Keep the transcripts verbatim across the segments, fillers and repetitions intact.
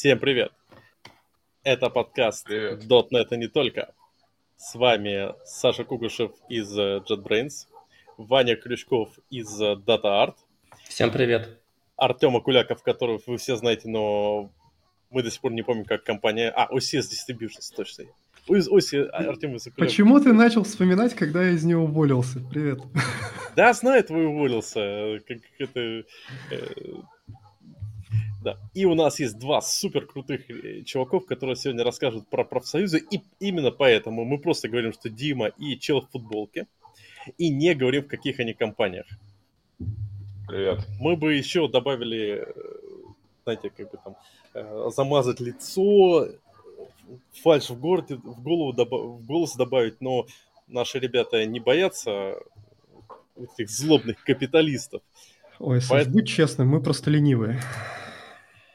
Всем привет! Это подкаст привет. .дот нет и не только. С вами Саша Кукушев из JetBrains, Ваня Крючков из DataArt. Всем привет! Артем Акуляков, которого вы все знаете, но мы до сих пор не помним, как компания... А, о си эс Distributions, точно. Почему ты начал вспоминать, когда я из него уволился? Привет. Да, знаю, ты уволился. Как это... Да. И у нас есть два супер крутых чуваков, которые сегодня расскажут про профсоюзы. И именно поэтому мы просто говорим, что Дима и чел в футболке, и не говорим, в каких они компаниях. Привет. Мы бы еще добавили, знаете, как бы там замазать лицо. Фальш в, городе, в, голову добав... в голос добавить, но наши ребята не боятся этих злобных капиталистов. Ой, Саш, поэтому... будь честным, мы просто ленивые.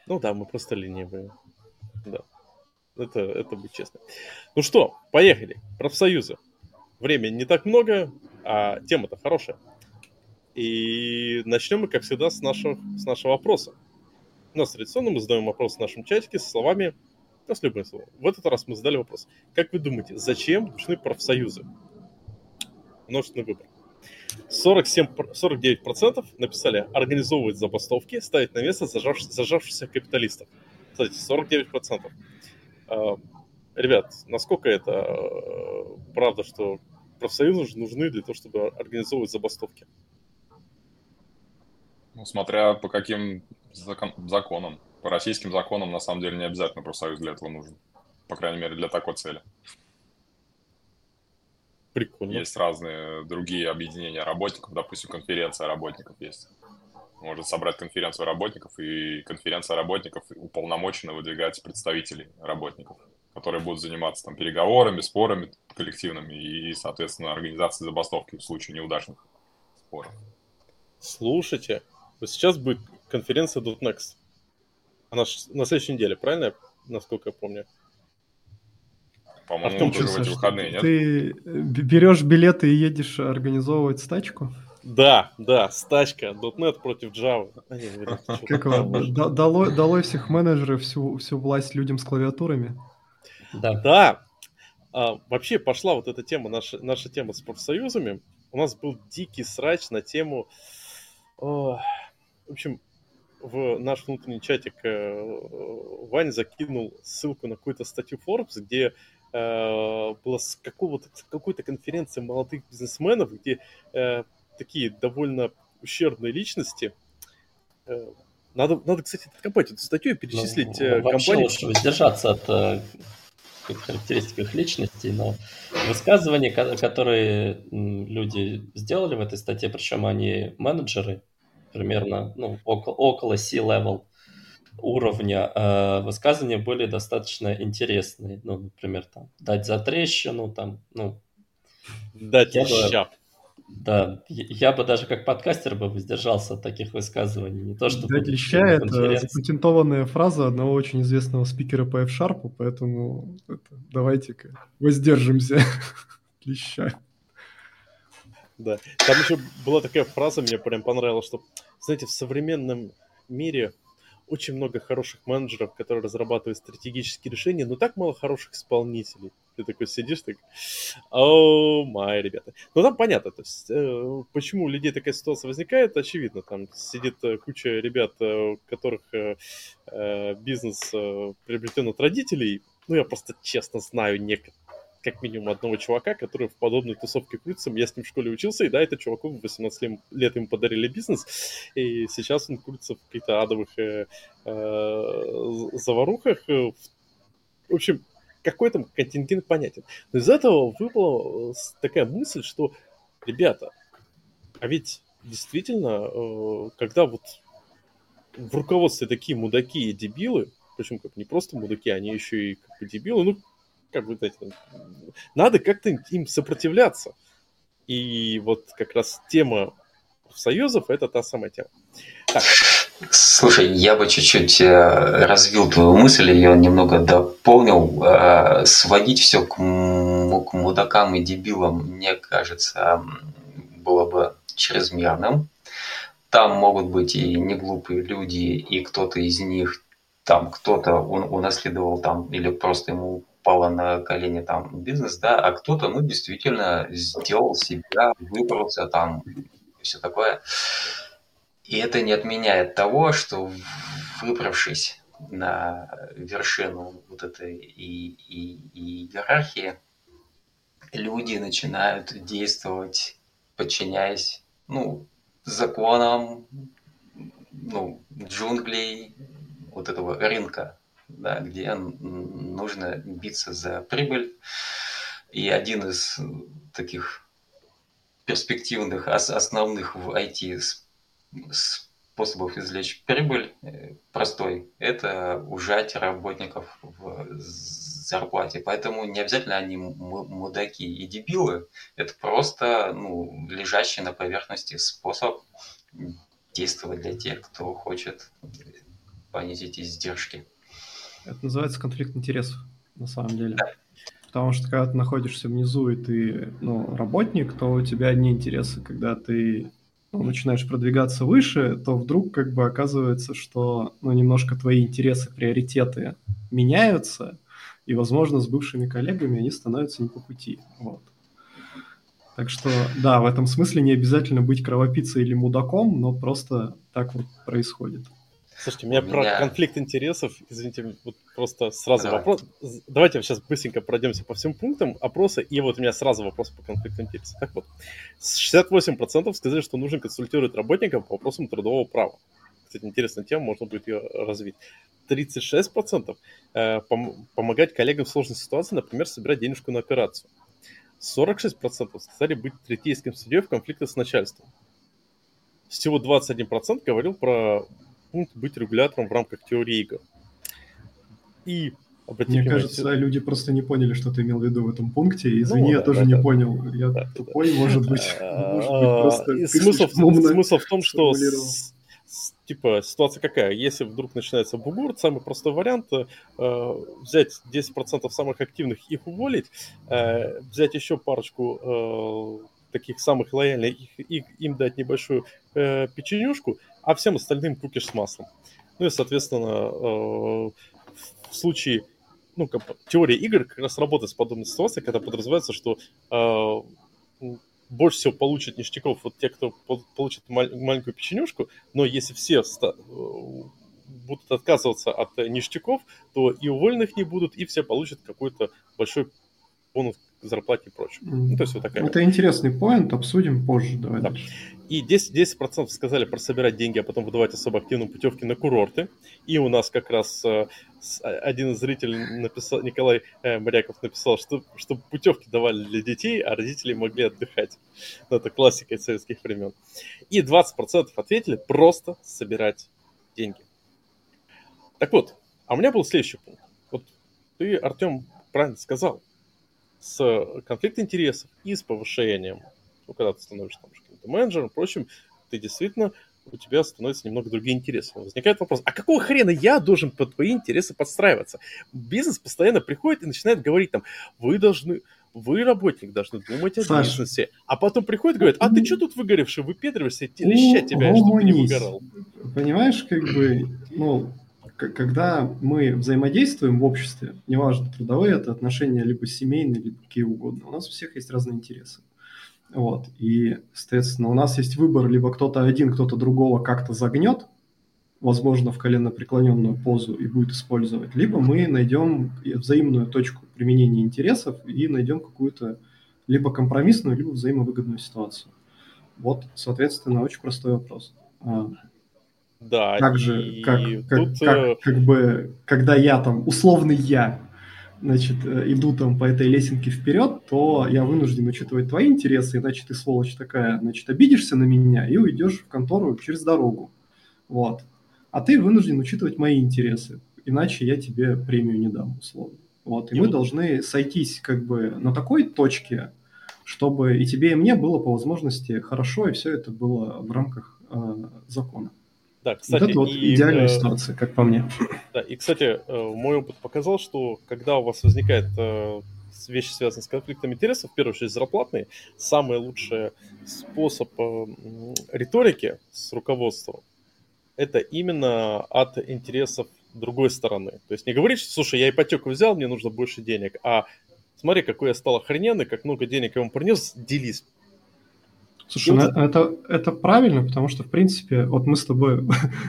Ну да, мы просто ленивые. Да. Это, это будь честным. Ну что, поехали. Профсоюзы. Времени не так много, а тема-то хорошая. И начнем мы, как всегда, с нашего, с нашего вопроса. У нас традиционно мы задаем вопрос в нашем чатике со словами... Да, с любым словом. В этот раз мы задали вопрос. Как вы думаете, зачем нужны профсоюзы? Множественный выбор. сорок семь, сорок девять процентов написали организовывать забастовки, ставить на место зажав, зажавшихся капиталистов. Кстати, сорок девять процентов. А, ребят, насколько это а, правда, что профсоюзы же нужны для того, чтобы организовывать забастовки? Ну, смотря по каким закон, законам. По российским законам, на самом деле, не обязательно профсоюз для этого нужен. По крайней мере, для такой цели. Прикольно. Есть разные другие объединения работников. Допустим, конференция работников есть. Может собрать конференцию работников, и конференция работников уполномочена выдвигать представителей работников, которые будут заниматься там переговорами, спорами коллективными и, соответственно, организацией забастовки в случае неудачных споров. Слушайте, вот сейчас будет конференция DotNext. Она на следующей неделе, правильно, насколько я помню? По-моему, уже в эти выходные, нет? Ты берешь билеты и едешь организовывать стачку? Да, да, стачка, .дот нет против Java. А, нет, как его? Долой, долой всех менеджеров, всю, всю власть людям с клавиатурами. Да. Да. А, вообще пошла вот эта тема, наша, наша тема с профсоюзами. У нас был дикий срач на тему... О, в общем... В наш внутренний чатик Вань закинул ссылку на какую-то статью Forbes, где э, была с какого-то, какой-то конференции молодых бизнесменов, где э, такие довольно ущербные личности. Надо, надо, кстати, откопать эту статью и перечислить ну, компании. Вообще лучше воздержаться от характеристик их личностей, но высказывания, которые люди сделали в этой статье, причем они менеджеры, примерно, ну, около, около C-level уровня, э, высказывания были достаточно интересные. Ну, например, там, дать за трещину, там, ну... Дать леща. Да, я, я бы даже как подкастер бы воздержался от таких высказываний. Не то, что дать леща — это запатентованная фраза одного очень известного спикера по F Sharp, поэтому это, давайте-ка воздержимся от леща. Да, там еще была такая фраза, мне прям понравилась, что, знаете, в современном мире очень много хороших менеджеров, которые разрабатывают стратегические решения, но так мало хороших исполнителей. Ты такой сидишь, так, о, мои ребята. Ну, там понятно, то есть, почему у людей такая ситуация возникает, очевидно, там сидит куча ребят, у которых бизнес приобретен от родителей, ну, я просто честно знаю некоторые. Как минимум одного чувака, который в подобной тусовке крутится. Я с ним в школе учился, и да, этот чуваку в восемнадцать лет им подарили бизнес, и сейчас он крутится в каких-то адовых э, э, заварухах. В общем, какой там контингент понятен. Но из этого выпала такая мысль, что, ребята, а ведь действительно, э, когда вот в руководстве такие мудаки и дебилы, причем как не просто мудаки, они еще и как бы дебилы, ну, как бы, знаете, надо как-то им сопротивляться. И вот как раз тема профсоюзов – это та самая тема. Так. Слушай, я бы чуть-чуть развил твою мысль, ее немного дополнил. Сводить все к, м- к мудакам и дебилам, мне кажется, было бы чрезмерным. Там могут быть и неглупые люди, и кто-то из них там кто-то унаследовал там или просто ему упало на колени там бизнес, да, а кто-то, ну, действительно сделал себя, выбрался там и все такое. И это не отменяет того, что, выбравшись на вершину вот этой и, и, и иерархии, люди начинают действовать, подчиняясь, ну, законам, ну, джунглей, вот этого рынка, да, где нужно биться за прибыль. И один из таких перспективных, основных в ай ти способов извлечь прибыль простой – это ужать работников в зарплате. Поэтому не обязательно они мудаки и дебилы, это просто, ну, лежащий на поверхности способ действовать для тех, кто хочет понизить издержки. Это называется конфликт интересов, на самом деле. Да. Потому что когда ты находишься внизу и ты, ну, работник, то у тебя одни интересы. Когда ты, ну, начинаешь продвигаться выше, то вдруг как бы оказывается, что, ну, немножко твои интересы, приоритеты меняются, и, возможно, с бывшими коллегами они становятся не по пути. Вот. Так что, да, в этом смысле не обязательно быть кровопийцей или мудаком, но просто так вот происходит. Слушайте, у меня, у меня... про конфликт интересов, извините, вот просто сразу Давай. вопрос. Давайте сейчас быстренько пройдемся по всем пунктам опроса, и вот у меня сразу вопрос по конфликту интересов. Так вот, шестьдесят восемь процентов сказали, что нужно консультировать работников по вопросам трудового права. Кстати, интересная тема, можно будет ее развить. тридцать шесть процентов пом- помогать коллегам в сложной ситуации, например, собирать денежку на операцию. сорок шесть процентов сказали быть третейским судьей в конфликте с начальством. Всего двадцать один процент говорил про пункт «быть регулятором в рамках теории игр». И, мне кажется, сюда... люди просто не поняли, что ты имел в виду в этом пункте. Извини, ну, да, я тоже да, не да, понял. Да, я да, тупой, да. может быть. Может быть смысл, смысл в том, что... Типа, ситуация какая? Если вдруг начинается бугор, самый простой вариант э, взять десять процентов самых активных, их уволить, э, взять еще парочку э, таких самых лояльных, их, их, им дать небольшую э, печенюшку, а всем остальным кукиш с маслом. Ну и, соответственно, э, в случае, ну, как, теория игр как раз работает с подобной ситуацией, когда подразумевается, что... Э, больше всего получат ништяков вот те, кто получит мал- маленькую печенюшку, но если все ста- будут отказываться от ништяков, то и уволенных не будут, и все получат какой-то большой бонус к зарплате и прочее. Mm-hmm. Ну, то есть вот такая. Это интересный поинт, обсудим позже. Давай. Да. И десять процентов сказали про собирать деньги, а потом выдавать особо активные путевки на курорты. И у нас как раз э, один из зрителей написал, Николай э, Моряков написал, что, что путевки давали для детей, а родители могли отдыхать. Но это классика из советских времен. И двадцать процентов ответили просто собирать деньги. Так вот, а у меня был следующий пункт. Вот ты, Артем, правильно сказал. С конфликтом интересов и с повышением. Ну, когда ты становишься там каким-то менеджером, впрочем, ты действительно, у тебя становятся немного другие интересы. Возникает вопрос, а какого хрена я должен под твои интересы подстраиваться? Бизнес постоянно приходит и начинает говорить там, вы должны, вы работник, должны думать о Саша. бизнесе. А потом приходит и говорит, а ты что тут выгоревший, выпедриваешься, леща тебя, чтобы ты не выгорал. Понимаешь, как бы, ну... Когда мы взаимодействуем в обществе, неважно, трудовые это отношения, либо семейные, либо какие угодно, у нас у всех есть разные интересы. Вот. И, соответственно, у нас есть выбор, либо кто-то один, кто-то другого как-то загнет, возможно, в коленопреклоненную позу и будет использовать, либо мы найдем взаимную точку применения интересов и найдем какую-то либо компромиссную, либо взаимовыгодную ситуацию. Вот, соответственно, очень простой вопрос. Да, как же, как, как, тут... как, как бы, когда я там, условный я, значит, иду там по этой лесенке вперед, то я вынужден учитывать твои интересы, иначе ты, сволочь такая, значит, обидишься на меня и уйдешь в контору через дорогу, вот. А ты вынужден учитывать мои интересы, иначе я тебе премию не дам, условно, вот. И, и мы вот... должны сойтись, как бы, на такой точке, чтобы и тебе, и мне было по возможности хорошо, и все это было в рамках э, закона. Да, кстати, вот это вот и, идеальная ситуация, как по мне. Да, и, кстати, мой опыт показал, что когда у вас возникает вещи, связанные с конфликтом интересов, в первую очередь зарплатные, самый лучший способ риторики с руководством – это именно от интересов другой стороны. То есть не говорить, что, слушай, я ипотеку взял, мне нужно больше денег, а смотри, какой я стал охрененный, как много денег я вам принес, делись. Слушай, вот... это, это правильно, потому что, в принципе, вот мы с тобой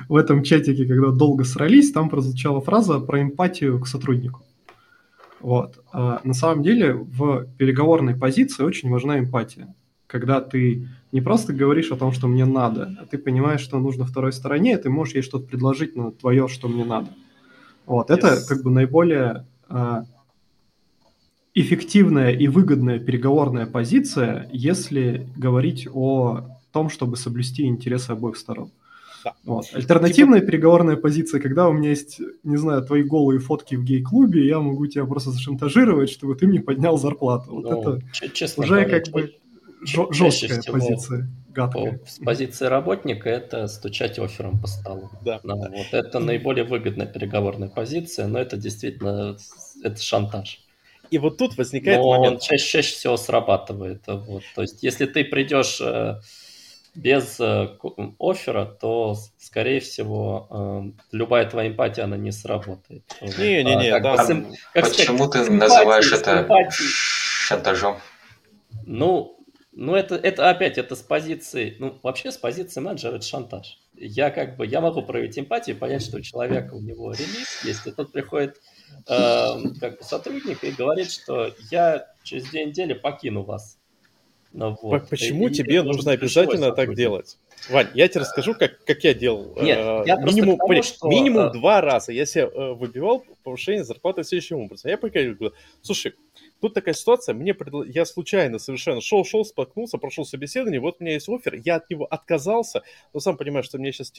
в этом чатике, когда долго срались, там прозвучала фраза про эмпатию к сотруднику. Вот. А на самом деле в переговорной позиции очень важна эмпатия. Когда ты не просто говоришь о том, что мне надо, а ты понимаешь, что нужно второй стороне, и ты можешь ей что-то предложить на твое, что мне надо. Вот. Yes. Это как бы наиболее а, эффективная и выгодная переговорная позиция, если говорить о том, чтобы соблюсти интересы обоих сторон. Да. Вот. Альтернативная типа... переговорная позиция, когда у меня есть, не знаю, твои голые фотки в гей-клубе, я могу тебя просто зашантажировать, чтобы ты мне поднял зарплату. Вот ну, это честно уже говоря, как бы... Жё- жесткая позиция, гадкая. С позиции работника это стучать оффером по столу. Да. Да, вот это наиболее выгодная переговорная позиция, но это действительно это шантаж. И вот тут возникает но момент. Он чаще, чаще всего срабатывает. Вот. То есть если ты придешь без оффера, то, скорее всего, любая твоя эмпатия, она не сработает. Не-не-не. А, да. Почему сказать, ты эмпатии, называешь это эмпатией? Шантажом? Ну, Ну, это, это опять, это с позиции, ну, вообще с позиции менеджера это шантаж. Я как бы, я могу проявить эмпатию, понять, что у человека, у него релиз есть, и тот приходит э, как бы сотрудник и говорит, что я через две недели покину вас. Ну, вот. Почему и, тебе нужно обязательно так делать? Вань, я тебе расскажу, как, как я делал. Нет, э, я минимум, тому, что... минимум два раза я себе выбивал повышение зарплаты следующим образом. Я говорю, слушай, тут такая ситуация, мне предл... я случайно совершенно шел-шел, споткнулся, прошел собеседование, вот у меня есть оффер, я от него отказался, но сам понимаешь, что мне сейчас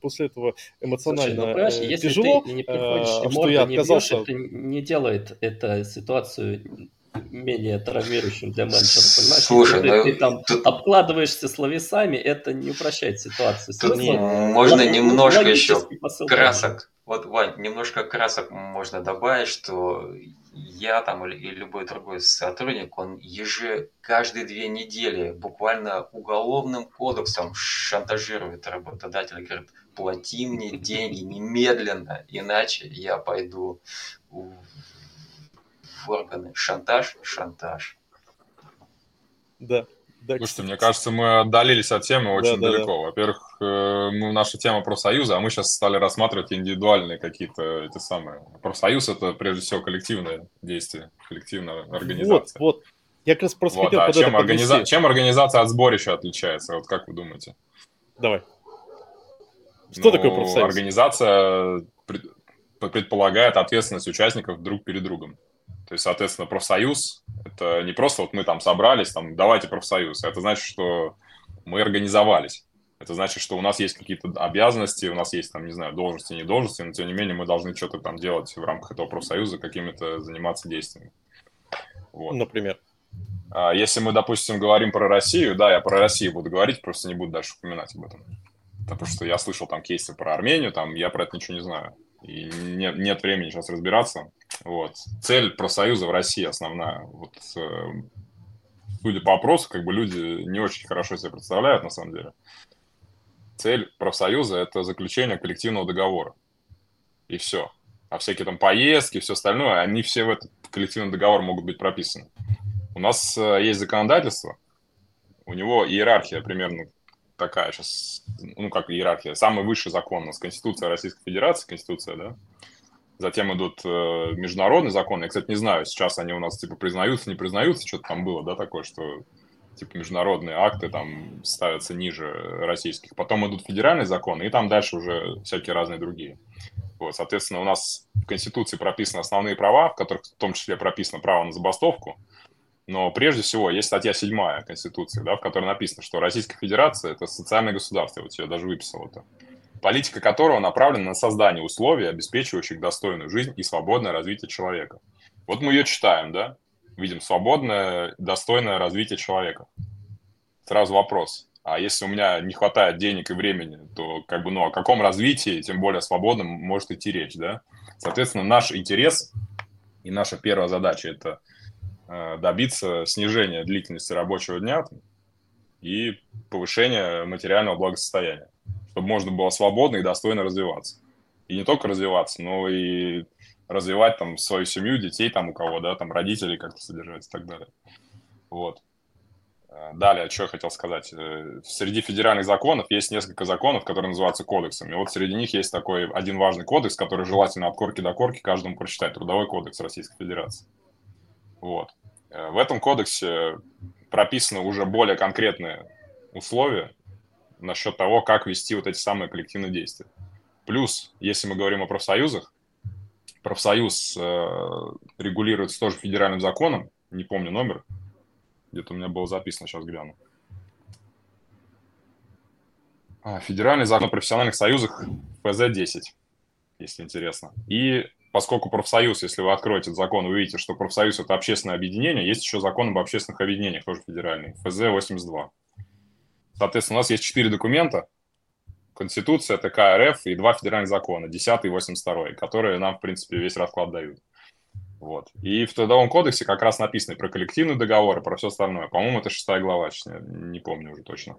после этого эмоционально Слушай, ну, понимаешь, если тяжело, ты не приходишь, а, что я отказался. Не бьешь, это не делает эту ситуацию менее травмирующим для менеджера, понимаешь? Слушай, если ну, ты там тут... обкладываешься словесами, это не упрощает ситуацию. Тут Смысл... можно Л- немножко еще красок. Вот, Вань, немножко красок можно добавить, что я там или, или любой другой сотрудник, он еже каждые две недели буквально уголовным кодексом шантажирует работодателя, говорит, плати мне деньги немедленно, иначе я пойду в органы. Шантаж, шантаж. Да. Да, слушайте, мне кажется, мы отдалились от темы очень да, далеко. Да, да. Во-первых, мы, наша тема профсоюза, а мы сейчас стали рассматривать индивидуальные какие-то эти самые. Профсоюз – это, прежде всего, коллективное действие, коллективная организация. Вот, вот. Я как раз просто вот, хотел а под чем это организа... Чем организация от сборища отличается? Вот как вы думаете? Давай. Что ну, такое профсоюз? Организация предполагает ответственность участников друг перед другом. То есть, соответственно, профсоюз – это не просто вот мы там собрались, там, давайте профсоюз. Это значит, что мы организовались. Это значит, что у нас есть какие-то обязанности, у нас есть, там, не знаю, должности, не должности, но, тем не менее, мы должны что-то там делать в рамках этого профсоюза, какими-то заниматься действиями. Вот. Например? Если мы, допустим, говорим про Россию, да, я про Россию буду говорить, просто не буду дальше упоминать об этом. Потому что я слышал там кейсы про Армению, там, я про это ничего не знаю. И нет, нет времени сейчас разбираться. Вот. Цель профсоюза в России основная. Вот, э, судя по опросу, как бы люди не очень хорошо себе представляют, на самом деле. Цель профсоюза – это заключение коллективного договора. И все. А всякие там поездки, все остальное, они все в этот коллективный договор могут быть прописаны. У нас э, есть законодательство, у него иерархия примерно такая сейчас, ну как иерархия, самый высший закон у нас – Конституция Российской Федерации, Конституция, да? Затем идут э, международные законы. Я, кстати, не знаю, сейчас они у нас типа признаются, не признаются, что-то там было, да, такое, что типа международные акты там ставятся ниже российских. Потом идут федеральные законы, и там дальше уже всякие разные другие. Вот, соответственно, у нас в Конституции прописаны основные права, в которых в том числе прописано право на забастовку. Но прежде всего есть статья седьмая Конституции, да, в которой написано, что Российская Федерация – это социальное государство. Вот я даже выписал это. Политика которого направлена на создание условий, обеспечивающих достойную жизнь и свободное развитие человека. Вот мы ее читаем, да? Видим свободное, достойное развитие человека. Сразу вопрос. А если у меня не хватает денег и времени, то как бы, ну, о каком развитии, тем более свободном, может идти речь, да? Соответственно, наш интерес и наша первая задача – это добиться снижения длительности рабочего дня и повышения материального благосостояния, чтобы можно было свободно и достойно развиваться. и не только развиваться, но и развивать там свою семью, детей там у кого, да, там родителей как-то содержать и так далее. Вот. Далее, что я хотел сказать. Среди федеральных законов есть несколько законов, которые называются кодексами. И вот среди них есть такой один важный кодекс, который желательно от корки до корки каждому прочитать. Трудовой кодекс Российской Федерации. Вот. В этом кодексе прописаны уже более конкретные условия насчет того, как вести вот эти самые коллективные действия. Плюс, если мы говорим о профсоюзах, профсоюз регулируется тоже федеральным законом, не помню номер, где-то у меня было записано, сейчас гляну. А, федеральный закон о профессиональных союзах эф зэ десять, если интересно. И поскольку профсоюз, если вы откроете этот закон, вы увидите, что профсоюз – это общественное объединение, есть еще закон об общественных объединениях, тоже федеральный, эф зэ восемьдесят два. Соответственно, у нас есть четыре документа. Конституция, тэ ка эр эф и два федеральных закона, десятый и восемьдесят второй, которые нам, в принципе, весь расклад дают. Вот. И в Трудовом кодексе как раз написано про коллективные договоры, про все остальное. По-моему, это шестая глава, не помню уже точно.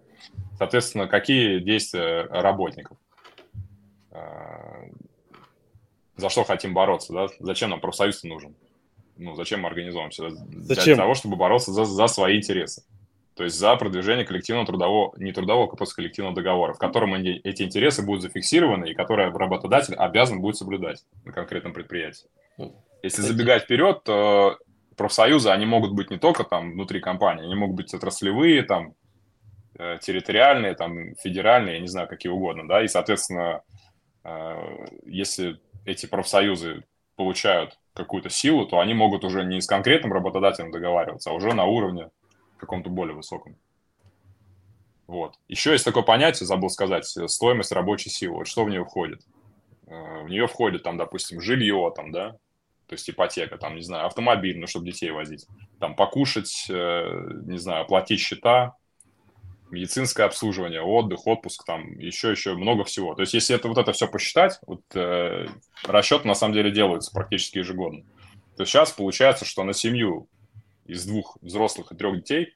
Соответственно, какие действия работников? За что хотим бороться? Да? Зачем нам профсоюз нужен? Ну, зачем мы организуемся? Зачем? Для того, чтобы бороться за, за свои интересы. То есть за продвижение коллективного трудового, не трудового, а просто коллективного договора, в котором эти интересы будут зафиксированы и которые работодатель обязан будет соблюдать на конкретном предприятии. Если забегать вперед, то профсоюзы, они могут быть не только там внутри компании, они могут быть отраслевые, там, территориальные, там, федеральные, я не знаю, какие угодно, да, и, соответственно, если эти профсоюзы получают какую-то силу, то они могут уже не с конкретным работодателем договариваться, а уже на уровне каком-то более высоком. Вот. Еще есть такое понятие, забыл сказать, стоимость рабочей силы. Вот что в нее входит? В нее входит, там, допустим, жилье, там, да, то есть ипотека, там, не знаю, автомобиль, ну, чтобы детей возить, там, покушать, не знаю, оплатить счета, медицинское обслуживание, отдых, отпуск, там, еще-еще много всего. То есть если это, вот это все посчитать, вот э, расчеты, на самом деле, делаются практически ежегодно, то сейчас получается, что на семью из двух взрослых и трех детей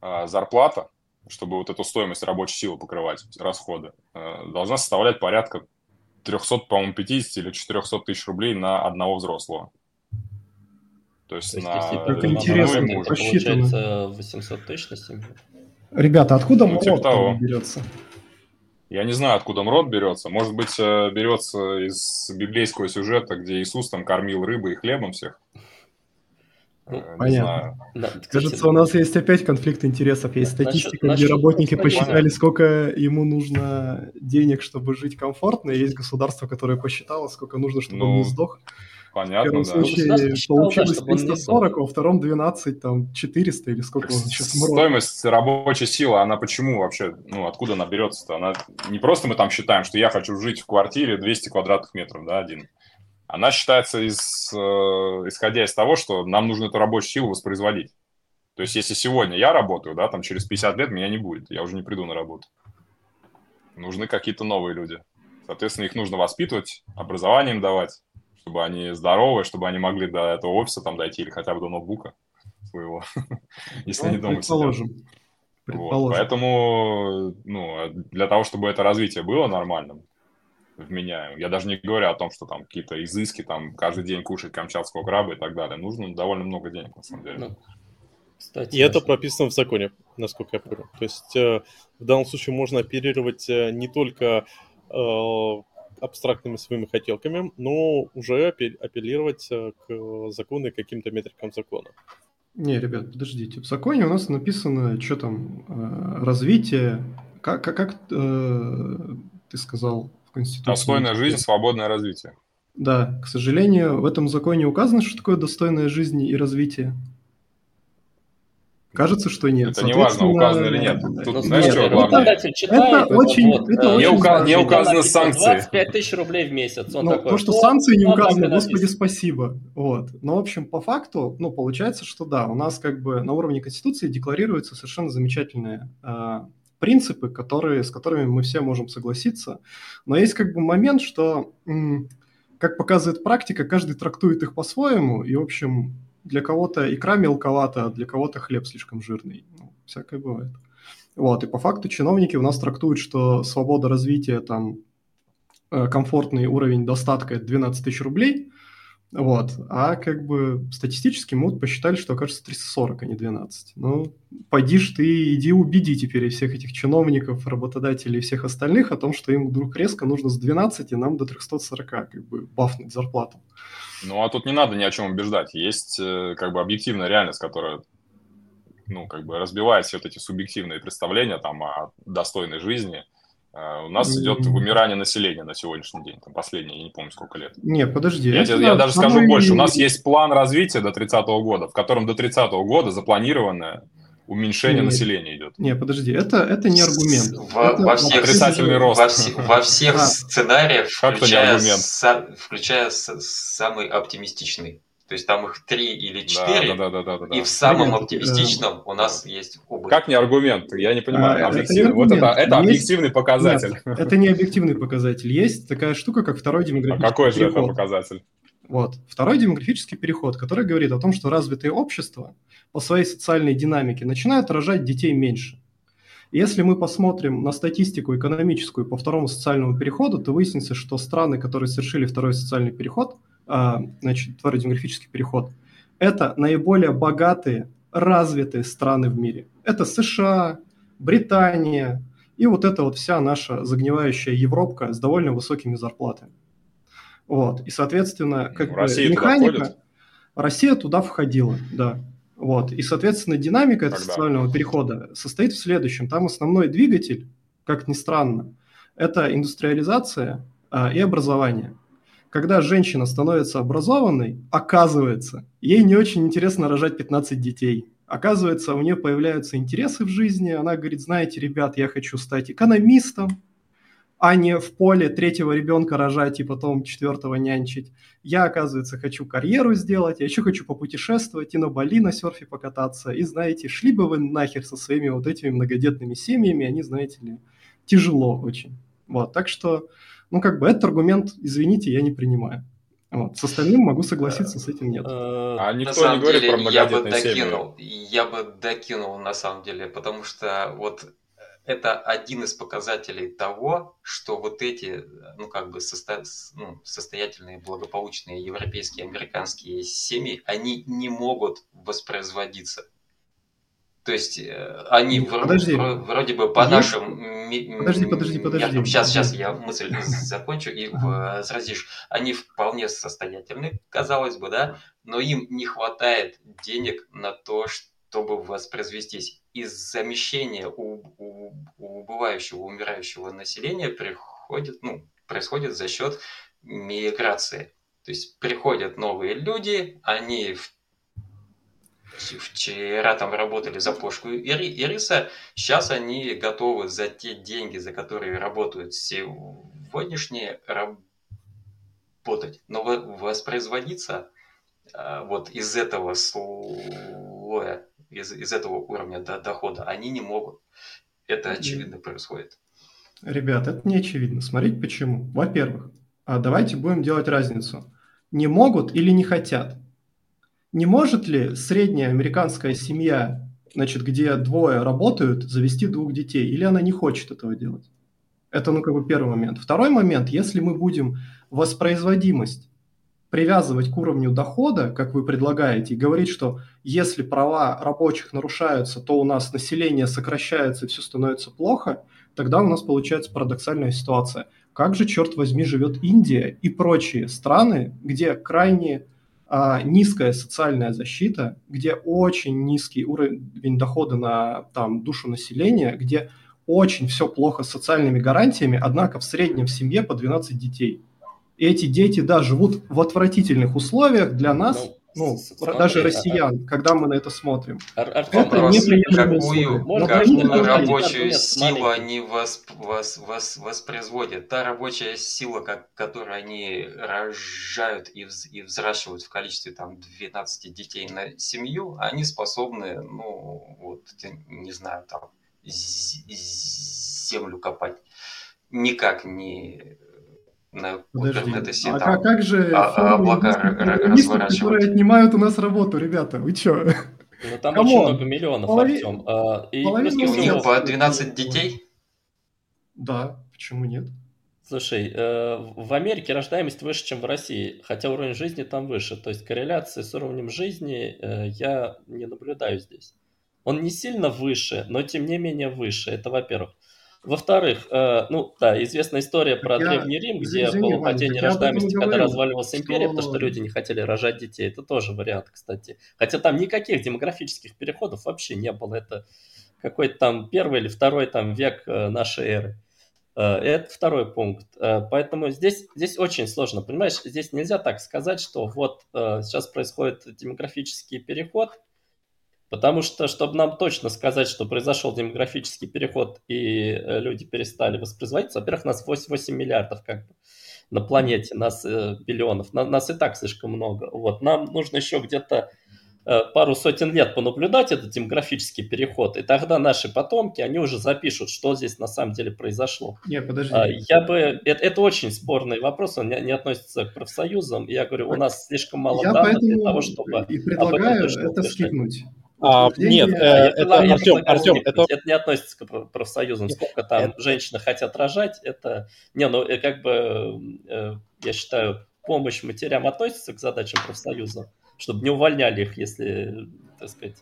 а зарплата, чтобы вот эту стоимость рабочей силы покрывать, расходы, должна составлять порядка трехсот, по-моему, пятьдесят или четырехсот тысяч рублей на одного взрослого. То есть, То есть на одного мужа. Получается восемьсот тысяч на семью. Ребята, откуда ну, типа МРОТ берется? Я не знаю, откуда МРОТ берется. Может быть, берется из библейского сюжета, где Иисус там кормил рыбой и хлебом всех. Ну, понятно. Да, кажется, да. У нас есть опять конфликт интересов. Есть статистика, насчет, где насчет, работники посчитали, сколько ему нужно денег, чтобы жить комфортно. И есть государство, которое посчитало, сколько нужно, чтобы ну, он не сдох. Понятно, в первом да. случае ну, получилось да, триста сорок, во втором двенадцать, там четыреста или сколько он сейчас мрот. Стоимость рабочей силы, она почему вообще, ну откуда она берется-то? Она не просто мы там считаем, что я хочу жить в квартире двести квадратных метров, да, один. Она считается, из, э, исходя из того, что нам нужно эту рабочую силу воспроизводить. То есть, если сегодня я работаю, да, там через пятьдесят лет меня не будет, я уже не приду на работу. Нужны какие-то новые люди. Соответственно, их нужно воспитывать, образованием давать, чтобы они здоровые, чтобы они могли до этого офиса там дойти или хотя бы до ноутбука своего, если они дома сидят. Поэтому для того, чтобы это развитие было нормальным, вменяем. Я даже не говорю о том, что там какие-то изыски, там каждый день кушать камчатского краба и так далее. Нужно довольно много денег, на самом деле. Ну, кстати, и это прописано в законе, насколько я понимаю. То есть э, в данном случае можно оперировать не только э, абстрактными своими хотелками, но уже апеллировать к закону и каким-то метрикам закона. Не, ребят, подождите. В законе у нас написано, что там, э, развитие, как, как э, ты сказал, достойная жизнь, свободное развитие. Да, к сожалению, в этом законе указано, что такое достойная жизнь и развитие. Кажется, что нет. Это не важно, указано или нет. Тут, ну, знаешь, нет, что главное? Читает, это очень, вот, это не, очень ука... не указаны санкции. двадцать пять тысяч рублей в месяц. Он ну, такой, то, что санкции не указаны, господи, спасибо. Вот. Но, в общем, по факту, ну, получается, что да, у нас как бы на уровне Конституции декларируются совершенно замечательные принципы, которые, с которыми мы все можем согласиться. Но есть как бы момент, что, как показывает практика, каждый трактует их по-своему, и, в общем, для кого-то икра мелковата, а для кого-то хлеб слишком жирный. Ну, всякое бывает. Вот, и по факту чиновники у нас трактуют, что свобода развития там комфортный уровень достатка – это двенадцать тысяч рублей, вот, а как бы статистически мы вот посчитали, что окажется триста сорок, а не двенадцать. Ну, пойди ж ты, иди убеди теперь всех этих чиновников, работодателей и всех остальных о том, что им вдруг резко нужно с двенадцати, и нам до триста сорок как бы бафнуть зарплату. Ну, а тут не надо ни о чем убеждать. Есть как бы объективная реальность, которая, ну, как бы разбивает все вот эти субъективные представления там о достойной жизни. У нас идет вымирание населения на сегодняшний день, там последние, я не помню, сколько лет. Нет, подожди. Я, тебе, я даже скажу больше. У нас есть план развития до тридцатого года, в котором до тридцатого года запланированное уменьшение нет, населения идет. Нет, подожди, это, это не аргумент. Во, это во всех, отрицательный рост. Во, все, во всех сценариях, включая, сам, включая с, самый оптимистичный. То есть там их три или четыре, да, да, да, да, да, да. И в самом нет, оптимистичном да. у нас есть убыток. Как не аргумент? Я не понимаю. А, объективный, это не вот это, это есть... объективный показатель. Нет, это не объективный показатель. Есть такая штука, как второй демографический переход. А какой же это показатель? Вот. Второй демографический переход, который говорит о том, что развитые общества по своей социальной динамике начинают рожать детей меньше. Если мы посмотрим на статистику экономическую по второму социальному переходу, то выяснится, что страны, которые совершили второй социальный переход, значит, второй демографический переход, это наиболее богатые, развитые страны в мире. Это США, Британия и вот эта вот вся наша загнивающая Европка с довольно высокими зарплатами. Вот. И, соответственно, как бы механика... Россия туда входила, да. Вот. И, соответственно, динамика этого социального перехода состоит в следующем. Там основной двигатель, как ни странно, это индустриализация а, и образование. Когда женщина становится образованной, оказывается, ей не очень интересно рожать пятнадцать детей. Оказывается, у нее появляются интересы в жизни. Она говорит, знаете, ребят, я хочу стать экономистом, а не в поле третьего ребенка рожать и потом четвертого нянчить. Я, оказывается, хочу карьеру сделать, я еще хочу попутешествовать и на Бали на серфе покататься. И, знаете, шли бы вы нахер со своими вот этими многодетными семьями, они, знаете ли, тяжело очень. Вот, так что... Ну, как бы этот аргумент, извините, я не принимаю. Вот. С остальным могу согласиться, с этим нет. А никто не говорит про многодетные семьи. Я бы докинул, на самом деле, потому что вот это один из показателей того, что вот эти, ну, как бы состо... ну, состоятельные, благополучные европейские, американские семьи, они не могут воспроизводиться. То есть они подожди. Вроде, вроде бы по нашим... Подожди, подожди, подожди. Я, сейчас, сейчас я мысль закончу и возразишь. Они вполне состоятельны, казалось бы, да, но им не хватает денег на то, чтобы воспроизвестись. Из замещения у, у, у убывающего, умирающего населения приходит, ну, происходит за счет миграции. То есть приходят новые люди, они в Вчера там работали за плошку ириса, сейчас они готовы за те деньги, за которые работают сегодняшние, работать. Но воспроизводиться вот из этого слоя, из, из этого уровня дохода они не могут. Это очевидно происходит. Ребята, это не очевидно. Смотрите почему. Во-первых, давайте будем делать разницу. Не могут или не хотят. Не может ли средняя американская семья, значит, где двое работают, завести двух детей? Или она не хочет этого делать? Это, ну, как бы первый момент. Второй момент, если мы будем воспроизводимость привязывать к уровню дохода, как вы предлагаете, и говорить, что если права рабочих нарушаются, то у нас население сокращается и все становится плохо, тогда у нас получается парадоксальная ситуация. Как же, черт возьми, живет Индия и прочие страны, где крайне... низкая социальная защита, где очень низкий уровень дохода на там, душу населения, где очень все плохо с социальными гарантиями, однако в среднем в семье по двенадцать детей. И эти дети, да, живут в отвратительных условиях для нас, ну, ну даже россиян, это, когда мы на это смотрим. Артем, это неприемлемо. Какую рабочую силу они восп, вос, вос, воспроизводят? Та рабочая сила, как, которую они рожают и, вз, и взращивают в количестве там, двенадцать детей на семью, они способны, ну, вот, не знаю, там, землю копать. Никак не... На подожди, а там, как же а, облака разворачивают? Которые отнимают у нас работу, ребята, вы чё? Ну там Come очень on. Много миллионов, Полови... Артем. Полови... И, Полови... И у них по двенадцать детей? Да, почему нет? Слушай, э, в Америке рождаемость выше, чем в России, хотя уровень жизни там выше. То есть корреляции с уровнем жизни э, я не наблюдаю здесь. Он не сильно выше, но тем не менее выше. Это во-первых. Во-вторых, э, ну да, известная история так про я... Древний Рим, где Извини, было падение Ваня, рождаемости, когда говорил, разваливалась что... империя, потому что люди не хотели рожать детей. Это тоже вариант, кстати. Хотя там никаких демографических переходов вообще не было. Это какой-то там первый или второй там, век э, нашей эры. Это второй пункт. Поэтому здесь, здесь очень сложно, понимаешь? Здесь нельзя так сказать, что вот сейчас происходит демографический переход, потому что, чтобы нам точно сказать, что произошел демографический переход и люди перестали воспроизводиться, во-первых, нас восемь миллиардов как бы на планете, нас миллионов, нас и так слишком много. Вот. Нам нужно еще где-то пару сотен лет понаблюдать этот демографический переход, и тогда наши потомки, они уже запишут, что здесь на самом деле произошло. Нет, подожди. Я бы... Это, это очень спорный вопрос, он не, не относится к профсоюзам. Я говорю, у нас слишком мало я данных для того, чтобы... Я предлагаю это скинуть. А, нет, я, это, я, это, я Артем, Артем, это... это не относится к профсоюзам. Сколько там это... женщины хотят рожать, это... Не, ну, как бы, я считаю, помощь матерям относится к задачам профсоюза, чтобы не увольняли их, если, так сказать,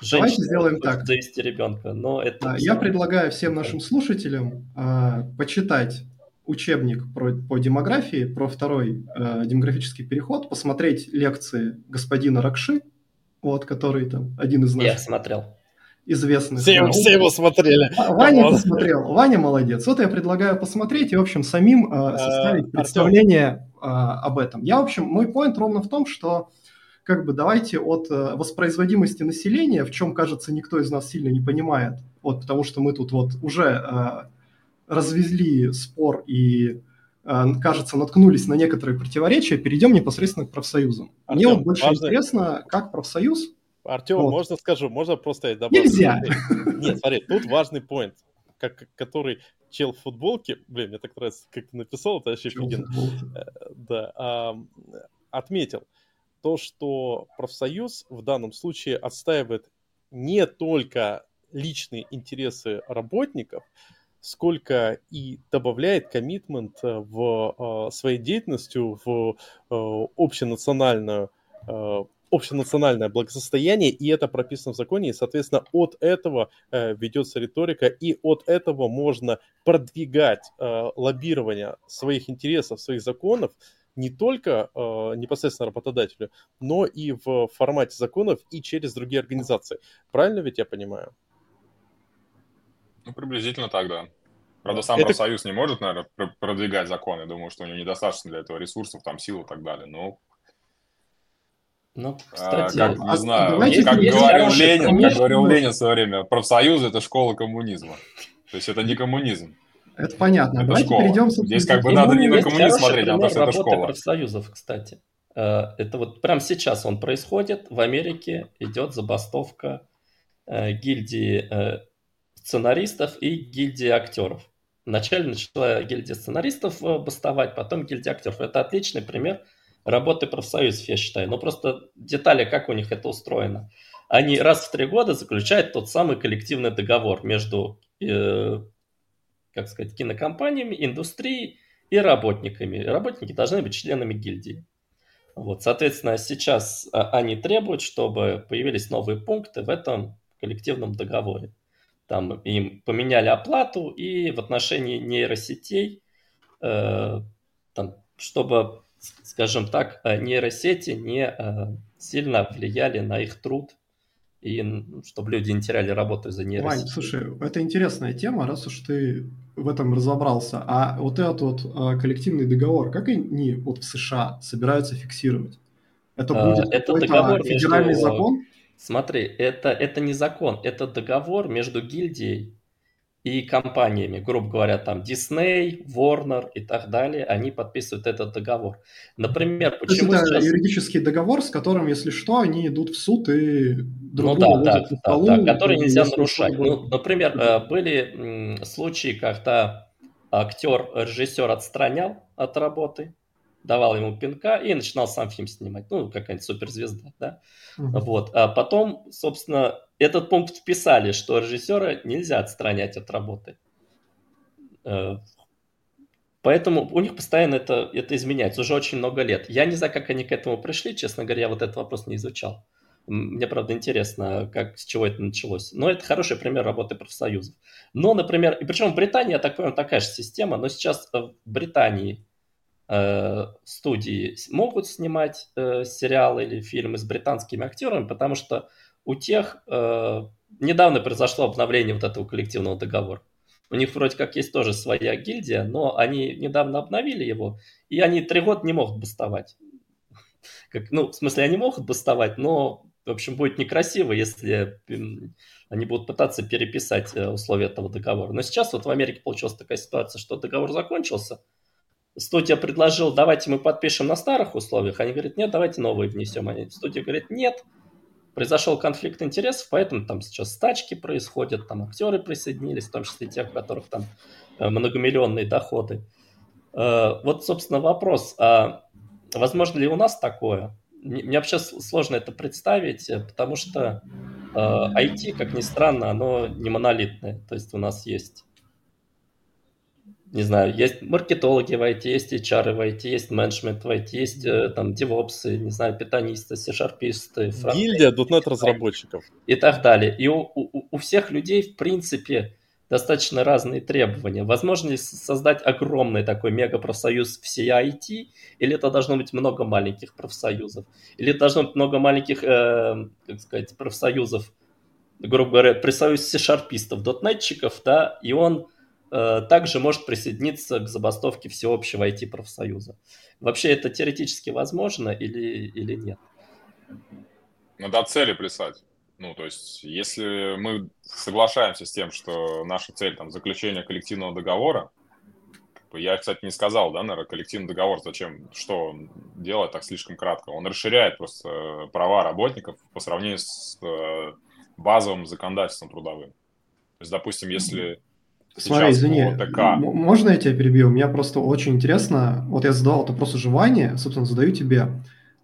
женщина хочет завести ребенка. Но это... Я предлагаю всем нашим слушателям э, почитать учебник про, по демографии, про второй э, демографический переход, посмотреть лекции господина Ракши, вот, который там один из нас. Я смотрел. Известный. Все, все его смотрели. Ваня посмотрел. Ваня молодец. Вот я предлагаю посмотреть и, в общем, самим э, составить э, представление э, об этом. Я, в общем, мой поинт ровно в том, что как бы давайте от э, воспроизводимости населения, в чем, кажется, никто из нас сильно не понимает, вот, потому что мы тут вот уже э, развезли спор и, э, кажется, наткнулись на некоторые противоречия, перейдем непосредственно к профсоюзам. Артем, Мне вот больше важно... интересно, как профсоюз... Артем, вот. можно скажу, можно просто... Я добавлю. Нельзя! Нет, смотри, тут важный поинт, который... Чел в футболке, блин, мне так нравится, как ты написал, это вообще офигенно, да, отметил то, что профсоюз в данном случае отстаивает не только личные интересы работников, сколько и добавляет коммитмент в своей деятельностью в общенациональную, общенациональное благосостояние, и это прописано в законе, и, соответственно, от этого э, ведется риторика, и от этого можно продвигать э, лоббирование своих интересов, своих законов не только э, непосредственно работодателю, но и в формате законов и через другие организации. Правильно ведь я понимаю? Ну, приблизительно так, да. Правда, сам это... профсоюз не может, наверное, продвигать законы. Думаю, что у него недостаточно для этого ресурсов, там, сил и так далее, но... Ну, кстати, а, как, не а, знаю, давайте, как, говорил Ленин, пример, как говорил Ленин в свое время, профсоюзы – это школа коммунизма. То есть это не коммунизм. Это понятно. Это давайте школа. Перейдем, Здесь как бы и надо не на коммунизм смотреть, а то, что это школа. Профсоюзов, кстати. Это вот прямо сейчас он происходит. В Америке идет забастовка гильдии сценаристов и гильдии актеров. Вначале начала гильдия сценаристов бастовать, потом гильдия актеров. Это отличный пример работы профсоюзов, я считаю. Но просто детали, как у них это устроено. Они раз в три года заключают тот самый коллективный договор между, э, как сказать, кинокомпаниями, индустрией и работниками. Работники должны быть членами гильдии. Вот, соответственно, сейчас они требуют, чтобы появились новые пункты в этом коллективном договоре. Там им поменяли оплату и в отношении нейросетей, э, там, чтобы... скажем так, нейросети не сильно влияли на их труд, и чтобы люди не теряли работу из-за нейросети. Вань, слушай, это интересная тема, раз уж ты в этом разобрался. А вот этот вот коллективный договор, как они вот в США собираются фиксировать? Это будет это какой-то федеральный между... закон? Смотри, это, это не закон, это договор между гильдией и компаниями, грубо говоря, там Disney, Warner и так далее, они подписывают этот договор. Например, почему То есть это сейчас... юридический договор, с которым, если что, они идут в суд и друг друга ну, да, да, да, да, да, который нельзя нарушать. Ну, например, были случаи, когда актер, режиссер отстранял от работы, давал ему пинка и начинал сам фильм снимать. Ну, какая-нибудь суперзвезда, да? Uh-huh. Вот. А потом, собственно, этот пункт вписали, что режиссера нельзя отстранять от работы. Поэтому у них постоянно это, это изменяется, уже очень много лет. Я не знаю, как они к этому пришли, честно говоря, я вот этот вопрос не изучал. Мне, правда, интересно, как, с чего это началось. Но это хороший пример работы профсоюзов. Но, например, и причем в Британии, я так понимаю, такая же система, но сейчас в Британии э, студии могут снимать э, сериалы или фильмы с британскими актерами, потому что у тех э, недавно произошло обновление вот этого коллективного договора. У них вроде как есть тоже своя гильдия, но они недавно обновили его, и они три года не могут бастовать. Как, ну, в смысле, они могут бастовать, но, в общем, будет некрасиво, если они будут пытаться переписать условия этого договора. Но сейчас вот в Америке получилась такая ситуация, что договор закончился, студия предложила, давайте мы подпишем на старых условиях, они говорят, нет, давайте новые внесем. Они, студия говорит, нет. Произошел конфликт интересов, поэтому там сейчас стачки происходят, там актеры присоединились, в том числе те, у которых там многомиллионные доходы. Вот, собственно, вопрос, а возможно ли у нас такое? Мне вообще сложно это представить, потому что ай ти, как ни странно, оно не монолитное. То есть у нас есть, не знаю, есть маркетологи в ай ти, есть эйч ар в ай ти, есть менеджмент в ай ти, есть там девопсы, не знаю, питанисты, си-шарписты, гильдия, дотнет разработчиков и так далее. И у, у, у всех людей, в принципе, достаточно разные требования. Возможно ли создать огромный такой мегапрофсоюз всей ай ти, или это должно быть много маленьких профсоюзов, или это должно быть много маленьких, э, как сказать, профсоюзов, грубо говоря, профсоюз си-шарпистов, дотнетчиков, да, и он также может присоединиться к забастовке всеобщего ай ти-профсоюза. Вообще это теоретически возможно или, или нет? Надо цели плясать. Ну, то есть, если мы соглашаемся с тем, что наша цель там заключение коллективного договора, я, кстати, не сказал, да, наверное, коллективный договор, зачем, что он делает так слишком кратко. Он расширяет просто права работников по сравнению с базовым законодательством трудовым. То есть, допустим, если... Смотри, извини, можно я тебя перебью? Мне просто очень интересно, вот я задавал это вопрос уже Ване, собственно, задаю тебе.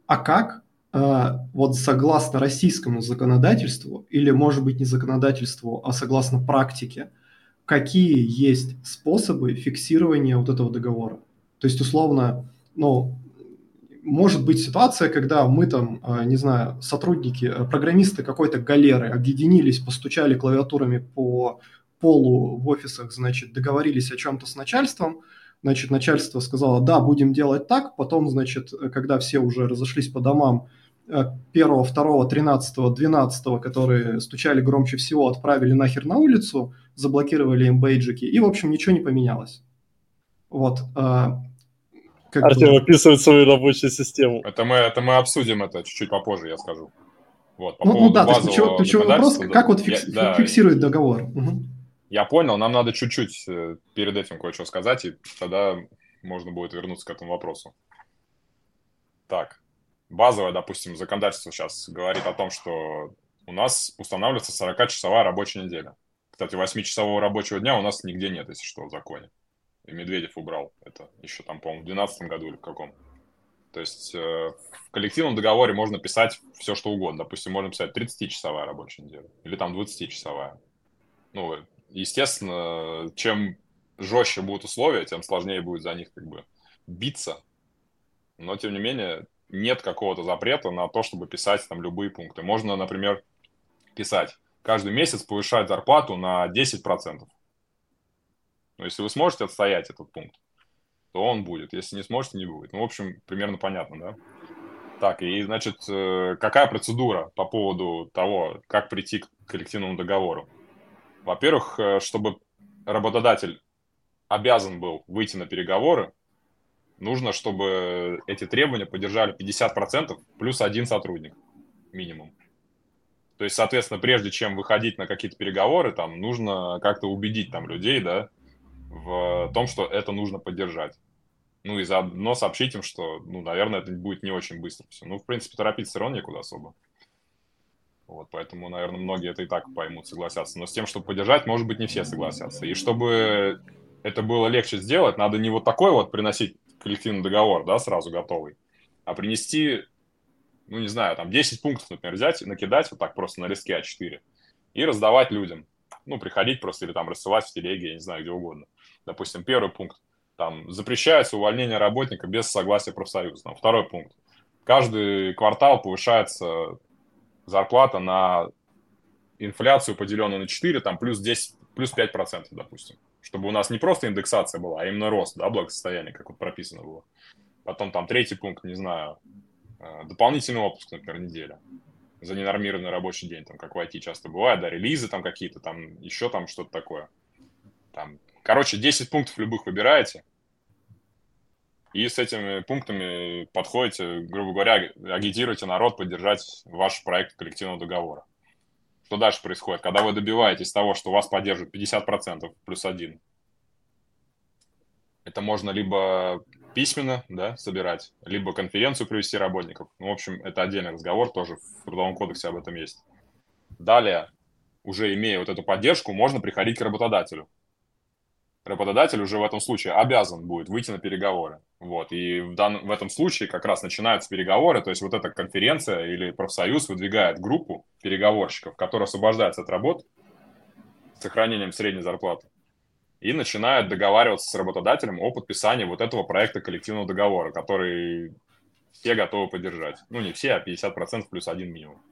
А как э, вот согласно российскому законодательству, или, может быть, не законодательству, а согласно практике, какие есть способы фиксирования вот этого договора? То есть, условно, ну, может быть ситуация, когда мы там, э, не знаю, сотрудники, программисты какой-то галеры объединились, постучали клавиатурами по... полу в офисах, значит, договорились о чем-то с начальством, значит, начальство сказало, да, будем делать так, потом, значит, когда все уже разошлись по домам, первого, второго, тринадцатого, двенадцатого, которые стучали громче всего, отправили нахер на улицу, заблокировали им бейджики, и, в общем, ничего не поменялось. Вот. Артем описывает свою рабочую систему. Это мы, это мы обсудим это чуть-чуть попозже, я скажу. Вот, по ну, поводу ну да, базового ты ключевой вопрос, да, как вот фикс, я, фиксирует да, договор. Угу. Я понял, нам надо чуть-чуть перед этим кое-что сказать, и тогда можно будет вернуться к этому вопросу. Так, базовое, допустим, законодательство сейчас говорит о том, что у нас устанавливается сорокачасовая рабочая неделя. Кстати, восьмичасового рабочего дня у нас нигде нет, если что, в законе. И Медведев убрал это еще там, по-моему, в двенадцатом году или в каком. То есть э, в коллективном договоре можно писать все, что угодно. Допустим, можно писать тридцатичасовая рабочая неделя или там двадцатичасовая. Ну, естественно, чем жестче будут условия, тем сложнее будет за них как бы биться. Но, тем не менее, нет какого-то запрета на то, чтобы писать там любые пункты. Можно, например, писать каждый месяц повышать зарплату на десять процентов. Но если вы сможете отстоять этот пункт, то он будет. Если не сможете, не будет. Ну, в общем, примерно понятно, да? Так, и, значит, какая процедура по поводу того, как прийти к коллективному договору? Во-первых, чтобы работодатель обязан был выйти на переговоры, нужно, чтобы эти требования поддержали пятьдесят процентов плюс один сотрудник минимум. То есть, соответственно, прежде чем выходить на какие-то переговоры, там нужно как-то убедить там людей, да, в том, что это нужно поддержать. Ну и заодно сообщить им, что, ну, наверное, это будет не очень быстро все. Ну, в принципе, торопиться все равно некуда особо. Вот, поэтому, наверное, многие это и так поймут, согласятся. Но с тем, чтобы поддержать, может быть, не все согласятся. И чтобы это было легче сделать, надо не вот такой вот приносить коллективный договор, да, сразу готовый, а принести, ну, не знаю, там десять пунктов, например, взять и накидать вот так просто на листке а четыре и раздавать людям. Ну, приходить просто или там рассылать в телеге, я не знаю, где угодно. Допустим, первый пункт. Там запрещается увольнение работника без согласия профсоюза. Там, второй пункт. Каждый квартал повышается зарплата на инфляцию, поделенную на четыре, там плюс десять, плюс пять процентов, допустим. Чтобы у нас не просто индексация была, а именно рост, да, благосостояние, как вот прописано было. Потом там третий пункт, не знаю, дополнительный отпуск, например, неделя. За ненормированный рабочий день, там, как в ай ти часто бывает, да, релизы там какие-то, там, еще там что-то такое. Там, короче, десять пунктов любых выбираете, и с этими пунктами подходите, грубо говоря, агитируете народ поддержать ваш проект коллективного договора. Что дальше происходит? Когда вы добиваетесь того, что вас поддерживают пятьдесят процентов плюс один, это можно либо письменно, да, собирать, либо конференцию привести работников. Ну, в общем, это отдельный разговор, тоже в Трудовом кодексе об этом есть. Далее, уже имея вот эту поддержку, можно приходить к работодателю. Работодатель уже в этом случае обязан будет выйти на переговоры. Вот. И в, дан... в этом случае как раз начинаются переговоры, то есть вот эта конференция или профсоюз выдвигает группу переговорщиков, которые освобождаются от работ с сохранением средней зарплаты, и начинают договариваться с работодателем о подписании вот этого проекта коллективного договора, который все готовы поддержать. Ну, не все, а пятьдесят процентов плюс один минимум.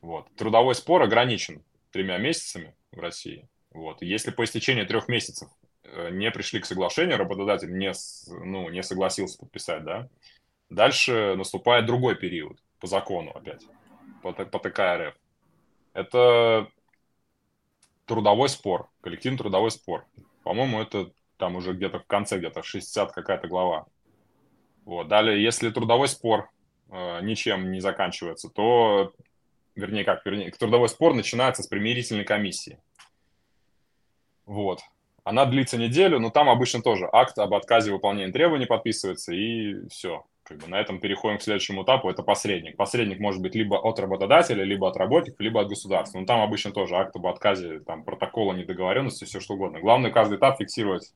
Вот. Трудовой спор ограничен тремя месяцами в России. Вот. Если по истечении трех месяцев не пришли к соглашению, работодатель не, ну, не согласился подписать, да, дальше наступает другой период по закону опять, по, по тэ ка эр эф. Это трудовой спор, коллективный трудовой спор. По-моему, это там уже где-то в конце, где-то шестьдесят какая-то глава. Вот. Далее, если трудовой спор э, ничем не заканчивается, то, вернее, как, вернее, трудовой спор начинается с примирительной комиссии. Вот. Она длится неделю, но там обычно тоже акт об отказе выполнения требований подписывается, и все. Как бы на этом переходим к следующему этапу, это посредник. Посредник может быть либо от работодателя, либо от работников, либо от государства. Но там обычно тоже акт об отказе, там, протокола недоговоренности, все что угодно. Главное, каждый этап фиксировать.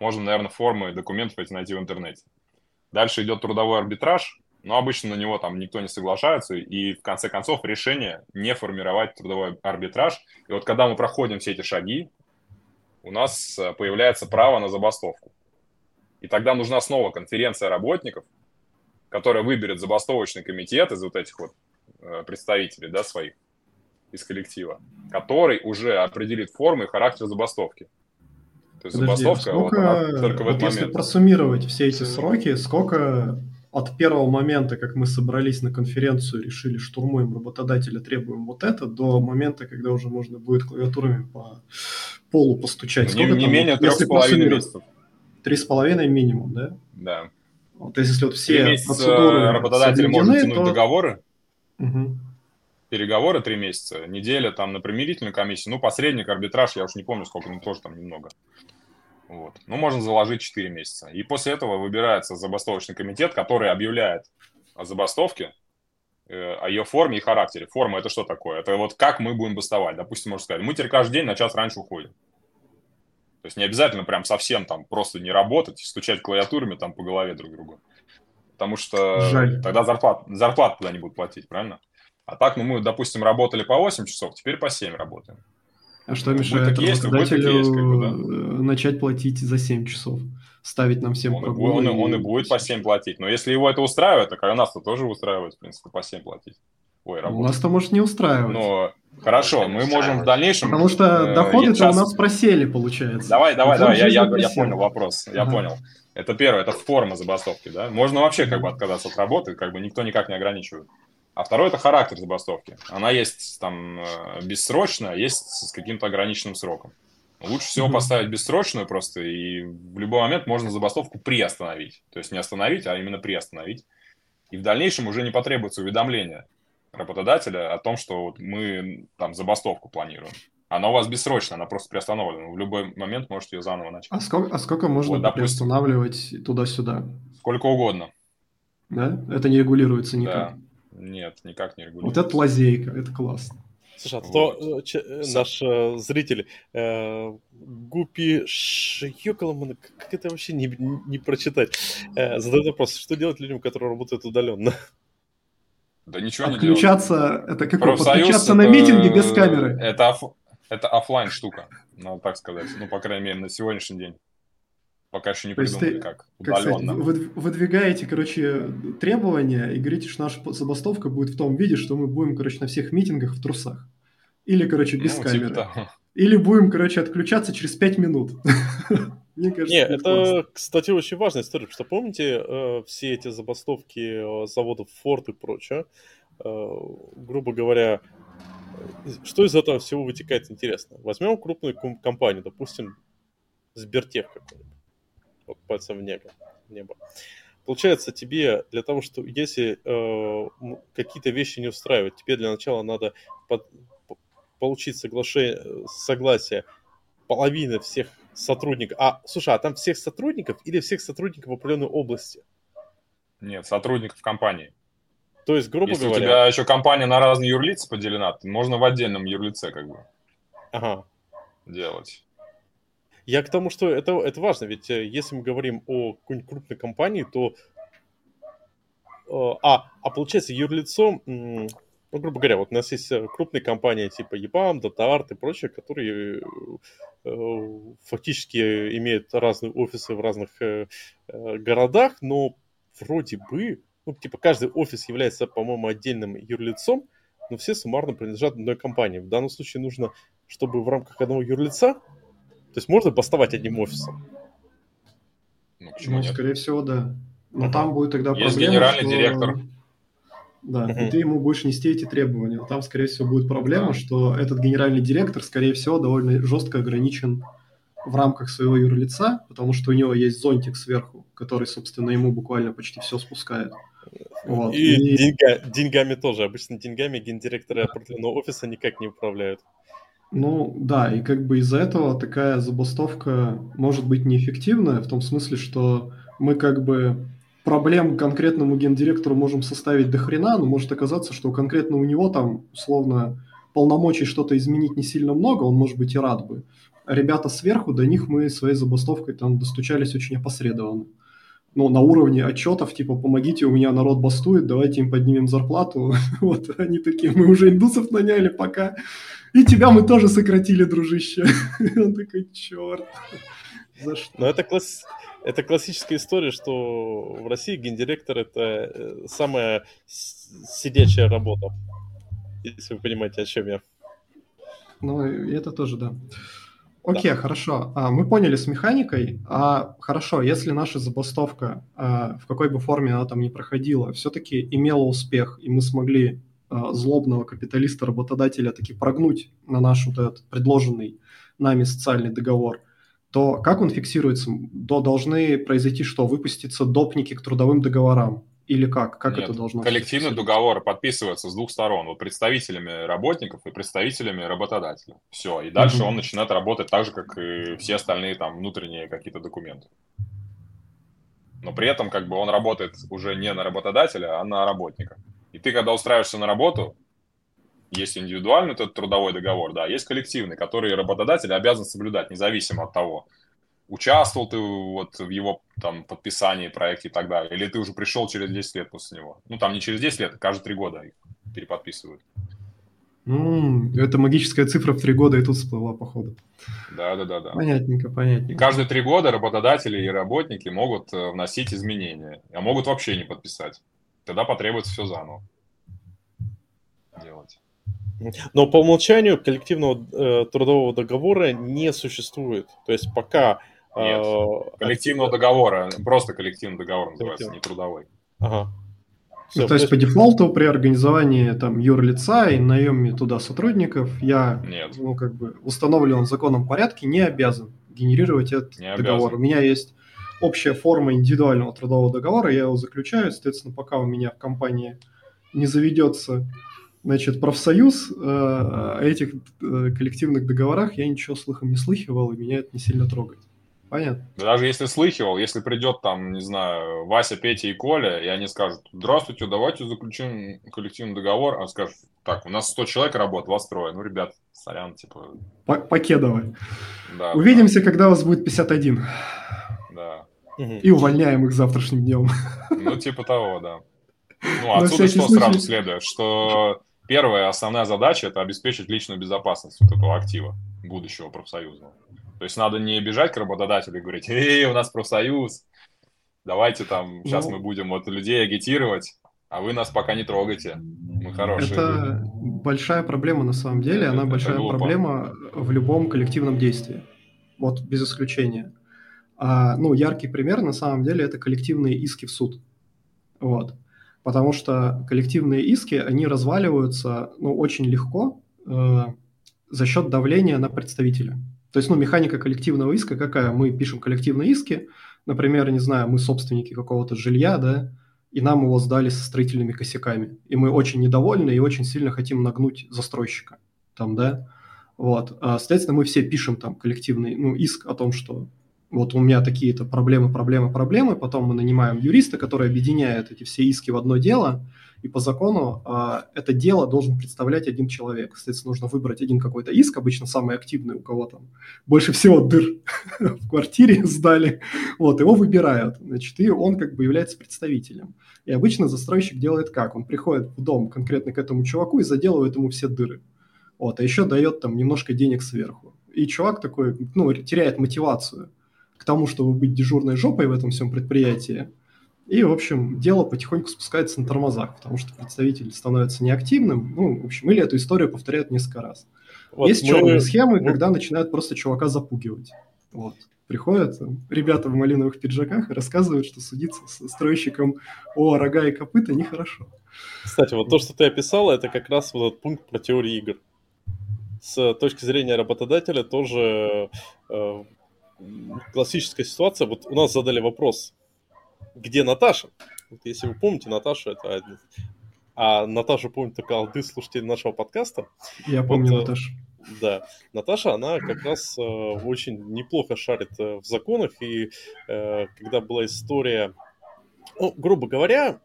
Можно, наверное, формы документов эти найти в интернете. Дальше идет трудовой арбитраж, но обычно на него там никто не соглашается, и в конце концов решение не формировать трудовой арбитраж. И вот когда мы проходим все эти шаги, у нас появляется право на забастовку. И тогда нужна снова конференция работников, которая выберет забастовочный комитет из вот этих вот представителей, да, своих, из коллектива, который уже определит форму и характер забастовки. То есть Подожди, забастовка сколько, вот, только в вот этот если момент. Просуммировать все эти сроки, сколько от первого момента, как мы собрались на конференцию, решили штурмуем работодателя, требуем вот это, до момента, когда уже можно будет клавиатурами по полу постучать. Сколько не не менее трех с половиной месяцев. Три с половиной минимум, да? Да. Вот, то есть, если вот все месяца процедуры... работодатель может тянуть то... договоры, угу. переговоры три месяца, неделя там на примирительную комиссию, ну, посредник, арбитраж, я уж не помню сколько, но тоже там немного. Вот. Ну, можно заложить четыре месяца. И после этого выбирается забастовочный комитет, который объявляет о забастовке, о ее форме и характере. Форма – это что такое? Это вот как мы будем бастовать. Допустим, можно сказать, мы теперь каждый день на час раньше уходим. То есть не обязательно прям совсем там просто не работать, стучать клавиатурами там по голове друг другу. Потому что Жаль. тогда зарплат, зарплату туда не будут платить, правильно? А так, ну, мы, допустим, работали по восемь часов, теперь по семь работаем. А что мешает работодателю начать платить за семь часов? Ставить нам всем прогулы? Он, он, и... он и будет по семь платить. Но если его это устраивает, так и нас-то тоже устраивает, в принципе, по семь платить. Ой, у нас-то может не устраивать. Но хорошо, мы можем в дальнейшем... Потому что доходы-то час... у нас просели, получается. Давай, давай, давай, я, я, я понял вопрос, я ага. понял. Это первое, это форма забастовки, да? Можно вообще как бы отказаться от работы, как бы никто никак не ограничивает. А второе, это характер забастовки. Она есть там бессрочная, есть с каким-то ограниченным сроком. Лучше всего поставить бессрочную просто, и в любой момент можно забастовку приостановить. То есть не остановить, а именно приостановить. И в дальнейшем уже не потребуется уведомление работодателя о том, что вот мы там забастовку планируем. Она у вас бессрочная, она просто приостановлена. В любой момент можете ее заново начать. А сколько, а сколько можно вот, допустим, приостанавливать туда-сюда? Сколько угодно. Да? Это не регулируется никак? Да. Нет, никак не регулируется. Вот это лазейка, это классно. Слушай, а вот. то че, наш э, зритель э, Гупи Шьёкаламан, как это вообще не, не прочитать, э, задает вопрос, что делать людям, которые работают удаленно? Да ничего Отключаться, не делать. Это как подключаться это, на митинги без камеры. Это, оф, это офлайн штука, надо так сказать. Ну, по крайней мере, на сегодняшний день. Пока еще не то придумали, ты, как, как удаленно. Сказать, выдвигаете, короче, требования и говорите, что наша забастовка будет в том виде, что мы будем, короче, на всех митингах в трусах. Или, короче, без ну, камеры. Типа Или будем, короче, отключаться через пять минут. Мне кажется, Нет, это, классно. Кстати, очень важная история, потому что, помните, все эти забастовки заводов Ford и прочее, грубо говоря, что из этого всего вытекает интересно? Возьмем крупную компанию, допустим, Сбертех какой-нибудь. Вот пальцем в небо. в небо. Получается, тебе для того, что если э, какие-то вещи не устраивают, тебе для начала надо под, получить соглашение, согласие половины всех сотрудников. А, слушай, а там всех сотрудников или всех сотрудников в определенной области? Нет, сотрудников компании. То есть, грубо если говоря... Если у тебя еще компания на разные юрлицы поделена, можно в отдельном юрлице как бы ага. делать. Я к тому, что это, это важно, ведь если мы говорим о какой-нибудь крупной компании, то... Э, а, а получается, юрлицо, ну, грубо говоря, вот у нас есть крупные компании типа EPAM, DataArt и прочие, которые э, фактически имеют разные офисы в разных э, городах, но вроде бы, ну, типа каждый офис является, по-моему, отдельным юрлицом, но все суммарно принадлежат одной компании. В данном случае нужно, чтобы в рамках одного юрлица... То есть можно бастовать одним офисом? Ну, почему ну нет? Скорее всего, да. Но uh-huh. там будет тогда есть проблема, генеральный что... директор. Да, uh-huh. и ты ему будешь нести эти требования. Там, скорее всего, будет проблема, uh-huh. что этот генеральный директор, скорее всего, довольно жестко ограничен в рамках своего юрлица, потому что у него есть зонтик сверху, который, собственно, ему буквально почти все спускает. Вот. И, и... Деньга... деньгами тоже. Обычно деньгами гендиректоры uh-huh. определенного офиса никак не управляют. Ну, да, и как бы из-за этого такая забастовка может быть неэффективная, в том смысле, что мы как бы проблем конкретному гендиректору можем составить до хрена, но может оказаться, что конкретно у него там, условно, полномочий что-то изменить не сильно много, он, может быть, и рад бы. А ребята сверху, до них мы своей забастовкой там достучались очень опосредованно. Ну, на уровне отчетов, типа, помогите, у меня народ бастует, давайте им поднимем зарплату. Вот они такие, мы уже индусов наняли пока, и тебя мы тоже сократили, дружище. Он такой, черт, за что? Ну, это, класс... это классическая история, что в России гендиректор – это самая сидячая работа, если вы понимаете, о чем я. Ну, это тоже, да. Окей, да. Хорошо. А, мы поняли с механикой. А, хорошо, если наша забастовка, а, в какой бы форме она там ни проходила, все-таки имела успех, и мы смогли а, злобного капиталиста-работодателя таки прогнуть на наш вот этот предложенный нами социальный договор, то как он фиксируется? До, должны произойти что? Выпуститься допники к трудовым договорам? Или как? Как Нет, это должно быть? Коллективный договор подписывается с двух сторон. Вот представителями работников и представителями работодателя. Все. И дальше mm-hmm. он начинает работать так же, как и все остальные там внутренние какие-то документы. Но при этом как бы он работает уже не на работодателя, а на работника. И ты, когда устраиваешься на работу, есть индивидуальный этот трудовой договор, да, есть коллективный, который работодатель обязан соблюдать, независимо от того, участвовал ты вот в его там подписании, проекте и так далее, или ты уже пришел через десять лет после него. Ну, там не через десять лет, а каждые три года их переподписывают. Mm, это магическая цифра в три года и тут всплыла, походу. Да-да-да. Понятненько, понятненько. Каждые три года работодатели и работники могут вносить изменения, а могут вообще не подписать. Тогда потребуется все заново делать. Но по умолчанию коллективного э, трудового договора не существует. То есть пока... Нет, коллективного договора, просто коллективный договор называется, не трудовой. Ага. Все, ну, то есть по дефолту при организовании там юрлица и наеме туда сотрудников я ну, как бы, установлен в законном порядке, не обязан генерировать этот не договор. Обязан. У меня есть общая форма индивидуального трудового договора, я его заключаю, соответственно, пока у меня в компании не заведется... Значит, профсоюз, о э, этих э, коллективных договорах я ничего слыхом не слыхивал, и меня это не сильно трогает. Понятно? Даже если слыхивал, если придет там, не знаю, Вася, Петя и Коля, и они скажут, здравствуйте, давайте заключим коллективный договор, а скажут, так, у нас сто человек работает, вас трое, ну, ребят, сорян, типа... Покедовай. Да, увидимся, да. когда у вас будет пятьдесят один. Да. И увольняем их завтрашним днем. Ну, типа того, да. Ну, отсюда что случай... сразу следует, что... Первая основная задача – это обеспечить личную безопасность вот этого актива будущего профсоюза. То есть надо не бежать к работодателю и говорить: «Эй, у нас профсоюз, давайте там сейчас ну, мы будем вот людей агитировать, а вы нас пока не трогайте, мы хорошие». Это большая проблема на самом деле, это, она это большая глупо. Проблема в любом коллективном действии, вот без исключения. А, ну, яркий пример на самом деле это коллективные иски в суд, вот. Потому что коллективные иски, они разваливаются, ну, очень легко э, за счет давления на представителя. То есть, ну, механика коллективного иска какая? Мы пишем коллективные иски, например, не знаю, мы собственники какого-то жилья, да, и нам его сдали со строительными косяками, и мы очень недовольны и очень сильно хотим нагнуть застройщика, там, да, вот. А, соответственно, мы все пишем там коллективный, ну, иск о том, что вот у меня такие-то проблемы, проблемы, проблемы, потом мы нанимаем юриста, который объединяет эти все иски в одно дело, и по закону а, это дело должен представлять один человек. Соответственно, нужно выбрать один какой-то иск, обычно самый активный, у кого там больше всего дыр в квартире сдали, вот, его выбирают, значит, и он как бы является представителем. И обычно застройщик делает как? Он приходит в дом конкретно к этому чуваку и заделывает ему все дыры, вот, а еще дает там немножко денег сверху. И чувак такой, ну, теряет мотивацию к тому, чтобы быть дежурной жопой в этом всем предприятии. И, в общем, дело потихоньку спускается на тормозах, потому что представитель становится неактивным, ну, в общем, или эту историю повторяют несколько раз. Вот есть мы... черные схемы, вот, когда начинают просто чувака запугивать. Вот. Приходят там ребята в малиновых пиджаках и рассказывают, что судиться с стройщиком о рога и копыта нехорошо. Кстати, вот то, что ты описала, это как раз вот этот пункт про теорию игр. С точки зрения работодателя тоже... Э, классическая ситуация. Вот у нас задали вопрос, где Наташа? Вот если вы помните, Наташу это... А Наташу помнят только алды слушатели нашего подкаста. Я помню вот, Наташу. Да. Наташа, она как раз э, очень неплохо шарит э, в законах. И э, когда была история... Ну, грубо говоря,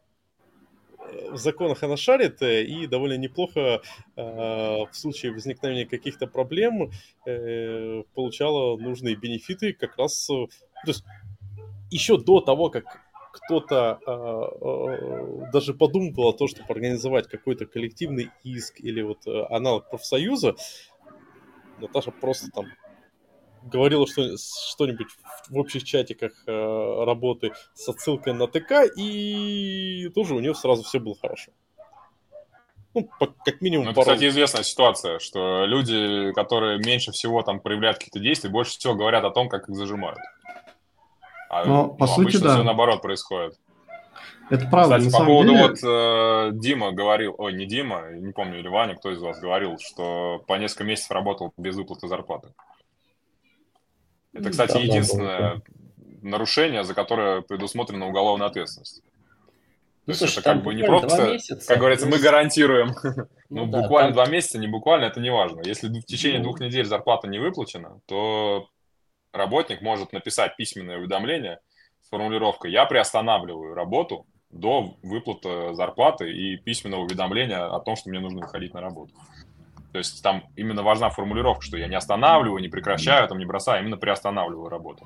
в законах она шарит и довольно неплохо э, в случае возникновения каких-то проблем э, получала нужные бенефиты как раз... То есть еще до того, как кто-то э, э, даже подумал о том, чтобы организовать какой-то коллективный иск или вот аналог профсоюза, Наташа просто там говорила что, что-нибудь в общих чатиках э, работы с отсылкой на ТК, и тоже у нее сразу все было хорошо. Ну, по, как минимум... Ну, это, пару... кстати, известная ситуация, что люди, которые меньше всего там проявляют какие-то действия, больше всего говорят о том, как их зажимают. А, но, ну, по обычно сути, да, все наоборот происходит. Это правда. Кстати, по поводу деле... вот э, Дима говорил, ой, не Дима, не помню, или Ваня, кто из вас говорил, что по несколько месяцев работал без выплаты зарплаты. Это, кстати, да, единственное да, да. нарушение, за которое предусмотрена уголовная ответственность. Ну, то есть это как бы не просто, месяца, как говорится, плюс... мы гарантируем. Ну, ну да, буквально там... два месяца, не буквально, это не важно. Если в течение ну... двух недель зарплата не выплачена, то работник может написать письменное уведомление с формулировкой «Я приостанавливаю работу до выплаты зарплаты и письменного уведомления о том, что мне нужно выходить на работу». То есть там именно важна формулировка, что я не останавливаю, не прекращаю, там не бросаю, именно приостанавливаю работу.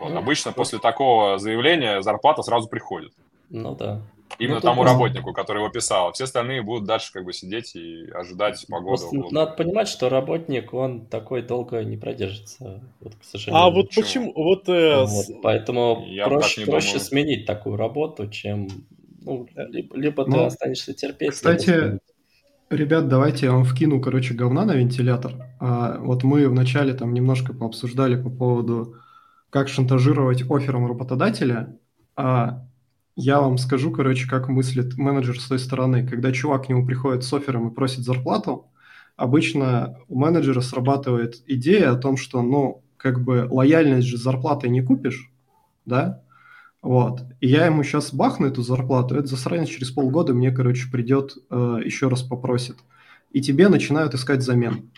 Вот. Ну, обычно после такого заявления зарплата сразу приходит. Ну да. Именно ну, тому работнику, который его писал. Все остальные будут дальше как бы сидеть и ожидать погоды. Надо понимать, что работник, он такой долго не продержится. Вот, к сожалению. А вот почему? Вот, э... вот, поэтому я проще, проще сменить такую работу, чем... Ну, либо либо ну, ты останешься терпеть. Кстати... Ребят, давайте я вам вкину, короче, говна на вентилятор. А, вот мы вначале там немножко пообсуждали по поводу, как шантажировать оффером работодателя. А я вам скажу, короче, как мыслит менеджер с той стороны. Когда чувак к нему приходит с оффером и просит зарплату, обычно у менеджера срабатывает идея о том, что, ну, как бы лояльность же зарплатой не купишь, да? Вот. И я ему сейчас бахну эту зарплату, этот засранец через полгода мне, короче, придет, э, еще раз попросит. И тебе начинают искать замену.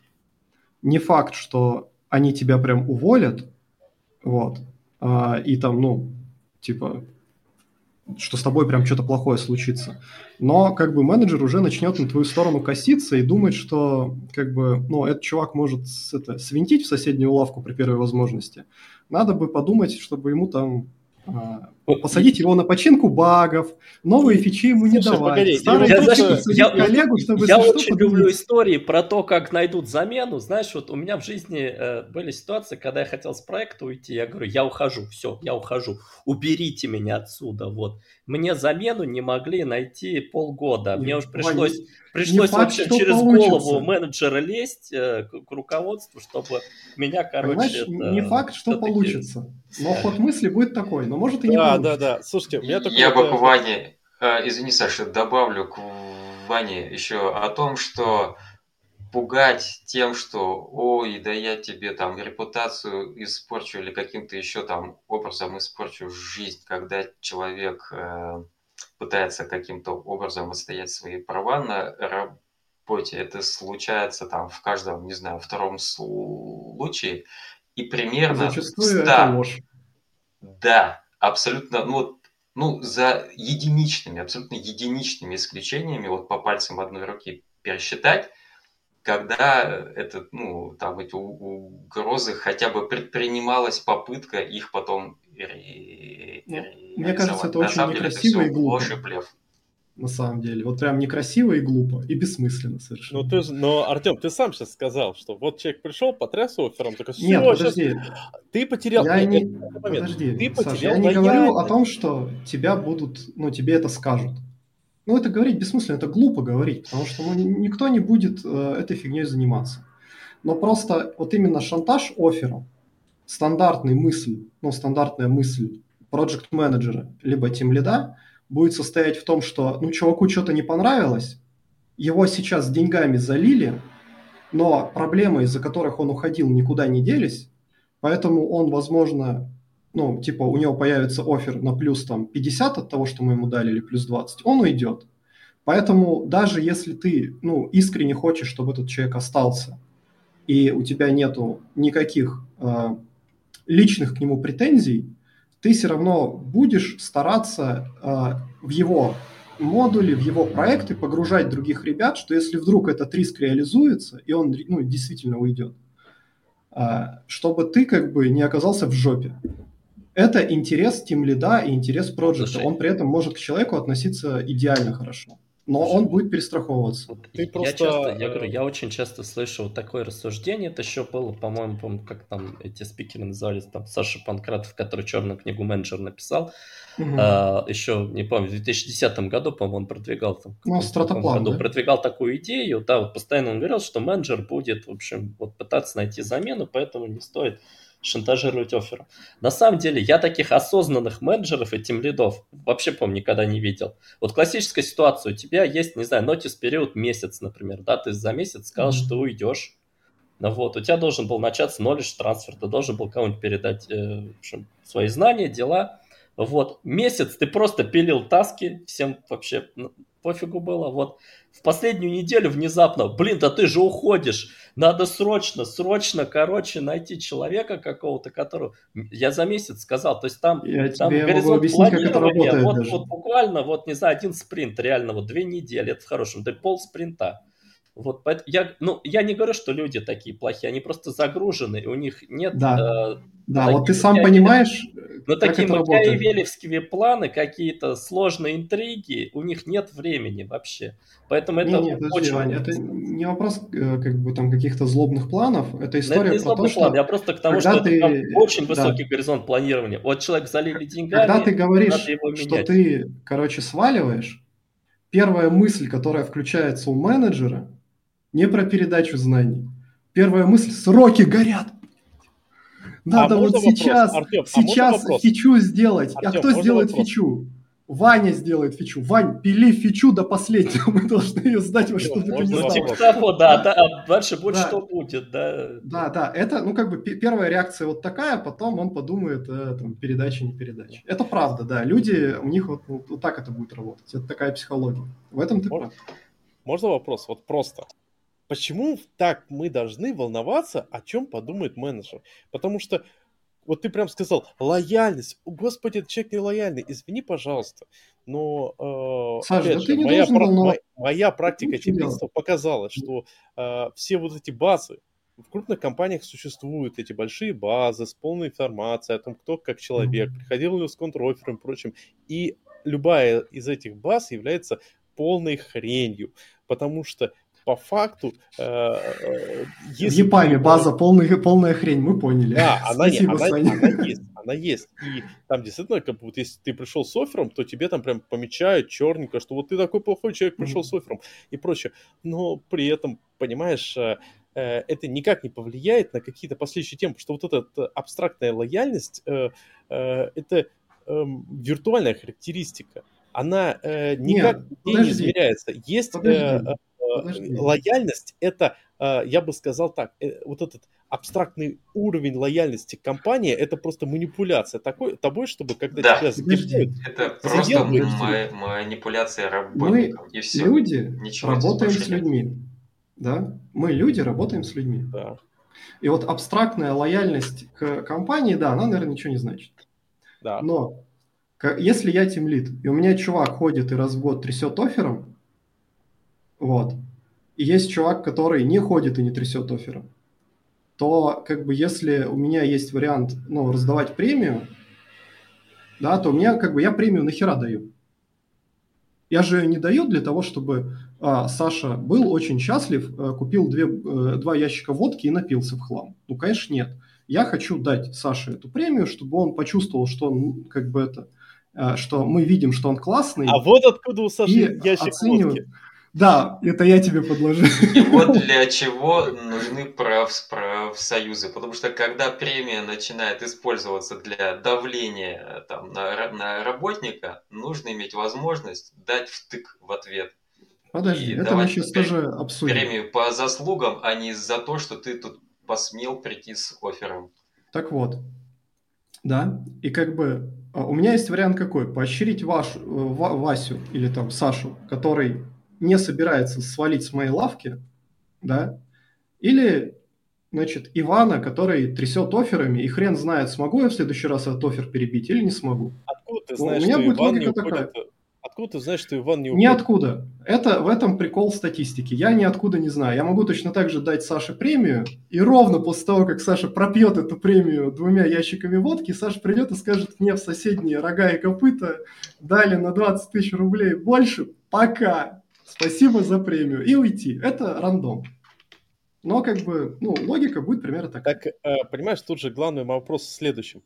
Не факт, что они тебя прям уволят, вот, э, и там, ну, типа, что с тобой прям что-то плохое случится. Но, как бы, менеджер уже начнет на твою сторону коситься и думать, что, как бы, ну, этот чувак может это, свинтить в соседнюю лавку при первой возможности. Надо бы подумать, чтобы ему там... Посадить его на починку багов, новые фичи ему не давать. Старые я, знаешь, я, коллегу, чтобы я очень люблю истории про то, как найдут замену. Знаешь, вот у меня в жизни э, были ситуации, когда я хотел с проекта уйти, я говорю, я ухожу, все, я ухожу, уберите меня отсюда, вот. Мне замену не могли найти полгода, мне уже пришлось, пришлось факт, вообще через получится. Голову менеджера лезть э, к, к руководству, чтобы меня, короче... Это, не факт, что все-таки... получится, но ход мысли будет такой, но может и не да, получится. Да, да, да, слушайте, у меня такое... Я бы к Ване, э, извини, Саша, добавлю к Ване еще о том, что пугать тем, что ой, да я тебе там репутацию испорчу или каким-то еще там образом испорчу жизнь, когда человек э, пытается каким-то образом отстоять свои права на работе, это случается там в каждом, не знаю, втором случае, и примерно... Зачастую это ложь. Да, абсолютно, ну, ну, за единичными, абсолютно единичными исключениями, вот по пальцам одной руки пересчитать, когда этот, ну, там эти угрозы, хотя бы предпринималась попытка их потом ре- ну, ре- Мне кажется, это на очень самом деле, некрасиво это и глупо. Ложь и плев. На самом деле, вот прям некрасиво и глупо, и бессмысленно совершенно. Ну, ты же, но, Артем, ты сам сейчас сказал, что вот человек пришел, потряс оффером, такой, все, Нет, подожди. Сейчас... Ты потерял... Я не... Подожди, ты потерял Саша, я не говорю о том, что тебя будут, ну, тебе это скажут. Ну, это говорить бессмысленно, это глупо говорить, потому что ну, никто не будет э, этой фигней заниматься. Но просто вот именно шантаж оффером, стандартная мысль, ну, стандартная мысль проджект-менеджера, либо тимлида, будет состоять в том, что, ну, чуваку что-то не понравилось, его сейчас деньгами залили, но проблемы, из-за которых он уходил, никуда не делись, поэтому он, возможно... ну, типа, у него появится оффер на плюс там пятьдесят от того, что мы ему дали, или плюс двадцать, он уйдет. Поэтому даже если ты, ну, искренне хочешь, чтобы этот человек остался, и у тебя нету никаких э, личных к нему претензий, ты все равно будешь стараться э, в его модули, в его проекты погружать других ребят, что если вдруг этот риск реализуется, и он, ну, действительно уйдет, э, чтобы ты как бы не оказался в жопе. Это интерес тимлида и интерес проджекта. Он при этом может к человеку относиться идеально хорошо, но он будет перестраховываться. Ты я, просто... часто, я, говорю, я очень часто слышу вот такое рассуждение. Это еще было, по-моему, по-моему как там эти спикеры назывались, там Саша Панкратов, который «Черную книгу менеджер» написал. Угу. А, еще, не помню, в две тысячи десятом году, по-моему, он продвигал, там, ну, стратоплан, да? продвигал такую идею. Да, вот постоянно он говорил, что менеджер будет, в общем, вот, пытаться найти замену, поэтому не стоит... шантажировать оффером. На самом деле, я таких осознанных менеджеров и тимлидов вообще, по-моему, никогда не видел. Вот классическая ситуация, у тебя есть, не знаю, notice период месяц, например, да, ты за месяц сказал, mm-hmm. что ты уйдешь, ну, вот, у тебя должен был начаться knowledge transfer, ты должен был кому-нибудь передать э, в общем, свои знания, дела, вот, месяц ты просто пилил таски, всем вообще... пофигу было, вот, в последнюю неделю внезапно, блин, да ты же уходишь, надо срочно, срочно, короче, найти человека какого-то, которого, я за месяц сказал, то есть там, я там горизонт планирования, вот, вот буквально, вот, не знаю, один спринт, реально, вот, две недели, это в хорошем, да и пол спринта, вот, поэтому, я, ну, я не говорю, что люди такие плохие, они просто загружены, у них нет... Да. Э, Да, такие, вот ты сам понимаешь, но как такие макиавелевские планы, какие-то сложные интриги, у них нет времени вообще. Поэтому это не, не, очень... Подожди, это не вопрос как бы, там, каких-то злобных планов, это история это не про то, что... план. Я просто к тому, когда что ты... там очень высокий да. горизонт планирования. Вот человек залили деньгами, когда ты говоришь, что ты, короче, сваливаешь, первая мысль, которая включается у менеджера, не про передачу знаний. Первая мысль – сроки горят. Надо а вот сейчас, Артем, сейчас а фичу сделать. Артем, а кто сделает вопрос? Фичу? Ваня сделает фичу. Вань, пили фичу до последнего. Мы должны ее сдать во что бы то ни стало. Да, да, а дальше будет да. что будет. Да. да, да. Это, ну, как бы первая реакция вот такая, потом он подумает, э, там, передача, не передача. Это правда, да. Люди, у них вот, вот так это будет работать. Это такая психология. В этом ты прав. Можно вопрос? Вот просто. Почему так мы должны волноваться, о чем подумает менеджер? Потому что, вот ты прям сказал, лояльность. О, господи, этот человек не лояльный. Извини, пожалуйста. Но, э, Саша, опять да же, моя, прав... моя, моя практика терпенства показала, что э, все вот эти базы в крупных компаниях существуют эти большие базы с полной информацией о том, кто как человек, приходил ли с контр-оффером и прочим. И любая из этих баз является полной хренью, потому что по факту... Э, э, если... В ЕПАМе база полная, полная хрень, мы поняли. Да, она, Спасибо, она, она есть, она есть. И там действительно, как бы, вот, если ты пришел с оффером, то тебе там прям помечают черненько, что вот ты такой плохой человек, пришел mm-hmm. с оффером и прочее. Но при этом, понимаешь, э, э, это никак не повлияет на какие-то последующие темы, что вот эта абстрактная лояльность, э, э, это э, виртуальная характеристика. Она э, никак Нет, не измеряется. Есть... Э, Подожди. Лояльность – это, я бы сказал так, вот этот абстрактный уровень лояльности компании – это просто манипуляция такой, тобой, чтобы когда да. тебя закрепляют. Это просто м- манипуляция работников. Мы, и люди, Ничего работаем с людьми. Да? Мы, люди, работаем с людьми. Да. И вот абстрактная лояльность к компании, да, она, наверное, ничего не значит. Да. Но если я тимлид, и у меня чувак ходит и раз в год трясет оффером, вот. И есть чувак, который не ходит и не трясет оффером, то как бы если у меня есть вариант, ну, раздавать премию, да, то у меня как бы я премию нахера даю. Я же ее не даю для того, чтобы а, Саша был очень счастлив, а, купил две, а, два ящика водки и напился в хлам. Ну, конечно, нет. Я хочу дать Саше эту премию, чтобы он почувствовал, что он как бы это, а, что мы видим, что он классный. А вот откуда у Саши ящик оцениваем... водки. Да, это я тебе подложил. И вот для чего нужны профс- профсоюзы. Потому что когда премия начинает использоваться для давления там, на, на работника, нужно иметь возможность дать втык в ответ. Подожди, и это мы сейчас тоже обсудим. Премию по заслугам, а не за то, что ты тут посмел прийти с оффером. Так вот, да, и как бы у меня есть вариант какой? Поощрить вашу, ва- Васю или там Сашу, который... не собирается свалить с моей лавки, да, или, значит, Ивана, который трясет офферами, и хрен знает, смогу я в следующий раз этот оффер перебить или не смогу. Откуда ты знаешь, что Иван не уходит? Откуда ты знаешь, что Иван не уходит? Ниоткуда. Это, в этом прикол статистики. Я ниоткуда не знаю. Я могу точно так же дать Саше премию, и ровно после того, как Саша пропьет эту премию двумя ящиками водки, Саша придет и скажет мне в соседние рога и копыта дали на двадцать тысяч рублей больше, пока... Спасибо за премию. И уйти. Это рандом. Но как бы, ну, логика будет примерно такая. Так, понимаешь, тут же главный вопрос в следующем.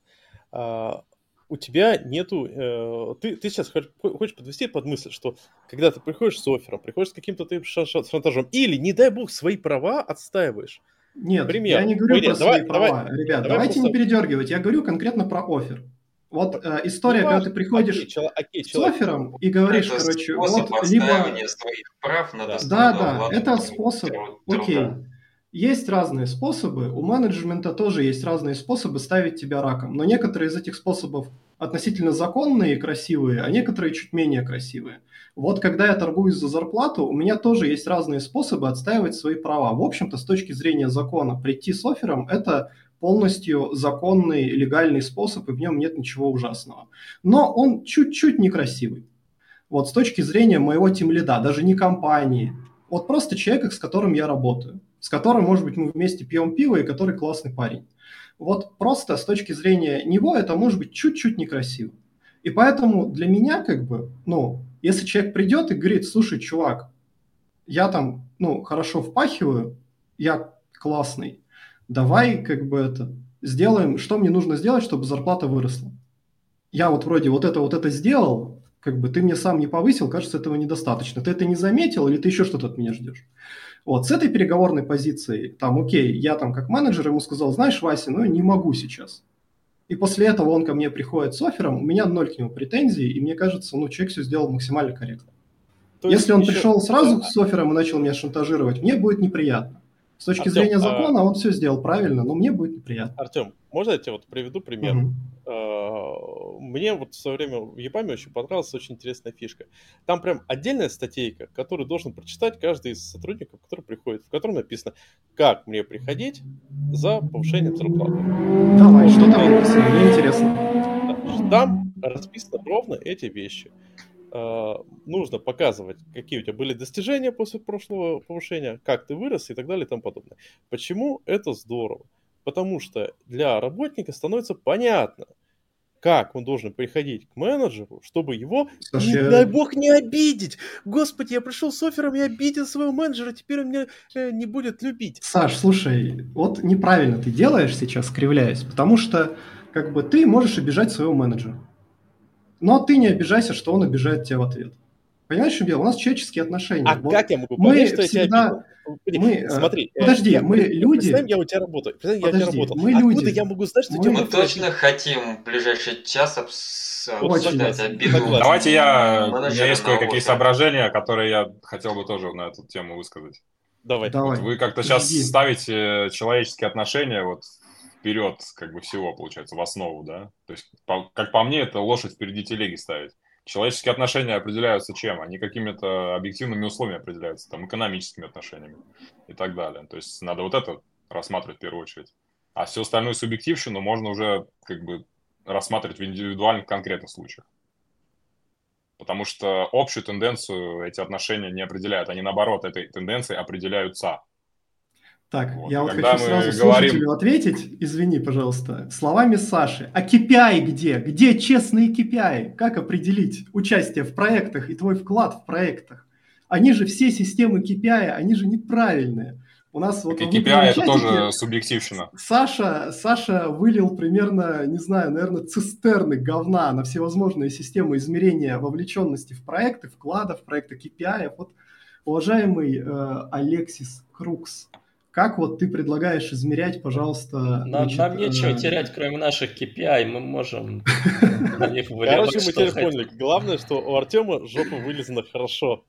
У тебя нету... Ты, ты сейчас хочешь подвести под мысль, что когда ты приходишь с оффером, приходишь с каким-то ты шантажом, или, не дай бог, свои права отстаиваешь. Нет, Пример. я не говорю Пример. про давай, свои давай, права. Давай, Ребят, давай давайте просто... не передергивать. Я говорю конкретно про оффер. Вот э, история, ну, когда ты приходишь окей, чело, окей, с оффером и говоришь, это короче, вот либо... Прав надо да, да, ладно, это способ, труда. окей. Есть разные способы, у менеджмента тоже есть разные способы ставить тебя раком, но некоторые из этих способов относительно законные и красивые, а некоторые чуть менее красивые. Вот когда я торгуюсь за зарплату, у меня тоже есть разные способы отстаивать свои права. В общем-то, с точки зрения закона, прийти с оффером – это... полностью законный, легальный способ, и в нем нет ничего ужасного. Но он чуть-чуть некрасивый. Вот с точки зрения моего тимлида, даже не компании, вот просто человека, с которым я работаю, с которым, может быть, мы вместе пьем пиво, и который классный парень. Вот просто с точки зрения него это может быть чуть-чуть некрасиво. И поэтому для меня, как бы, ну, если человек придет и говорит, слушай, чувак, я там, ну, хорошо впахиваю, я классный, давай как бы это сделаем, что мне нужно сделать, чтобы зарплата выросла. Я вот вроде вот это вот это сделал, как бы ты мне сам не повысил, кажется, этого недостаточно. Ты это не заметил или ты еще что-то от меня ждешь? Вот, с этой переговорной позиции, там, окей, я там как менеджер ему сказал, знаешь, Вася, ну не могу сейчас. И после этого он ко мне приходит с оффером, у меня ноль к нему претензий, и мне кажется, ну человек все сделал максимально корректно. То Если он еще... пришел сразу с оффером и начал меня шантажировать, мне будет неприятно. С точки Артем, зрения закона, а... он все сделал правильно, но мне будет неприятно. Артем, можно я тебе вот приведу пример? Uh-huh. Мне вот в свое время в ЕПАМе очень понравилась очень интересная фишка. Там прям отдельная статейка, которую должен прочитать каждый из сотрудников, который приходит, в котором написано, как мне приходить за повышением зарплаты. Давай, что там написано? Мне интересно. Там расписаны ровно эти вещи. нужно показывать, какие у тебя были достижения после прошлого повышения, как ты вырос и так далее и тому подобное. Почему это здорово? Потому что для работника становится понятно, как он должен приходить к менеджеру, чтобы его, Саша, не я... дай бог, не обидеть. Господи, я пришел с оффером и обидел своего менеджера, теперь он меня э, не будет любить. Саш, слушай, вот неправильно ты делаешь сейчас, кривляясь, потому что как бы ты можешь обижать своего менеджера. Но ты не обижайся, что он обижает тебя в ответ. Понимаешь, в чем дело? У нас человеческие отношения. А вот как я могу понять, что всегда... я тебя обижу? Мы... Смотри, подожди, я... мы люди... Представим, я у тебя работаю. Подожди, я у тебя работаю. Мы люди. Откуда я могу знать, что мы... у тебя мы работает? Точно хотим в ближайший час обс... обсуждать обиду. Давайте я... У меня есть кое-какие соображения, которые я хотел бы тоже на эту тему высказать. Давай. Давай. Вот вы как-то сейчас Иди. ставите человеческие отношения вот вперед как бы всего, получается, в основу, да? То есть, по... как по мне, это лошадь впереди телеги ставить. Человеческие отношения определяются чем? Они какими-то объективными условиями определяются, там, экономическими отношениями и так далее. То есть надо вот это рассматривать в первую очередь. А всю остальную субъективщину можно уже как бы рассматривать в индивидуальных конкретных случаях. Потому что общую тенденцию эти отношения не определяют. Они, наоборот, этой тенденцией определяются. Так, вот. я вот Когда хочу сразу говорим... слушателю ответить, извини, пожалуйста, словами Саши. А кей пи ай где? Где честные кей пи ай? Как определить участие в проектах и твой вклад в проектах? Они же все системы кей пи ай, они же неправильные. У нас вот кей пи ай это чатике, тоже субъективщина. Саша, Саша вылил примерно, не знаю, наверное, цистерны говна на всевозможные системы измерения вовлеченности в проекты, вкладов, проекты кей пи ай. Вот, уважаемый э, Алексис Крукс, как вот ты предлагаешь измерять, пожалуйста... Нам, значит, нам нечего э... терять, кроме наших кей пи ай, мы можем на них выливать, что хотим. Короче, мы теперь поняли. Главное, что у Артема жопа вылезана хорошо.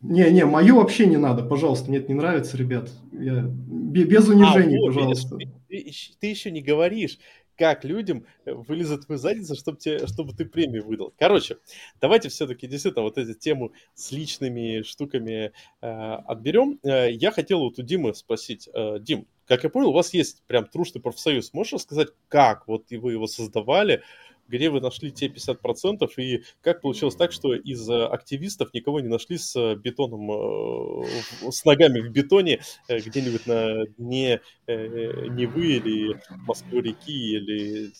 Не-не, мою вообще не надо, пожалуйста, мне это не нравится, ребят. Я... Без унижений, а, вот, пожалуйста. Видишь, ты, ты еще не говоришь, как людям вылезать твою задницу, чтобы, тебе, чтобы ты премию выдал. Короче, давайте все-таки действительно вот эту тему с личными штуками э, отберем. Э, я хотел вот у Димы спросить. Э, Дим, как я понял, у вас есть прям трушный профсоюз. Можешь рассказать, как вот вы его создавали, где вы нашли те пятьдесят процентов и как получилось так, что из активистов никого не нашли с бетоном, с ногами в бетоне где-нибудь на дне Невы или Москвы-реки или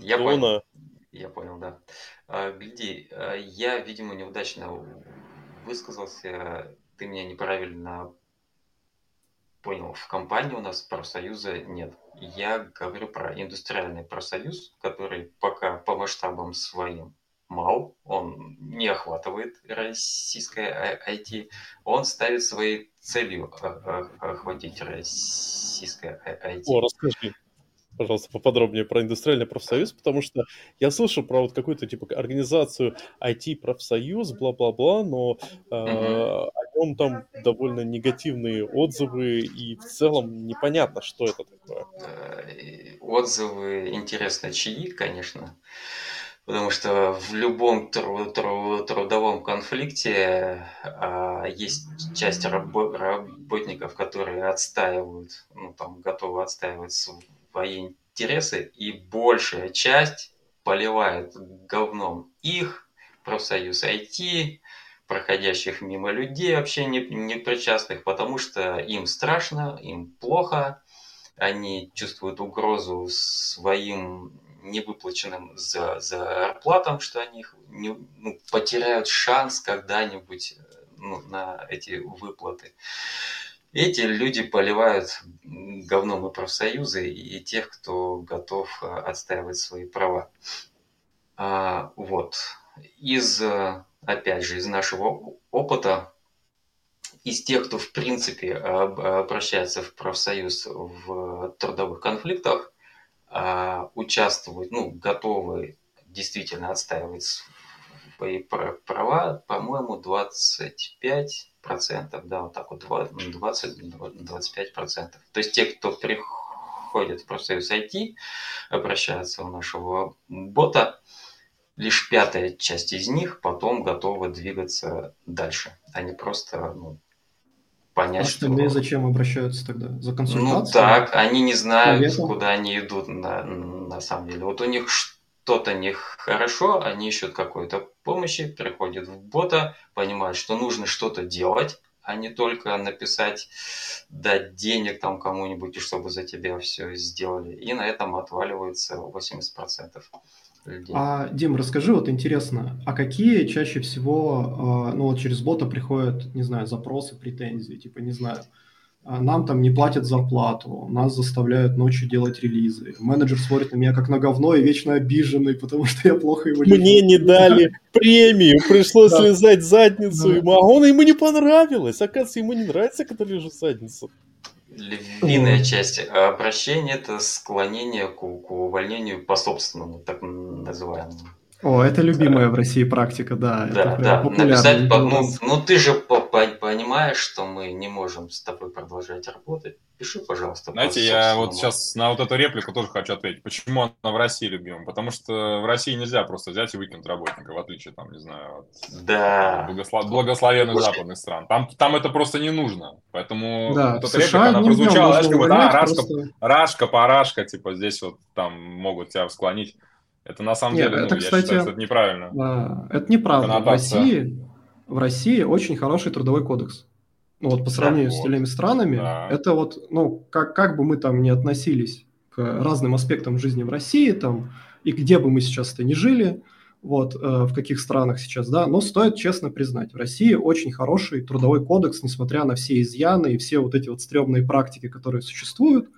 Я Дона? Понял. Я понял, да. Гляди, я, видимо, неудачно высказался, ты меня неправильно понял, в компании у нас профсоюза нет. Я говорю про индустриальный профсоюз, который пока по масштабам своим мал, он не охватывает российское ай ти, он ставит своей целью охватить российское ай ти. О, расскажи, пожалуйста, поподробнее про индустриальный профсоюз, потому что я слышал про вот какую-то типа организацию ай ти-профсоюз, бла-бла-бла, но э, mm-hmm. о нем там довольно негативные отзывы, и в целом непонятно, что это такое. Отзывы интересно чьи, конечно, потому что в любом тру- тру- трудовом конфликте э, есть часть рабо- работников, которые отстаивают, ну там готовы отстаивать свою свои интересы, и большая часть поливает говном их, профсоюз ай ти, проходящих мимо людей, вообще непричастных, потому что им страшно, им плохо, они чувствуют угрозу своим невыплаченным за, зарплатам, что они не, ну, потеряют шанс когда-нибудь ну, на эти выплаты. Эти люди поливают говном и профсоюзы, и тех, кто готов отстаивать свои права. А, вот. Из, опять же, из нашего опыта, из тех, кто в принципе обращается в профсоюз в трудовых конфликтах, участвуют, ну, готовы действительно отстаивать свои права, по-моему, двадцать пять процентов. Процентов, да, вот так вот двадцать-двадцать пять процентов. То есть те, кто приходит в профсоюз ай ти, обращаются у нашего бота, лишь пятая часть из них потом готова двигаться дальше, а не просто ну, понять, а что... А зачем обращаются тогда? За консультацию? Ну так, они не знают, Советом? Куда они идут на, на самом деле. Вот у них что-то нехорошо, они ищут какой-то помощи, приходят в бота, понимают, что нужно что-то делать, а не только написать, дать денег там кому-нибудь, чтобы за тебя все сделали. И на этом отваливается восемьдесят процентов людей. А, Дим, расскажи, вот интересно, а какие чаще всего, ну вот через бота приходят, не знаю, запросы, претензии, типа, не знаю, нам там не платят зарплату, нас заставляют ночью делать релизы, менеджер смотрит на меня как на говно и вечно обиженный, потому что я плохо его лечу. Мне не дали премию, пришлось лизать задницу ему, а он ему не понравилось, оказывается, ему не нравится, когда лежу задницу. Львиная часть обращения – это склонение к увольнению по собственному, так называемому. О, это любимая в России практика, да. Да, да. Написать, ну, ну ты же понимаешь, что мы не можем с тобой продолжать работать. Пиши, пожалуйста. Знаете, я вот сейчас на вот эту реплику тоже хочу ответить. Почему она в России любима? Потому что в России нельзя просто взять и выкинуть работника, в отличие, там, не знаю, от да. благослов... благословенных Господи. западных стран. Там, там это просто не нужно. Поэтому да, вот эта реплика, она прозвучала, знаешь, как бы, да, рашка, просто... рашка, парашка, типа, здесь вот там могут тебя склонить. Это на самом Нет, деле, это, ну, кстати, я считаю, что это неправильно. Да, это неправда. В России, в России очень хороший трудовой кодекс. Ну вот по сравнению да, с другими вот. странами, да. это вот, ну, как, как бы мы там ни относились к разным аспектам жизни в России, там, и где бы мы сейчас-то ни жили, вот, э, в каких странах сейчас, да, но стоит честно признать, в России очень хороший трудовой кодекс, несмотря на все изъяны и все вот эти вот стрёмные практики, которые существуют.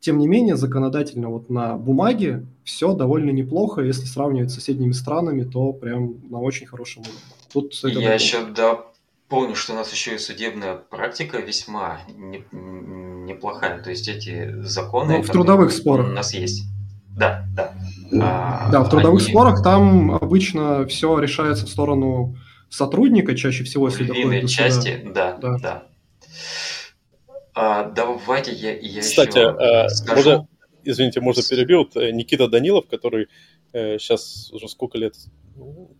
Тем не менее, законодательно вот на бумаге все довольно неплохо. Если сравнивать с соседними странами, то прям на очень хорошем уровне. Тут это Я довольно... еще дополню, что у нас еще и судебная практика весьма не... неплохая. То есть эти законы... Ну, в трудовых спорах. У нас есть. Да, да. А, да, в трудовых они... спорах там обычно все решается в сторону сотрудника, чаще всего, если доходит до суда. В длинной части, да, да. да. А, давайте я, я Кстати, еще скажу. Можно, извините, можно перебью. Вот Никита Данилов, который э, сейчас уже сколько лет...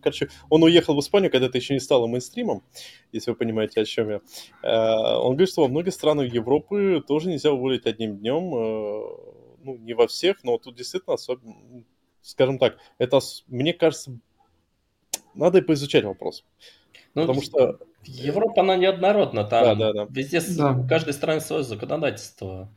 Короче, он уехал в Испанию, когда это еще не стало мейнстримом, если вы понимаете, о чем я. Э, он говорит, что во многих странах Европы тоже нельзя уволить одним днем. Э, ну, не во всех, но тут действительно, особенно, скажем так, это, мне кажется, надо и поизучать вопрос. Ну, потому что... Европа, она неоднородна, там да, да, да. везде, да. у каждой страны свое законодательство.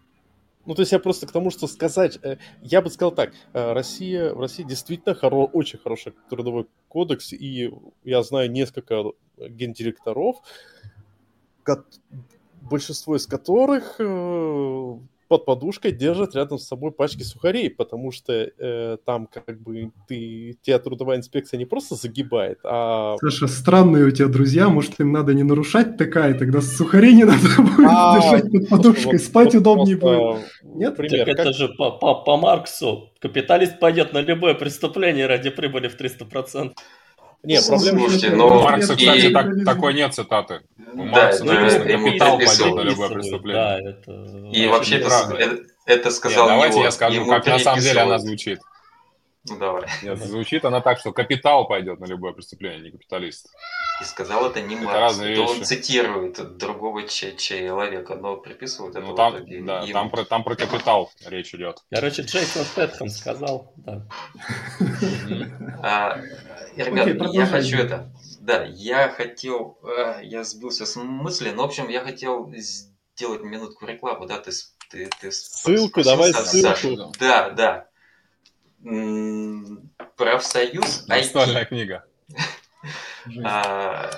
Ну, то есть я просто к тому, что сказать, я бы сказал так, Россия, в России действительно хоро, очень хороший трудовой кодекс, и я знаю несколько гендиректоров, большинство из которых под подушкой держат рядом с собой пачки сухарей, потому что э, там как бы ты, тебя трудовая инспекция не просто загибает, а... Саша, странные у тебя друзья, может, им надо не нарушать ТК, и тогда сухарей не надо будет а, держать под подушкой, вот, спать вот, удобнее вот, будет. Нет? Пример, так как... это же по, по, по Марксу. Капиталист пойдет на любое преступление ради прибыли в триста процентов. Нет, проблема... Слушайте, но у Маркса, кстати, и... так, такой нет цитаты. У да, Маркса написано, капитал пойдет на любое преступление. Да, это... И вообще это, это сказал нет, давайте его. Давайте я скажу, ему как на самом деле она звучит. Ну, давай. Нет, звучит она так, что капитал пойдет на любое преступление, не капиталист. И сказал это не это Маркс. Это он цитирует другого человека, но приписывают ну, это там, вот, да, там, про, там про капитал речь идет. Короче, Джейсон Стэтхэм сказал. Да. А, ребята, Окей, я хочу это... Да, я хотел... Я сбился с мысли, но, в общем, я хотел сделать минутку рекламы. Да, ты, ты, ты ссылку, спросил, давай Саша, ссылку. Саша. Да, да. Профсоюз ай ти. Настольная книга. а,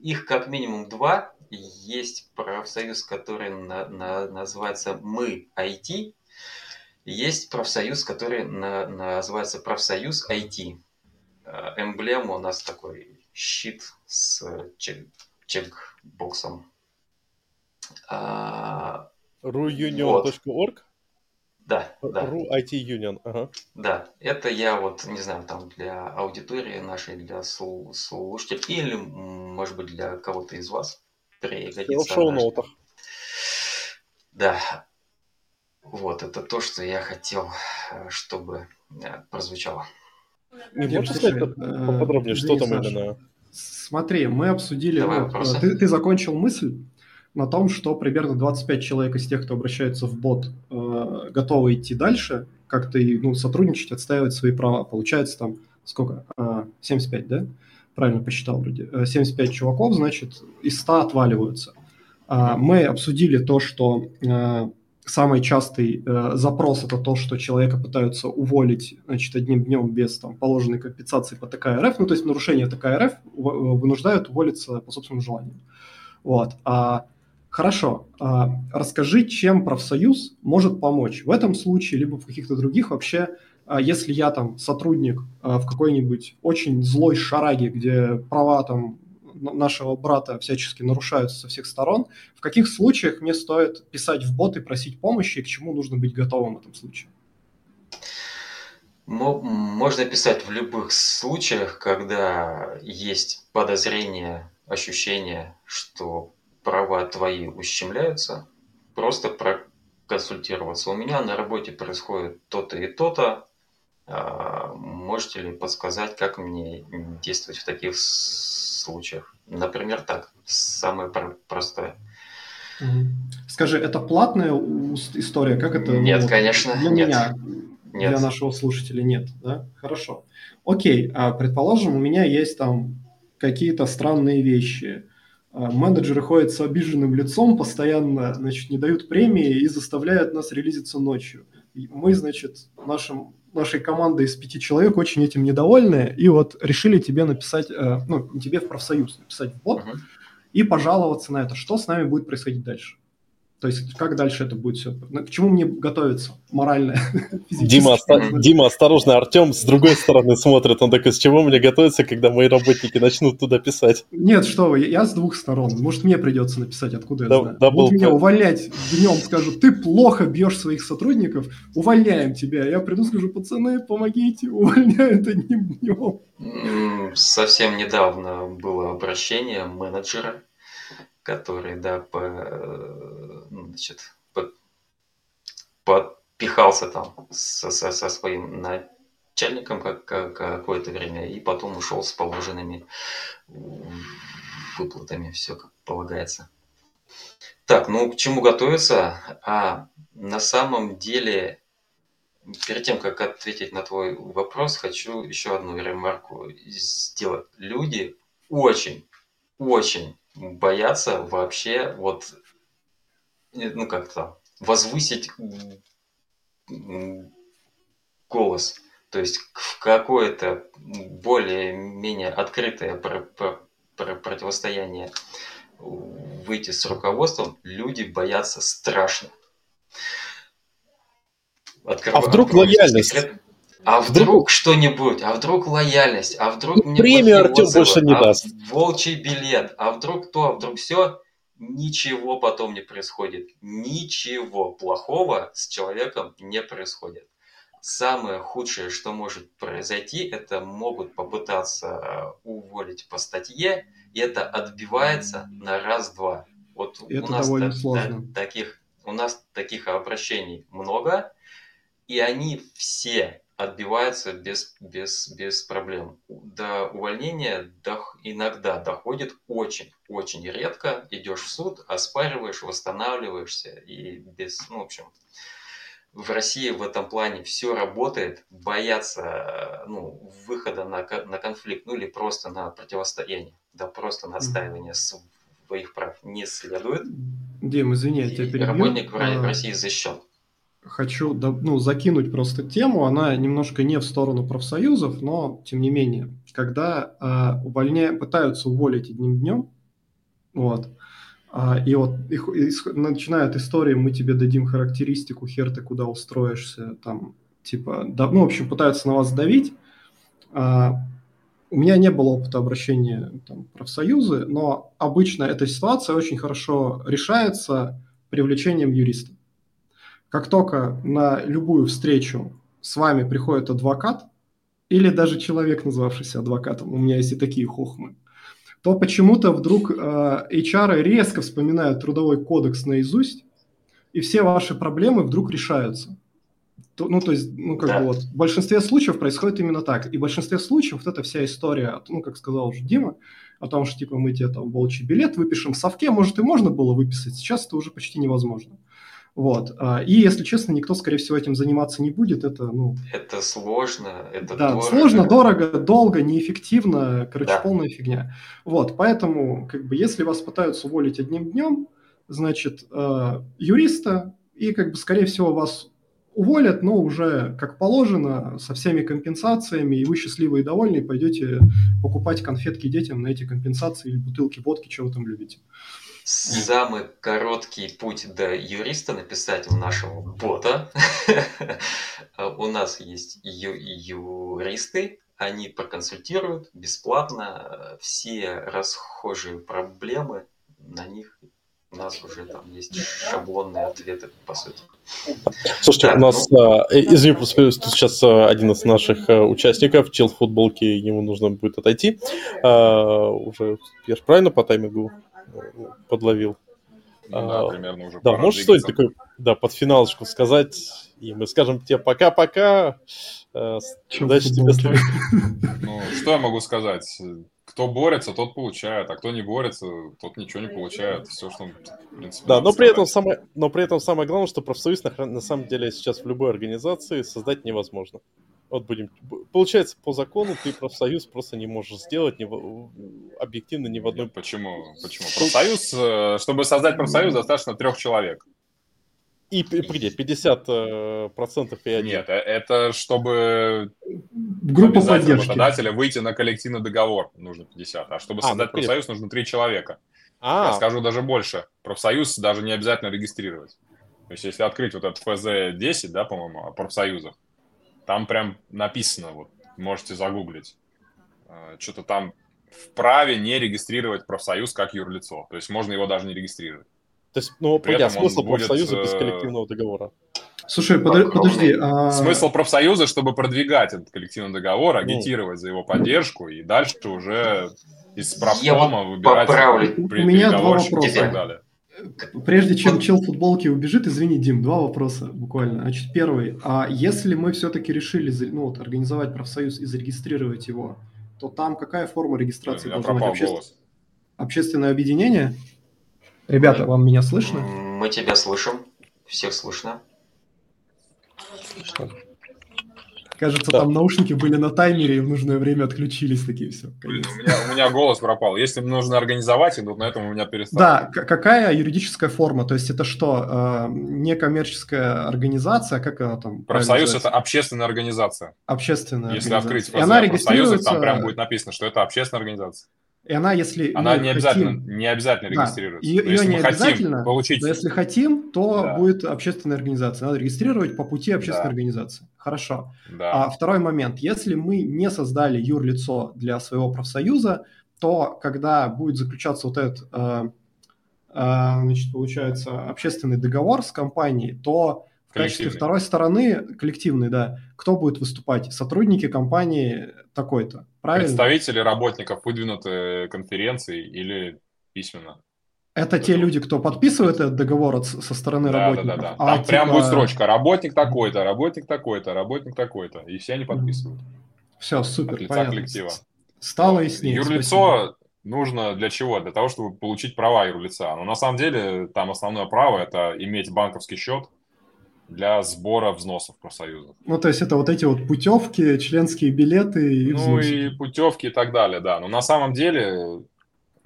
их как минимум два. Есть профсоюз, который на, на, называется «Мы ай ти». Есть профсоюз, который на, называется «Профсоюз ай ти». Эмблема у нас такой щит с чек, чекбоксом. А, ru union точка org? Вот. Да, да. ru-ай ти-Union, ага. Да, это я вот, не знаю, там для аудитории нашей, для слушателей, или, может быть, для кого-то из вас пригодится. В шоу-ноутах. Да. Вот, это то, что я хотел, чтобы прозвучало. Не можешь сказать поподробнее, что там именно? Смотри, мы обсудили... Ты, ты закончил мысль? На том, что примерно двадцать пять человек из тех, кто обращается в бот, э, готовы идти дальше, как-то ну, сотрудничать, отстаивать свои права. Получается там сколько? семьдесят пять, да? Правильно посчитал вроде. семьдесят пять чуваков, значит, из ста отваливаются. Мы обсудили то, что самый частый запрос – это то, что человека пытаются уволить, значит, одним днем без там, положенной компенсации по тэ ка эр эф. Ну, то есть нарушение тэ ка эр эф вынуждают уволиться по собственному желанию. Вот. Хорошо. Расскажи, чем профсоюз может помочь в этом случае, либо в каких-то других вообще. Если я там сотрудник в какой-нибудь очень злой шараге, где права там нашего брата всячески нарушаются со всех сторон, в каких случаях мне стоит писать в бот и просить помощи, и к чему нужно быть готовым в этом случае? Можно писать в любых случаях, когда есть подозрение, ощущение, что права твои ущемляются, просто проконсультироваться. У меня на работе происходит то-то и то-то. Можете ли подсказать, как мне действовать в таких случаях? Например, так. Самое простое. Скажи, это платная история? Как это? Нет, ну, конечно. Для нет. меня, нет. для нашего слушателя нет. Да? Хорошо. Окей, а предположим, у меня есть там какие-то странные вещи. Менеджеры ходят с обиженным лицом, постоянно, значит, не дают премии и заставляют нас релизиться ночью. И мы, значит, нашим... нашей команды из пяти человек очень этим недовольны, и вот решили тебе написать, ну, тебе в профсоюз написать в бот uh-huh. и пожаловаться на это. Что с нами будет происходить дальше? То есть как дальше это будет все? К чему мне готовиться морально, Дима, оста- Дима, осторожно, Артем с другой стороны смотрит, он такой, с чего мне готовиться, когда мои работники начнут туда писать? Нет, что вы, я с двух сторон. Может, мне придется написать, откуда да, я знаю. Да, Будут был... меня увольнять днем, скажут, ты плохо бьешь своих сотрудников, увольняем тебя. Я приду, скажу, пацаны, помогите, увольняют одним днем. Совсем недавно было обращение менеджера, который, да, по, значит, по, подпихался там со, со, со своим начальником как, как, какое-то время и потом ушел с положенными выплатами, все как полагается. Так, ну к чему готовиться? А на самом деле, перед тем, как ответить на твой вопрос, хочу еще одну ремарку сделать. Люди очень, очень... боятся вообще вот, ну как-то возвысить голос, то есть в какое-то более-менее открытое противостояние выйти с руководством, люди боятся страшно. Открываю, а вдруг лояльность? Секрет. А вдруг, вдруг что-нибудь, а вдруг лояльность, а вдруг мне премию Артем больше не даст, волчий билет, а вдруг то, а вдруг все, ничего потом не происходит, ничего плохого с человеком не происходит. Самое худшее, что может произойти, это могут попытаться уволить по статье, и это отбивается на раз-два. Вот это у нас довольно та- сложно. Та- таких, у нас таких обращений много, и они все отбиваются без, без, без проблем. До увольнения до, иногда доходит очень-очень редко. Идешь в суд, оспариваешь, восстанавливаешься. И без, ну, в общем, в России в этом плане все работает. Боятся ну, выхода на, на конфликт, ну или просто на противостояние, да просто на отстаивание своих прав не следует. Дим, извини, я тебя перебью. Работник в России защищен. Хочу ну, закинуть просто тему, она немножко не в сторону профсоюзов, но тем не менее, когда э, увольня... пытаются уволить одним днем, вот, э, и вот их, ис... начинают истории, мы тебе дадим характеристику, хер ты куда устроишься, там, типа, да, ну, в общем, пытаются на вас давить. Э, у меня не было опыта обращения там, профсоюзы, но обычно эта ситуация очень хорошо решается привлечением юриста. Как только на любую встречу с вами приходит адвокат, или даже человек, назвавшийся адвокатом, у меня есть и такие хохмы, то почему-то вдруг э, эйч ар резко вспоминают Трудовой кодекс наизусть, и все ваши проблемы вдруг решаются. То, ну, то есть, ну, как да. бы вот, в большинстве случаев происходит именно так. И в большинстве случаев вот эта вся история, ну, как сказал уже Дима, о том, что, типа, мы тебе там волчий билет выпишем в совке, может, и можно было выписать, сейчас это уже почти невозможно. Вот. И, если честно, никто, скорее всего, этим заниматься не будет. Это, ну, это сложно, это да, дорого. Сложно, дорого, долго, неэффективно, короче, да. полная фигня. Вот. Поэтому, как бы, если вас пытаются уволить одним днем, значит, юриста, и, как бы, скорее всего, вас уволят, но уже, как положено, со всеми компенсациями, и вы счастливы и довольны, и пойдете покупать конфетки детям на эти компенсации или бутылки водки, чего вы там любите. Самый короткий путь до юриста — написать в нашего бота. У нас есть юристы, они проконсультируют бесплатно все расхожие проблемы, на них у нас уже там есть шаблонные ответы, по сути. Слушайте, так, у нас, ну... э, извини, сейчас один из наших участников, чел в футболке, ему нужно будет отойти. Э, уже, я же правильно по таймингу подловил? Да, примерно уже. Да, может, что-нибудь такое, да, под финалочку сказать, и мы скажем тебе пока-пока, э, удачи тебе с тобой. Ну, что я могу сказать? Кто борется, тот получает, а кто не борется, тот ничего не получает. Все, что он, в принципе, да, но при, этом самое, но при этом самое главное, что профсоюз на, на самом деле сейчас в любой организации создать невозможно. Вот будем. Получается, по закону ты профсоюз просто не можешь сделать ни в, объективно ни в одной... Нет, почему? Почему? Профсоюз, чтобы создать профсоюз, достаточно трех человек. И где? пятьдесят процентов и один. Нет, это чтобы группа поддержки работодателя выйти на коллективный договор нужно пятьдесят, а чтобы а, создать ну, профсоюз, нужно три человека. А-а-а. Я скажу даже больше. Профсоюз даже не обязательно регистрировать. То есть если открыть вот этот эф зэ десять, да, по-моему, о профсоюзах, там прям написано, вот, можете загуглить, что-то там вправе не регистрировать профсоюз как юрлицо. То есть можно его даже не регистрировать. То есть, ну, понятно, смысл профсоюза без коллективного договора. Слушай, под, подожди. А... Смысл профсоюза, чтобы продвигать этот коллективный договор, агитировать ну. за его поддержку и дальше уже из профкома выбирать переговорщиков и так далее. Прежде чем чел в футболке убежит, извини, Дим, два вопроса буквально. Значит, первый. А если мы все-таки решили ну, вот, организовать профсоюз и зарегистрировать его, то там какая форма регистрации должна быть? Обще... Общественное объединение? Ребята, вам меня слышно? Мы тебя слышим. Всех слышно. Что? Кажется, да. Там наушники были на таймере и в нужное время отключились такие все. Блин, у, меня, у меня голос пропал. Если нужно организовать, то на этом у меня перестало. Да, к- какая юридическая форма? То есть это что, э, некоммерческая организация? Как она там? Профсоюз – это общественная организация. Общественная Если организация. Если открыть профсоюз, там прям будет написано, что это общественная организация. И она, если она не, хотим, обязательно, не обязательно регистрируется. Да, ее, ее не обязательно, получить... но если хотим, то да. будет общественная организация. Надо регистрировать по пути общественной да. организации. Хорошо. Да. А второй момент. Если мы не создали юрлицо для своего профсоюза, то когда будет заключаться вот этот, э, э, значит, получается, общественный договор с компанией, то в качестве второй стороны, коллективный, да, кто будет выступать? Сотрудники компании такой-то. Правильно? Представители работников выдвинуты конференцией или письменно. Это, это те люди, кто подписывает этот договор от, со стороны да, работников. Да, да, да. А Там типа... прям будет строчка. Работник такой-то, работник такой-то, работник такой-то. И все они подписывают. Все, супер, от лица понятно. Коллектива. Стало яснее. Юрлицо спасибо. Нужно для чего? Для того, чтобы получить права юрлица. Но на самом деле там основное право – это иметь банковский счет для сбора взносов профсоюзов. Ну, то есть это вот эти вот путевки, членские билеты и взносы. Ну, и путевки и так далее, да. Но на самом деле,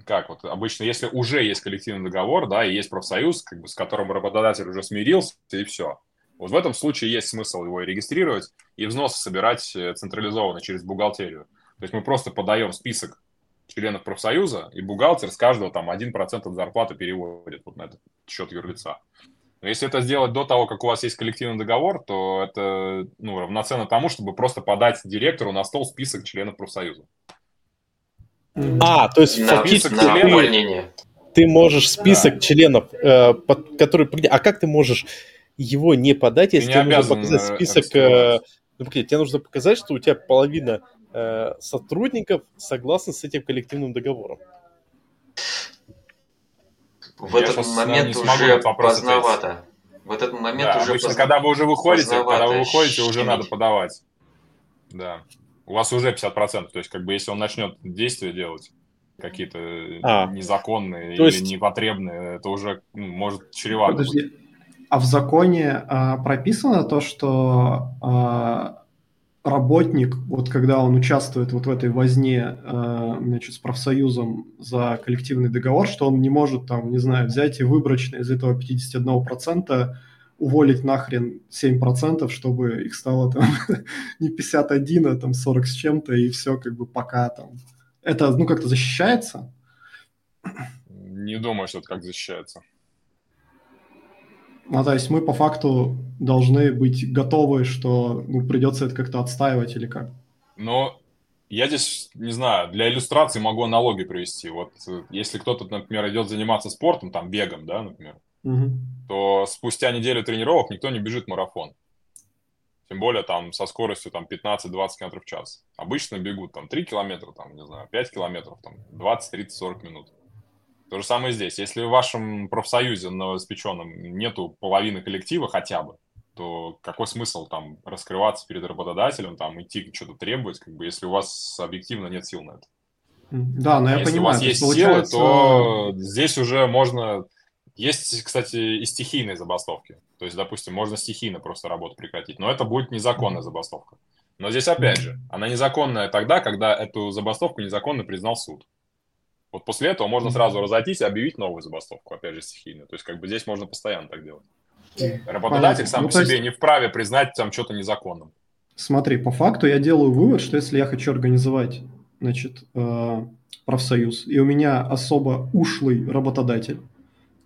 как вот обычно, если уже есть коллективный договор, да, и есть профсоюз, как бы, с которым работодатель уже смирился, и все. Вот в этом случае есть смысл его и регистрировать, и взносы собирать централизованно через бухгалтерию. То есть мы просто подаем список членов профсоюза, и бухгалтер с каждого там один процент от зарплаты переводит вот на этот счет юрлица. Но если это сделать до того, как у вас есть коллективный договор, то это ну, равноценно тому, чтобы просто подать директору на стол список членов профсоюза. А, то есть на, фактически на ты, ты можешь список да. членов, э, под, которые... А как ты можешь его не подать, если тебе нужно показать список... Э, ну, тебе нужно показать, что у тебя половина э, сотрудников согласна с этим коллективным договором. В этот, смогу, в этот момент уже поздновато. В этот момент уже поздновато. Когда вы уже выходите, когда вы выходите, щемить. Уже надо подавать. Да. У вас уже пятьдесят процентов. То есть, как бы, если он начнет действия делать какие-то а. незаконные то или есть... непотребные, это уже ну, может чревато. Подожди. А в законе а, прописано то, что а, работник, вот когда он участвует вот в этой возне а, значит, с профсоюзом за коллективный договор, что он не может, там, не знаю, взять и выборочно из этого пятьдесят один процент уволить нахрен семь процентов, чтобы их стало там не пятьдесят один, а там сорок с чем-то, и все как бы пока там. Это, ну, как-то защищается? Не думаю, что это как защищается. Ну, то есть мы по факту должны быть готовы, что ну, придется это как-то отстаивать или как? Но я здесь, не знаю, для иллюстрации могу аналогию привести. Вот если кто-то, например, идет заниматься спортом, там, бегом, да, например, угу. то спустя неделю тренировок никто не бежит в марафон. Тем более там со скоростью там, пятнадцать-двадцать километров в час. Обычно бегут там три километра, там, не знаю, пять километров, там, двадцать, тридцать, сорок минут. То же самое здесь. Если в вашем профсоюзе новоиспеченном нету половины коллектива хотя бы, то какой смысл там раскрываться перед работодателем, там идти что-то требовать, как бы, если у вас объективно нет сил на это? Да, но я если понимаю. Если у вас есть получается... силы, то здесь уже можно... Есть, кстати, и стихийные забастовки. То есть, допустим, можно стихийно просто работу прекратить, но это будет незаконная забастовка. Но здесь, опять же, она незаконная тогда, когда эту забастовку незаконно признал суд. Вот после этого можно сразу разойтись и объявить новую забастовку, опять же, стихийную. То есть, как бы здесь можно постоянно так делать. Работодатель Понятно. сам ну, по себе есть... не вправе признать там что-то незаконным. Смотри, по факту я делаю вывод, что если я хочу организовать, значит, профсоюз, и у меня особо ушлый работодатель,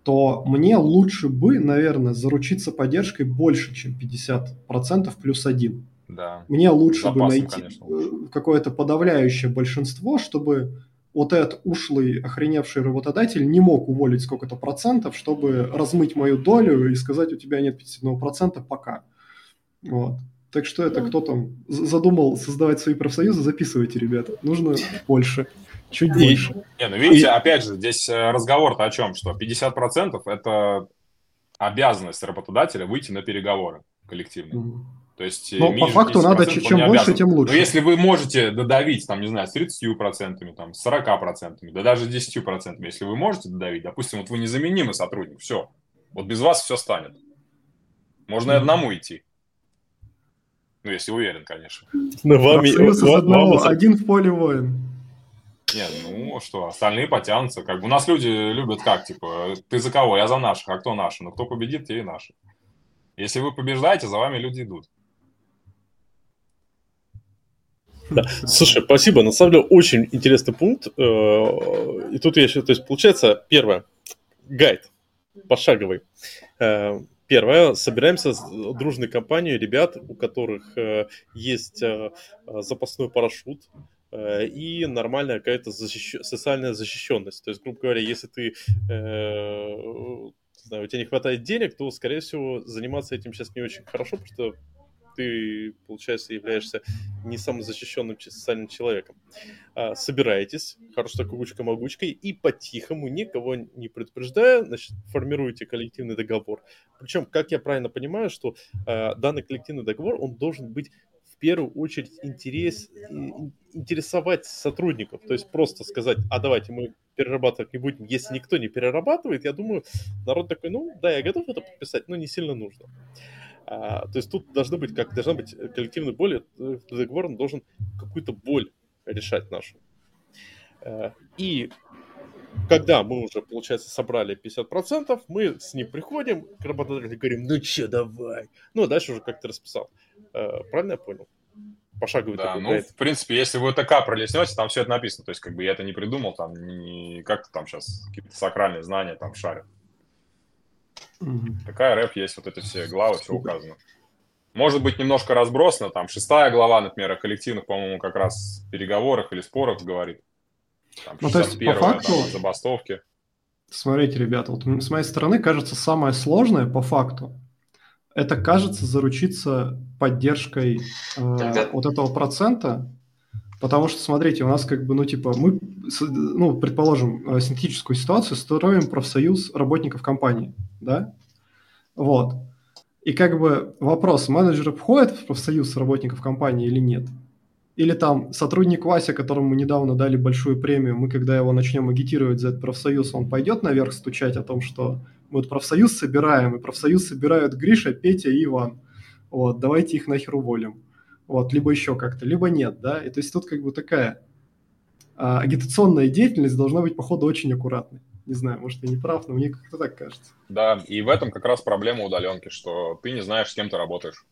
то мне лучше бы, наверное, заручиться поддержкой больше, чем пятьдесят процентов плюс один. Да. Мне лучше Запасом, бы найти конечно, лучше. какое-то подавляющее большинство, чтобы... вот этот ушлый, охреневший работодатель не мог уволить сколько-то процентов, чтобы размыть мою долю и сказать, у тебя нет пятьдесят один процент пока. Вот. Так что это кто там задумал создавать свои профсоюзы, записывайте, ребята. Нужно больше, чуть больше. Не, ну видите, опять же, здесь разговор-то о чем, что пятьдесят процентов – это обязанность работодателя выйти на переговоры коллективные. Mm-hmm. То есть, но по факту надо, чем больше, тем лучше. Но если вы можете додавить, там, не знаю, с тридцатью процентами, там, с сорока процентами, да даже с десятью процентами, если вы можете додавить, допустим, вот вы незаменимый сотрудник, все, вот без вас все станет. Можно и одному идти. Ну, если уверен, конечно. Но вам... одного, один в поле воин. Нет, ну что, остальные потянутся. Как бы у нас люди любят как, типа, ты за кого? Я за наших, а кто наши? Ну, кто победит, те и наши. Если вы побеждаете, за вами люди идут. Да. Слушай, спасибо. На самом деле, очень интересный пункт. И тут я еще... То есть, получается, первое. Гайд. Пошаговый. Первое. Собираемся с дружной компанией ребят, у которых есть запасной парашют и нормальная какая-то защищ... социальная защищенность. То есть, грубо говоря, если ты... Не знаю, у тебя не хватает денег, то, скорее всего, заниматься этим сейчас не очень хорошо, потому что ты, получается, являешься не самым защищенным социальным человеком. А, собираетесь, хорошо так кукучка-могучкой, и по-тихому, никого не предупреждая, значит, формируете коллективный договор. Причем, как я правильно понимаю, что а, данный коллективный договор, он должен быть в первую очередь интерес, интересовать сотрудников. То есть просто сказать, а давайте мы перерабатывать не будем. Если никто не перерабатывает, я думаю, народ такой, ну да, я готов это подписать, но не сильно нужно. А, то есть тут должна быть, как должна быть коллективная боль, договор он должен какую-то боль решать нашу. А, и когда мы уже, получается, собрали пятьдесят процентов, мы с ним приходим к работодателю и говорим, ну че, давай. Ну, а дальше уже как-то расписал. А, правильно я понял? Пошаговый да, такой, ну, гайд. В принципе, если вы ТК пролистнете, там все это написано. То есть, как бы я это не придумал, там не как-то там сейчас какие-то сакральные знания там шарят. Mm-hmm. ТК, РФ есть, вот эти все главы, все указано. Может быть, немножко разбросано, там шестая глава, например, о коллективных, по-моему, как раз переговорах или спорах говорит. Там ну, шестьдесят первая, по факту... там, забастовки. Смотрите, ребята, вот с моей стороны, кажется, самое сложное по факту, это, кажется, заручиться поддержкой э, вот этого процента, потому что, смотрите, у нас как бы, ну, типа, мы, ну, предположим, синтетическую ситуацию строим профсоюз работников компании, да, вот, и как бы вопрос, менеджеры входят в профсоюз работников компании или нет, Или там сотрудник Вася, которому мы недавно дали большую премию, мы когда его начнем агитировать за этот профсоюз, он пойдет наверх стучать о том, что мы вот профсоюз собираем, и профсоюз собирают Гриша, Петя и Иван. Вот, давайте их нахер уволим. Вот, либо еще как-то, либо нет, да. И то есть тут как бы такая а, агитационная деятельность должна быть, походу, очень аккуратной. Не знаю, может, я не прав, но мне как-то так кажется. Да, и в этом как раз проблема удаленки, что ты не знаешь, с кем ты работаешь.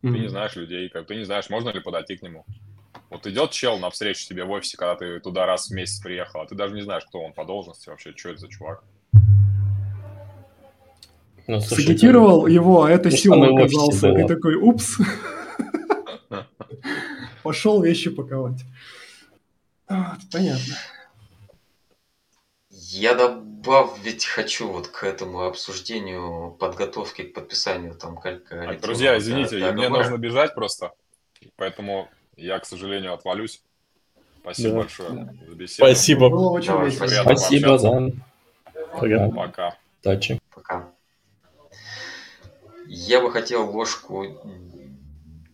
Ты mm-hmm. не знаешь людей, как ты не знаешь, можно ли подойти к нему. Вот идет чел навстречу тебе в офисе, когда ты туда раз в месяц приехал, а ты даже не знаешь, кто он по должности вообще, что это за чувак. Ну, слушай, сагитировал ты... его, а это ну, сила оказался. И такой, упс, пошел вещи паковать. Понятно. Я добавить хочу вот к этому обсуждению подготовки к подписанию там калька. Друзья, извините, да, мне нужно бежать просто, поэтому я, к сожалению, отвалюсь. Спасибо да, большое да. за беседу. Спасибо. Было очень да, весело. Спасибо за... Пока. Удачи. Пока. Я бы хотел ложку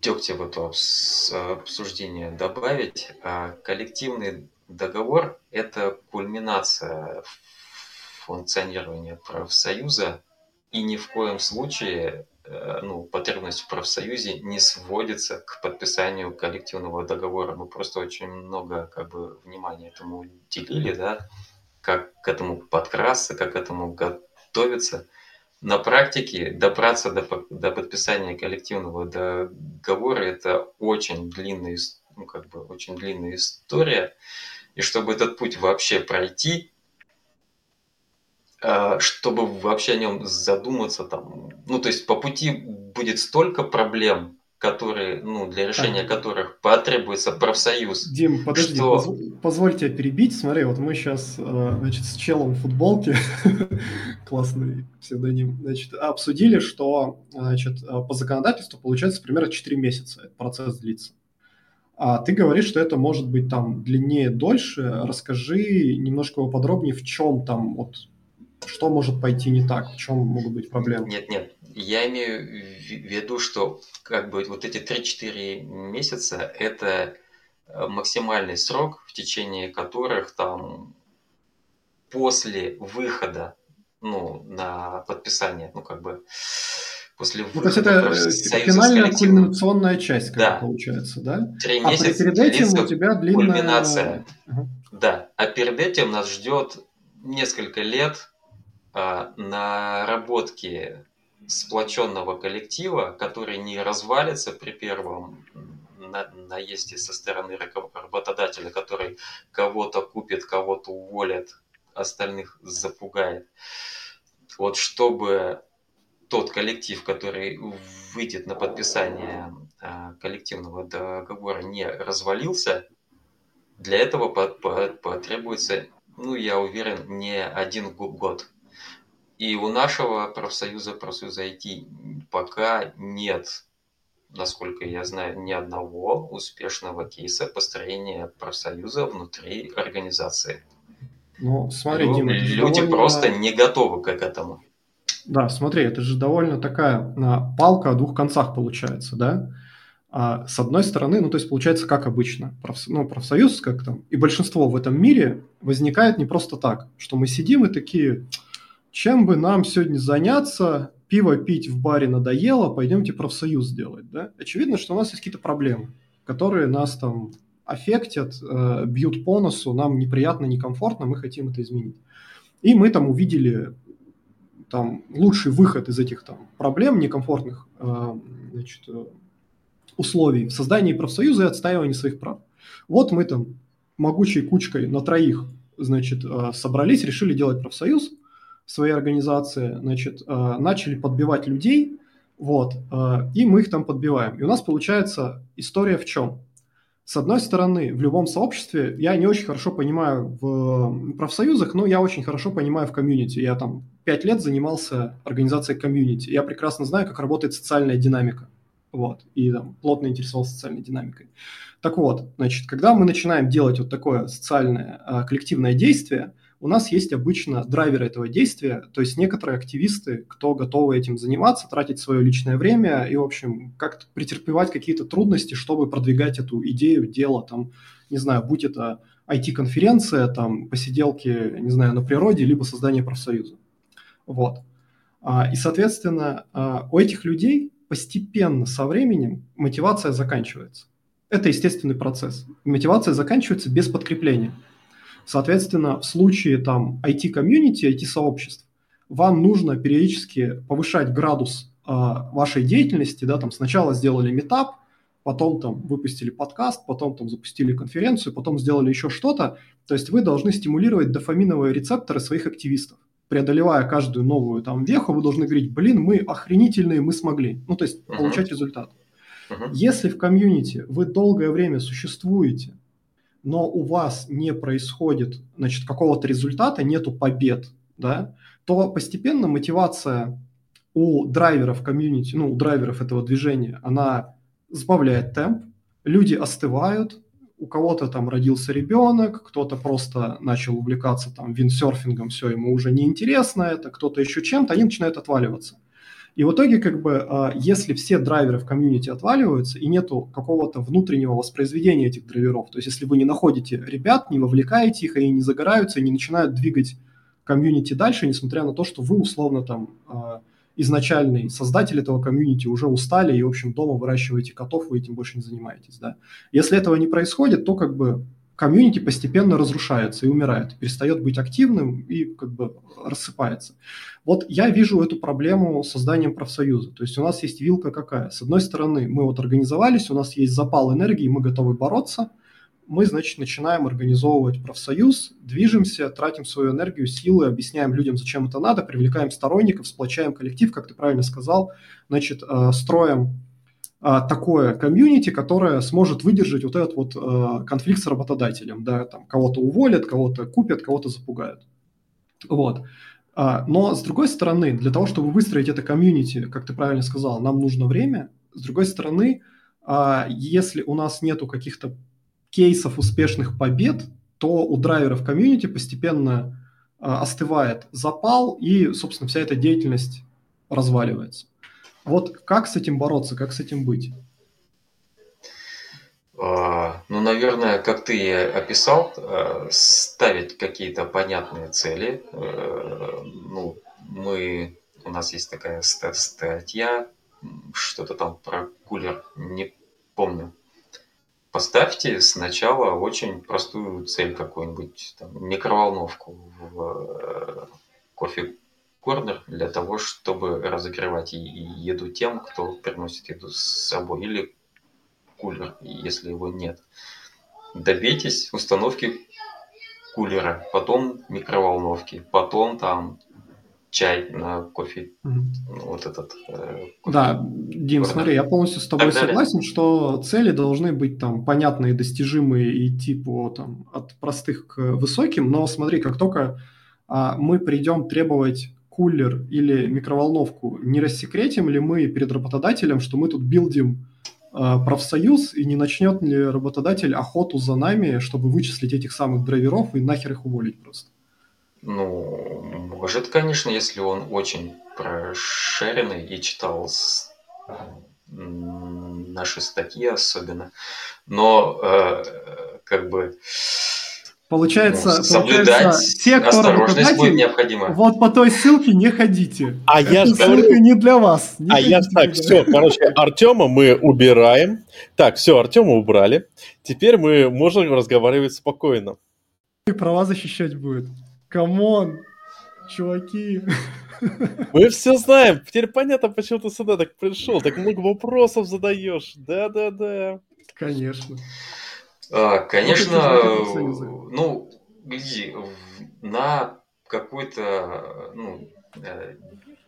дегтя в это обсуждение добавить. Коллективный договор – это кульминация функционирования профсоюза, и ни в коем случае ну, потребность в профсоюзе не сводится к подписанию коллективного договора. Мы просто очень много как бы, внимания этому уделили, да? Как к этому подкрасться, как к этому готовиться. На практике добраться до, до подписания коллективного договора – это очень длинный, ну, как бы, очень длинная история. И чтобы этот путь вообще пройти, чтобы вообще о нем задуматься, там, ну, то есть по пути будет столько проблем, которые, ну, для решения так. которых потребуется профсоюз. Дим, подожди, что... позволь, позволь тебя перебить. Смотри, вот мы сейчас, значит, с челом в футболке, классный псевдоним, значит, обсудили, что, значит, по законодательству получается примерно четыре месяца этот процесс длится. А ты говоришь, что это может быть там длиннее, дольше. Расскажи немножко подробнее, в чем там, вот, что может пойти не так, в чем могут быть проблемы. Нет, нет, я имею в виду, что как бы вот эти три-четыре месяца – это максимальный срок, в течение которых там после выхода ну, на подписание, ну как бы… После ну, то есть это финальная кульминационная часть, как да. получается, да? Три а месяца перед этим у тебя длинная... Кульминация, ага. да. А перед этим нас ждет несколько лет а, наработки сплоченного коллектива, который не развалится при первом на- наезде со стороны работодателя, который кого-то купит, кого-то уволит, остальных запугает. Вот чтобы... Тот коллектив, который выйдет на подписание коллективного договора, не развалился, для этого потребуется, ну, я уверен, не один год. И у нашего профсоюза, профсоюза ай ти, пока нет, насколько я знаю, ни одного успешного кейса построения профсоюза внутри организации. Ну, смотри, Дима, люди довольно... просто не готовы к этому. Да, смотри, это же довольно такая а, палка о двух концах получается, да? А, с одной стороны, ну, то есть получается как обычно, профс... ну, профсоюз как там, и большинство в этом мире возникает не просто так, что мы сидим и такие, чем бы нам сегодня заняться, пиво пить в баре надоело, пойдемте профсоюз делать, да? Очевидно, что у нас есть какие-то проблемы, которые нас там аффектят, э, бьют по носу, нам неприятно, некомфортно, мы хотим это изменить. И мы там увидели... Там, лучший выход из этих там, проблем, некомфортных э, значит, условий в создании профсоюза и отстаивании своих прав. Вот мы там могучей кучкой на троих значит, э, собрались, решили делать профсоюз в своей организации, значит, э, начали подбивать людей, вот, э, и мы их там подбиваем. И у нас получается история в чем? С одной стороны, в любом сообществе, я не очень хорошо понимаю в профсоюзах, но я очень хорошо понимаю в комьюнити. Я там пять лет занимался организацией комьюнити. Я прекрасно знаю, как работает социальная динамика. Вот. И там, плотно интересовался социальной динамикой. Так вот, значит, когда мы начинаем делать вот такое социальное коллективное действие, у нас есть обычно драйверы этого действия, то есть некоторые активисты, кто готовы этим заниматься, тратить свое личное время и, в общем, как-то претерпевать какие-то трудности, чтобы продвигать эту идею, дело, там, не знаю, будь это ай ти-конференция, там, посиделки, не знаю, на природе, либо создание профсоюза. Вот. И, соответственно, у этих людей постепенно со временем мотивация заканчивается. Это естественный процесс. Мотивация заканчивается без подкрепления. Соответственно, в случае там, ай ти-комьюнити, ай ти-сообществ, вам нужно периодически повышать градус э, вашей деятельности. Да, там, сначала сделали митап, потом там, выпустили подкаст, потом там, запустили конференцию, потом сделали еще что-то. То есть вы должны стимулировать дофаминовые рецепторы своих активистов. Преодолевая каждую новую там, веху, вы должны говорить, блин, мы охренительные, мы смогли. Ну, то есть uh-huh. получать результат. Uh-huh. Если в комьюнити вы долгое время существуете, но у вас не происходит, значит, какого-то результата, нету побед, да, то постепенно мотивация у драйверов комьюнити, ну, у драйверов этого движения, она сбавляет темп, люди остывают, у кого-то там родился ребенок, кто-то просто начал увлекаться там виндсерфингом, все, ему уже неинтересно это, кто-то еще чем-то, они начинают отваливаться. И в итоге, как бы, если все драйверы в комьюнити отваливаются и нету какого-то внутреннего воспроизведения этих драйверов, то есть если вы не находите ребят, не вовлекаете их, они не загораются и не начинают двигать комьюнити дальше, несмотря на то, что вы, условно, там, изначальный создатель этого комьюнити уже устали и, в общем, дома выращиваете котов, вы этим больше не занимаетесь, да. Если этого не происходит, то, как бы, комьюнити постепенно разрушается и умирает, перестает быть активным и как бы рассыпается. Вот я вижу эту проблему с созданием профсоюза. То есть у нас есть вилка какая? С одной стороны, мы вот организовались, у нас есть запал энергии, мы готовы бороться. Мы, значит, начинаем организовывать профсоюз, движемся, тратим свою энергию, силы, объясняем людям, зачем это надо, привлекаем сторонников, сплочаем коллектив, как ты правильно сказал, значит, строим такое комьюнити, которое сможет выдержать вот этот вот э, конфликт с работодателем, да, там кого-то уволят, кого-то купят, кого-то запугают, вот. А, но с другой стороны, для того, чтобы выстроить это комьюнити, как ты правильно сказал, нам нужно время. С другой стороны, а, если у нас нету каких-то кейсов успешных побед, то у драйверов комьюнити постепенно а, остывает запал и, собственно, вся эта деятельность разваливается. Вот как с этим бороться, как с этим быть? Ну, наверное, как ты и описал, ставить какие-то понятные цели. Ну, мы, у нас есть такая статья, что-то там про кулер, не помню. Поставьте сначала очень простую цель какую-нибудь, там, микроволновку в кофе корнер для того, чтобы разогревать еду тем, кто приносит еду с собой, или кулер, если его нет. Добейтесь установки кулера, потом микроволновки, потом там чай на кофе, mm-hmm. вот этот. Э, кофе. Да, Дим, корнер. Смотри, я полностью с тобой так согласен, далее. Что цели должны быть там понятные, достижимые и идти по, там, от простых к высоким, но смотри, как только а, мы придем требовать кулер или микроволновку, не рассекретим ли мы перед работодателем, что мы тут билдим э, профсоюз, и не начнет ли работодатель охоту за нами, чтобы вычислить этих самых драйверов и нахер их уволить просто? Ну, может, конечно, если он очень прошаренный и читал с... наши статьи особенно, но э, как бы... Получается, ну, соблюдать те, кто осторожность будет необходимо. Вот по той ссылке не ходите. А эта я ссылка не для вас. Не а я так, все, короче, Артема мы убираем. Так, все, Артема убрали. Теперь мы можем разговаривать спокойно. И права защищать будет. Камон, чуваки. Мы все знаем. Теперь понятно, почему ты сюда так пришел. Так много вопросов задаешь. Да-да-да. Конечно. Конечно, ну, на какое-то ну,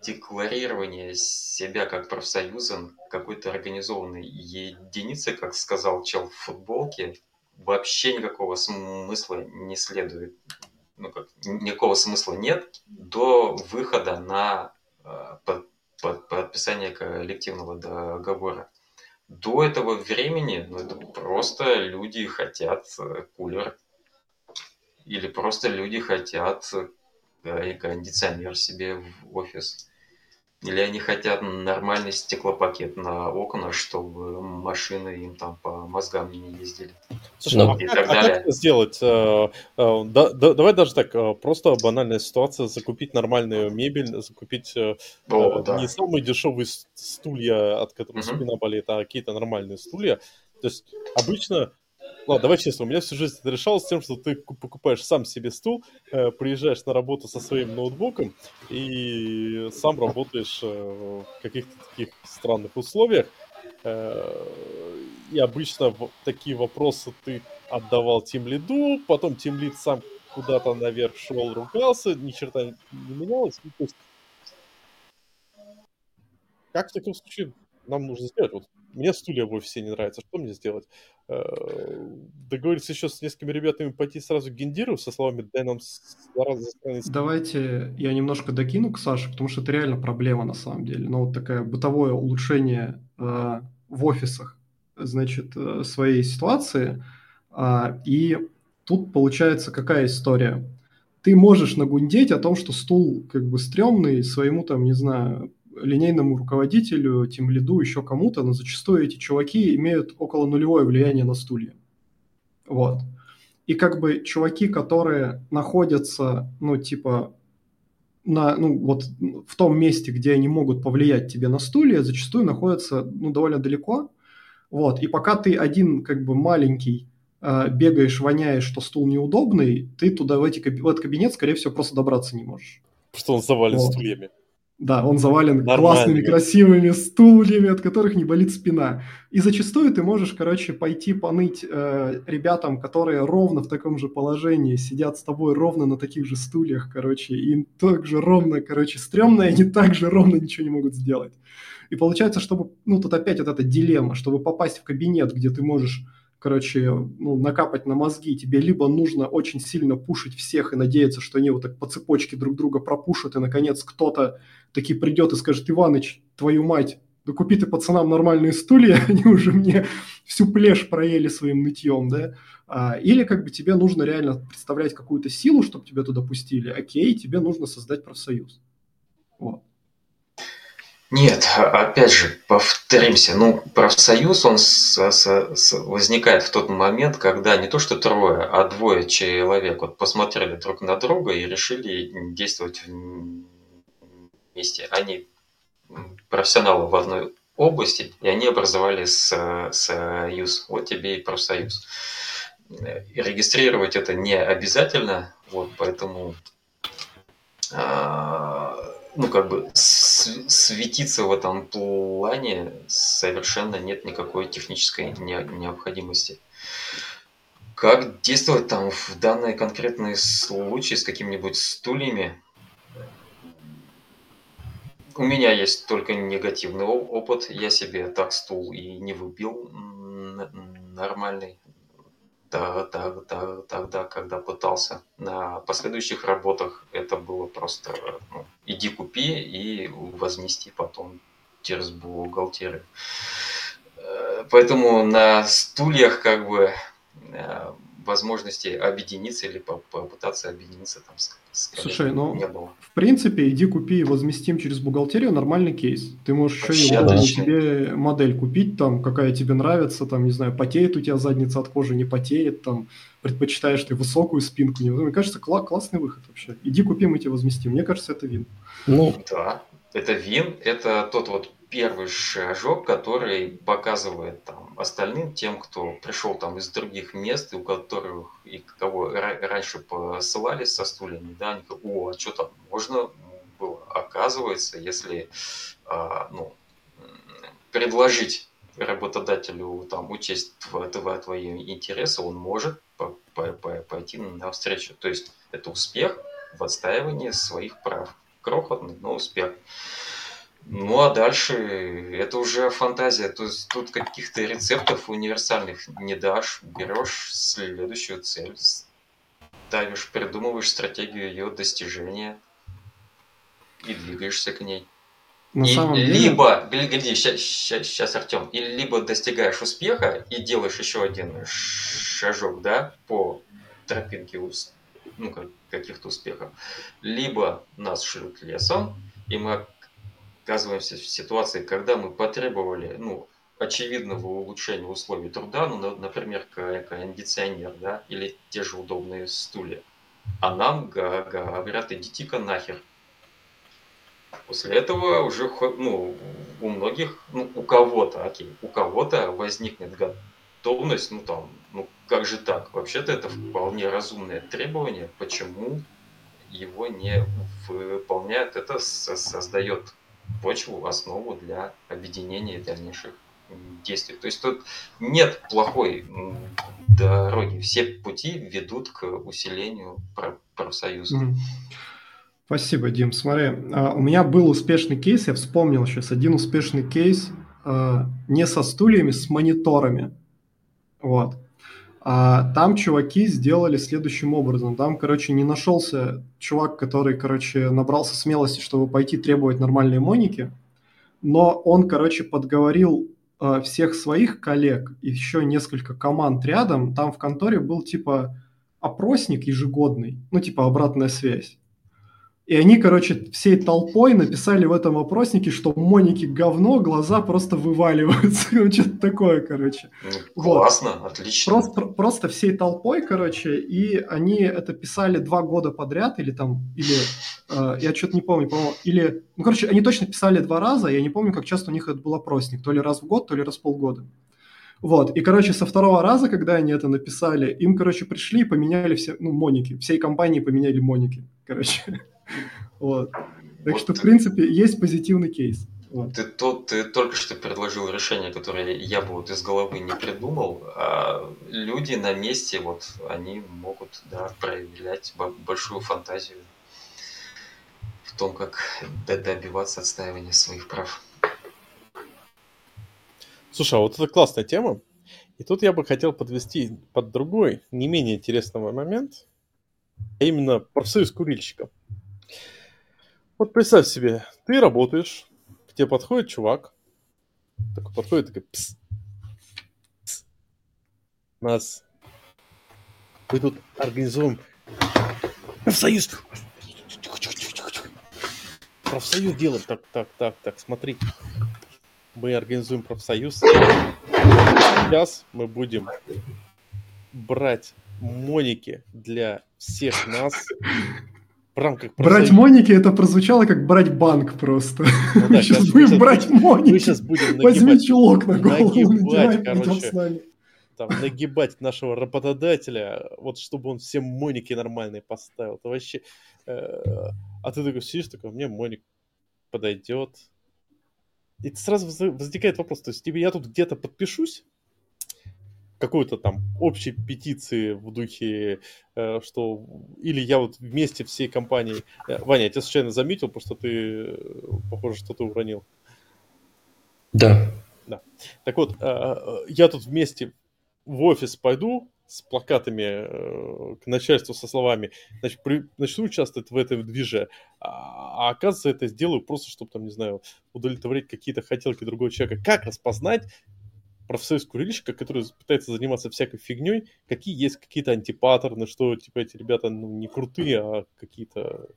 декларирование себя как профсоюза, какой-то организованной единицы, как сказал чел в футболке, вообще никакого смысла не следует, ну, как, никакого смысла нет до выхода на под, под, подписание коллективного договора. До этого времени ну, это просто люди хотят кулер или просто люди хотят да, кондиционер себе в офис. Или они хотят нормальный стеклопакет на окна, чтобы машины им там по мозгам не ездили. Слушай, ну, а, и как, так далее. А как это сделать? Да, да, давай даже так, просто банальная ситуация, закупить нормальную мебель, закупить О, э, да. не самые дешевые стулья, от которых угу. спина болит, а какие-то нормальные стулья. То есть обычно... Ладно, давай честно, у меня всю жизнь это решалось тем, что ты покупаешь сам себе стул, э, приезжаешь на работу со своим ноутбуком и сам работаешь э, в каких-то таких странных условиях. Э, и обычно в, такие вопросы ты отдавал тимлиду, потом тимлид сам куда-то наверх шел, ругался, ни черта не менялось. Ну, то есть, как в таком случае нам нужно сделать? Вот мне стулья в офисе не нравятся, что мне сделать? Договориться еще с несколькими ребятами, пойти сразу к гендиру со словами «дай нам зараза». Давайте я немножко докину к Саше, потому что это реально проблема на самом деле. Ну, вот такое бытовое улучшение э, в офисах, значит, э, своей ситуации. Э, и тут получается какая история? Ты можешь нагундеть о том, что стул как бы стрёмный своему там, не знаю, линейному руководителю, тимлиду, еще кому-то, но зачастую эти чуваки имеют около нулевое влияние на стулья. Вот. И как бы чуваки, которые находятся, ну, типа, на, ну, вот в том месте, где они могут повлиять тебе на стулья, зачастую находятся, ну, довольно далеко. Вот. И пока ты один, как бы, маленький, э, бегаешь, воняешь, что стул неудобный, ты туда, в, эти, в этот кабинет, скорее всего, просто добраться не можешь. Потому что он завален вот. стульями. Да, он завален Нормально. классными, красивыми стульями, от которых не болит спина. И зачастую ты можешь, короче, пойти поныть э, ребятам, которые ровно в таком же положении, сидят с тобой ровно на таких же стульях, короче, и им так же ровно, короче, стрёмно, и они так же ровно ничего не могут сделать. И получается, чтобы, ну, тут опять вот эта дилемма, чтобы попасть в кабинет, где ты можешь, короче, ну, накапать на мозги, тебе либо нужно очень сильно пушить всех и надеяться, что они вот так по цепочке друг друга пропушат, и, наконец, кто-то таки придет и скажет: «Иваныч, твою мать, да купи ты пацанам нормальные стулья, они уже мне всю плешь проели своим нытьем», да? А, или как бы тебе нужно реально представлять какую-то силу, чтобы тебя туда пустили, окей, тебе нужно создать профсоюз. Вот. Нет, опять же, повторимся, ну, профсоюз, он с, с, с возникает в тот момент, когда не то что трое, а двое человек вот посмотрели друг на друга и решили действовать вместе. Они профессионалы в одной области, и они образовали союз. Вот тебе и профсоюз. Регистрировать это не обязательно, вот, поэтому... А- Ну, как бы светиться в этом плане совершенно нет никакой технической необходимости. Как действовать там в данный конкретный случай с какими-нибудь стульями? У меня есть только негативный опыт. Я себе так стул и не выбил нормальный. Да, да, да, тогда, когда пытался. На последующих работах это было просто ну, иди купи и возмести потом через бухгалтерию. Поэтому на стульях как бы возможности объединиться или попытаться объединиться там с, с Слушай, ну, не было. В принципе, иди купи и возместим через бухгалтерию нормальный кейс. Ты можешь еще и себе модель купить, там, какая тебе нравится, там, не знаю, потеет у тебя задница от кожи, не потеет, там, предпочитаешь ты высокую спинку. Мне кажется, кла- классный выход вообще. Иди купи, мы тебе возместим. Мне кажется, это вин. Ну, да, это вин, это тот вот первый шажок, который показывает там остальным, тем, кто пришел там из других мест, и у которых и кого раньше посылали со стульями, да, они говорят: о, а что там можно было? Оказывается, если а, ну, предложить работодателю там учесть этого твои интересы, он может по, по, по, пойти навстречу. То есть это успех в отстаивании своих прав. Крохотный, но успех. Ну, а дальше это уже фантазия. То есть тут каких-то рецептов универсальных не дашь. Берешь следующую цель, ставишь, придумываешь стратегию ее достижения и двигаешься к ней. На и самом деле... Либо, гляди, сейчас, Артем, и либо достигаешь успеха и делаешь еще один шажок, да, по тропинке уст. ну, каких-то успехов, либо нас шлют лесом, и мы оказываемся в ситуации, когда мы потребовали, ну, очевидного улучшения условий труда, ну, например, кондиционер, да, или те же удобные стулья. А нам говорят, идите-ка нахер. После этого уже, ну, у многих, ну, у кого-то, окей, у кого-то возникнет готовность, ну, там, ну, как же так? Вообще-то это вполне разумное требование, почему его не выполняют? Это создает почву, основу для объединения и дальнейших действий. То есть тут нет плохой дороги, все пути ведут к усилению профсоюза. Спасибо, Дим. Смотри, у меня был успешный кейс, я вспомнил сейчас один успешный кейс не со стульями, с мониторами. Вот. Там чуваки сделали следующим образом. Там, короче, не нашелся чувак, который, короче, набрался смелости, чтобы пойти требовать нормальные моники, но он, короче, подговорил всех своих коллег и еще несколько команд рядом. Там в конторе был, типа, опросник ежегодный, ну, типа, обратная связь. И они, короче, всей толпой написали в этом опроснике, что моники говно, глаза просто вываливаются. Ну, что-то такое, короче. Классно, вот. Отлично. Просто, просто всей толпой, короче, и они это писали два года подряд, или там, или, э, я что-то не помню, по-моему, или, ну, короче, они точно писали два раза, я не помню, как часто у них это был опросник, то ли раз в год, то ли раз в полгода. Вот, и, короче, со второго раза, когда они это написали, им, короче, пришли и поменяли все, ну, моники, всей компании поменяли моники, короче. Вот. Так вот что, в принципе, есть позитивный кейс. Вот. Ты, тот, ты только что предложил решение, которое я бы вот из головы не придумал. А люди на месте, вот, они могут, да, проявлять большую фантазию в том, как добиваться отстаивания своих прав. Слушай, а вот это классная тема. И тут я бы хотел подвести под другой, не менее интересный момент, а именно профсоюз курильщиков. Вот представь себе, ты работаешь, к тебе подходит чувак, такой подходит, такой, пс, пс, нас, мы тут организуем профсоюз, профсоюз делаем, так, так, так, так, смотри, мы организуем профсоюз, сейчас мы будем брать моники для всех нас. Брать профсоюз. Моники, это прозвучало как брать банк просто. Ну, да, сейчас будем сейчас брать будем, моники. Мы сейчас будем нагибать, возьми чулок на голову, нагибать, надеваем, короче, с нами. Там, нагибать нашего работодателя, вот чтобы он все моники нормальные поставил. Это вообще, э, а ты такой сидишь, такой, мне моник подойдет. И сразу возникает вопрос, то есть тебе я тут где-то подпишусь, какой-то там общей петиции в духе, э, что... Или я вот вместе всей компанией... Ваня, я тебя случайно заметил, потому что ты, похоже, что-то уронил. Да. Да. Так вот, э, я тут вместе в офис пойду с плакатами э, к начальству со словами, значит, при... начну участвовать в этом движе, а, а оказывается, это сделаю просто, чтобы, там, не знаю, удовлетворить какие-то хотелки другого человека. Как распознать профсоюз курильщика, который пытается заниматься всякой фигней, какие есть какие-то антипаттерны, что типа эти ребята, ну, не крутые, а какие-то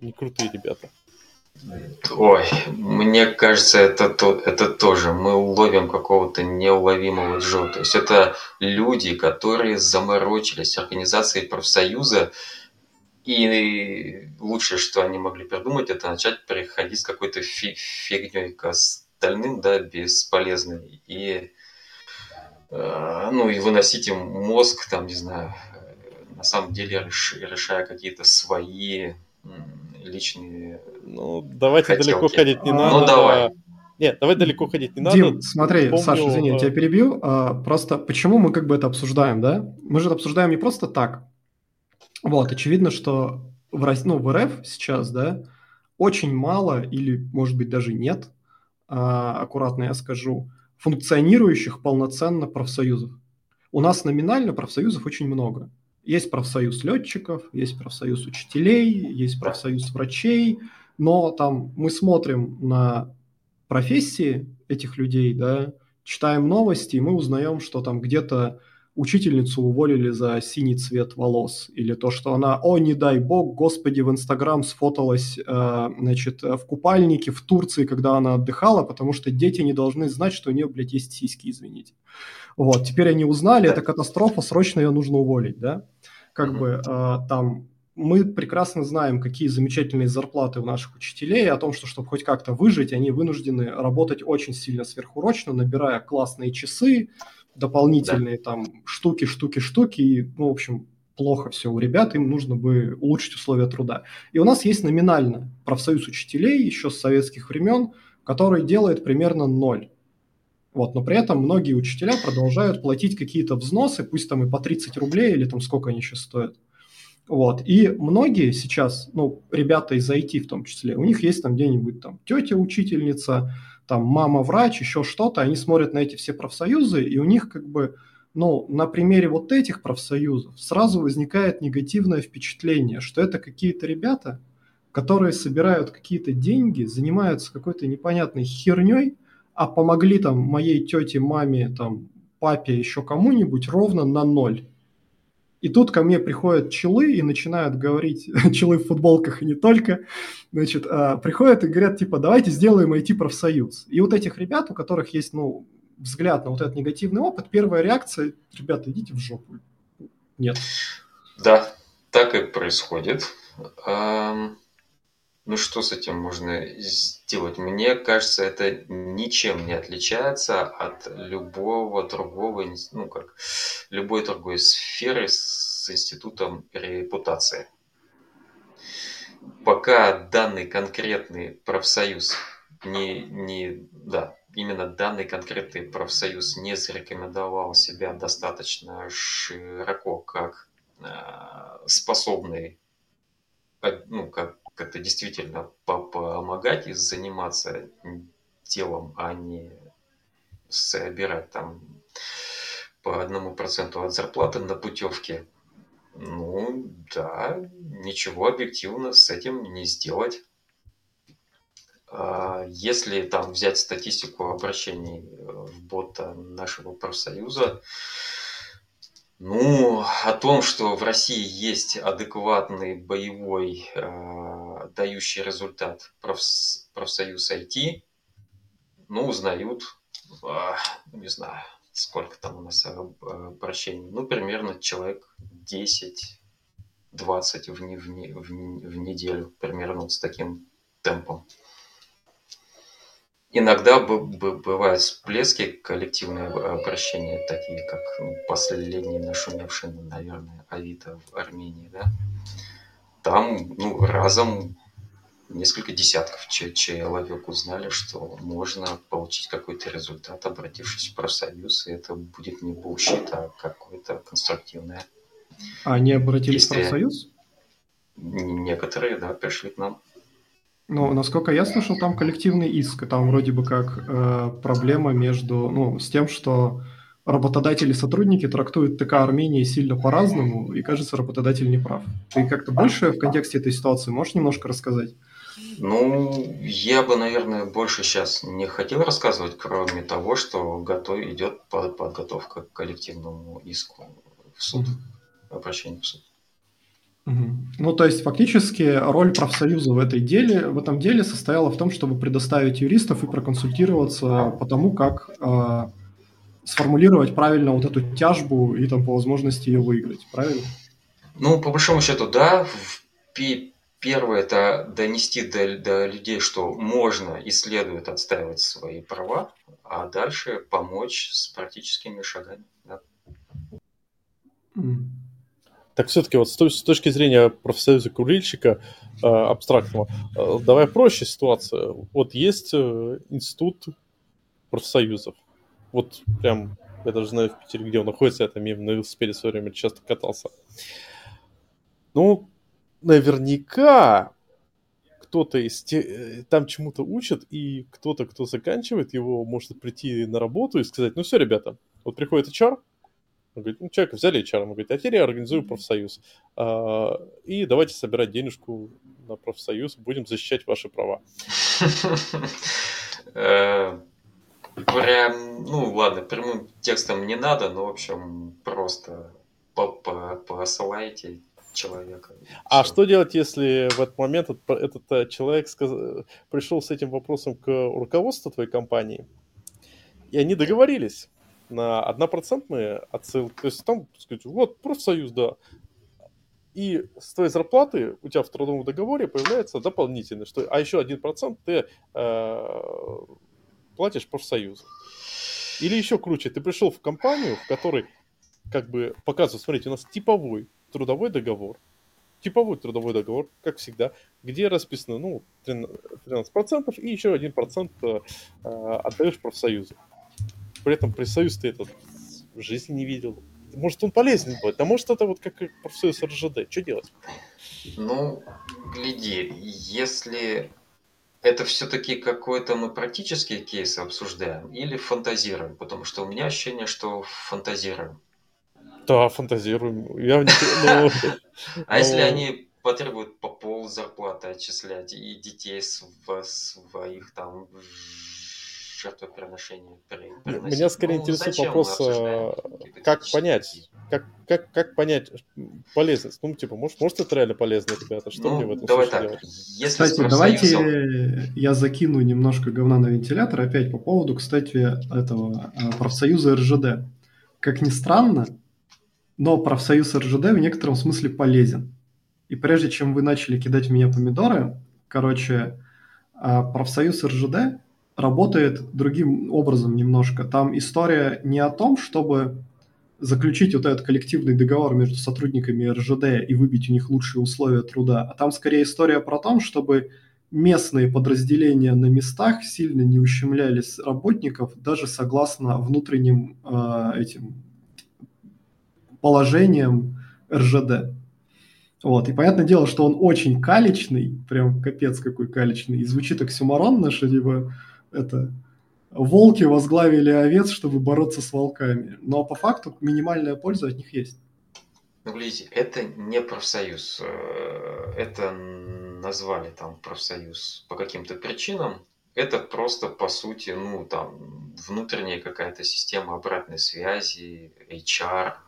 не крутые ребята. Ой, мне кажется, это, то, это тоже. Мы уловим какого-то неуловимого Джо. То есть это люди, которые заморочились организацией профсоюза, и лучшее, что они могли придумать, это начать приходить с какой-то фи- фигней к остальным, да, бесполезный, и, э, ну, и выносить им мозг, там, не знаю, на самом деле решая какие какие-то свои личные. Ну, давайте хотелки. Далеко ходить не а, надо. Ну, давай. Нет, давай далеко ходить не Дим, надо. Дим, смотри, Помню, Саша, извини, я тебя перебью. А, просто почему мы как бы это обсуждаем, да? Мы же это обсуждаем не просто так. Вот, очевидно, что в, Рос... ну, в РФ сейчас, да, очень мало или, может быть, даже нет, аккуратно я скажу, функционирующих полноценно профсоюзов. У нас номинально профсоюзов очень много. Есть профсоюз летчиков, есть профсоюз учителей, есть профсоюз врачей, но там мы смотрим на профессии этих людей, да, читаем новости, и мы узнаем, что там где-то учительницу уволили за синий цвет волос, или то, что она, о, не дай бог, господи, в Инстаграм сфоталась, э, значит, в купальнике в Турции, когда она отдыхала, потому что дети не должны знать, что у нее, блядь, есть сиськи, извините. Вот, теперь они узнали, это катастрофа, срочно ее нужно уволить, да? Как бы э, там... Мы прекрасно знаем, какие замечательные зарплаты у наших учителей, о том, что, чтобы хоть как-то выжить, они вынуждены работать очень сильно сверхурочно, набирая классные часы, дополнительные да. там штуки, штуки, штуки, и, ну, в общем, плохо все у ребят, им нужно бы улучшить условия труда. И у нас есть номинально профсоюз учителей еще с советских времен, который делает примерно ноль. Вот, но при этом многие учителя продолжают платить какие-то взносы, пусть там и по тридцать рублей, или там сколько они сейчас стоят. Вот. И многие сейчас, ну, ребята из ай ти в том числе, у них есть там где-нибудь там тетя-учительница, там мама-врач, еще что-то, они смотрят на эти все профсоюзы, и у них как бы, ну, на примере вот этих профсоюзов сразу возникает негативное впечатление, что это какие-то ребята, которые собирают какие-то деньги, занимаются какой-то непонятной херней, а помогли там моей тете, маме, там, папе, еще кому-нибудь ровно на ноль. И тут ко мне приходят челы и начинают говорить, челы в футболках и не только, значит, приходят и говорят, типа, давайте сделаем ай ти-профсоюз. И вот этих ребят, у которых есть, ну, взгляд на вот этот негативный опыт, первая реакция, ребята, идите в жопу. Нет. Да, так и происходит. Ну, что с этим можно сделать? Мне кажется, это ничем не отличается от любого другого, ну, как, любой другой сферы с институтом репутации. Пока данный конкретный профсоюз не, не, да, именно данный конкретный профсоюз не зарекомендовал себя достаточно широко как э, способный, ну, как как-то действительно помогать и заниматься делом, а не собирать там по одному проценту от зарплаты на путевке. Ну да, ничего объективно с этим не сделать. Если там взять статистику обращений в бота нашего профсоюза, ну, о том, что в России есть адекватный боевой, э, дающий результат профс, профсоюз ай ти, ну, узнают, э, не знаю, сколько там у нас обращений, ну, примерно человек десять-двадцать в, в, в, в неделю, примерно вот с таким темпом. Иногда бывают всплески, коллективные обращения, такие как последний нашумевший, наверное, Авито в Армении, да? Там, ну, разом несколько десятков человек узнали, что можно получить какой-то результат, обратившись в профсоюз, и это будет не булщит, а какое-то конструктивное. А они обратились действие. В профсоюз? Некоторые, да, пришли к нам. Ну, насколько я слышал, там коллективный иск, там вроде бы как э, проблема между, ну, с тем, что работодатели и сотрудники трактуют ТК Армении сильно по-разному, и, кажется, работодатель не прав. Ты как-то больше в контексте этой ситуации можешь немножко рассказать? Ну, я бы, наверное, больше сейчас не хотел рассказывать, кроме того, что готов, идет подготовка к коллективному иску в суд, mm-hmm. обращение в суд. Ну, то есть, фактически, роль профсоюза в, этой деле, в этом деле состояла в том, чтобы предоставить юристов и проконсультироваться по тому, как э, сформулировать правильно вот эту тяжбу и там по возможности ее выиграть, правильно? Ну, по большому счету, да. Первое – это донести до, до людей, что можно и следует отстаивать свои права, а дальше помочь с практическими шагами. Да. Mm. Так все-таки вот с точки зрения профсоюза курильщика э, абстрактного, э, давай проще ситуацию. Вот есть э, институт профсоюзов. Вот прям, я даже знаю в Питере, где он находится, я там им на велосипеде в свое время часто катался. Ну, наверняка кто-то из те, там чему-то учат, и кто-то, кто заканчивает его, может прийти на работу и сказать, ну все, ребята, вот приходит эйч ар, он говорит, ну, человека взяли эйч ар, он говорит, а теперь я организую профсоюз. А, и давайте собирать денежку на профсоюз, будем защищать ваши права. Прям, ну ладно, прямым текстом не надо, но в общем просто посылаете человека. А что делать, если в этот момент этот, этот человек сказ... пришел с этим вопросом к руководству твоей компании, и они договорились на однопроцентные отсылки, то есть там, сказать, вот профсоюз, да, и с твоей зарплаты у тебя в трудовом договоре появляется дополнительный, что, а еще один процент ты э, платишь профсоюзу. Или еще круче, ты пришел в компанию, в которой как бы показывают, смотрите, у нас типовой трудовой договор, типовой трудовой договор, как всегда, где расписано, ну, тринадцать процентов и еще один процент э, отдаешь профсоюзу. При этом профсоюз ты этот в жизни не видел. Может, он полезен будет, а может, это вот как профсоюз РЖД. Что делать? Ну, гляди, если это все-таки какой-то мы практический кейс обсуждаем или фантазируем, потому что у меня ощущение, что фантазируем. Да, фантазируем. Я... А если они потребуют по пол зарплаты отчислять и детей своих там... жертвоприношение. Меня скорее ну, интересует вопрос, как понять, как, как, как понять полезность. Ну, типа, может, может это реально полезно, ребята? Что ну, мне в этом давай случае так. делать? Если кстати, давайте я закину немножко говна на вентилятор опять по поводу, кстати, этого профсоюза РЖД. Как ни странно, но профсоюз РЖД в некотором смысле полезен. И прежде чем вы начали кидать в меня помидоры, короче, профсоюз РЖД работает другим образом немножко. Там история не о том, чтобы заключить вот этот коллективный договор между сотрудниками РЖД и выбить у них лучшие условия труда, а там скорее история про то, чтобы местные подразделения на местах сильно не ущемляли работников даже согласно внутренним э, этим положениям РЖД. Вот, и понятное дело, что он очень калечный, прям капец какой калечный, и звучит оксюморонно, что типа это волки возглавили овец, чтобы бороться с волками. Но по факту минимальная польза от них есть. Ну, глядите, это не профсоюз. Это назвали там профсоюз по каким-то причинам. Это просто, по сути, ну, там, внутренняя какая-то система обратной связи, эйч ар,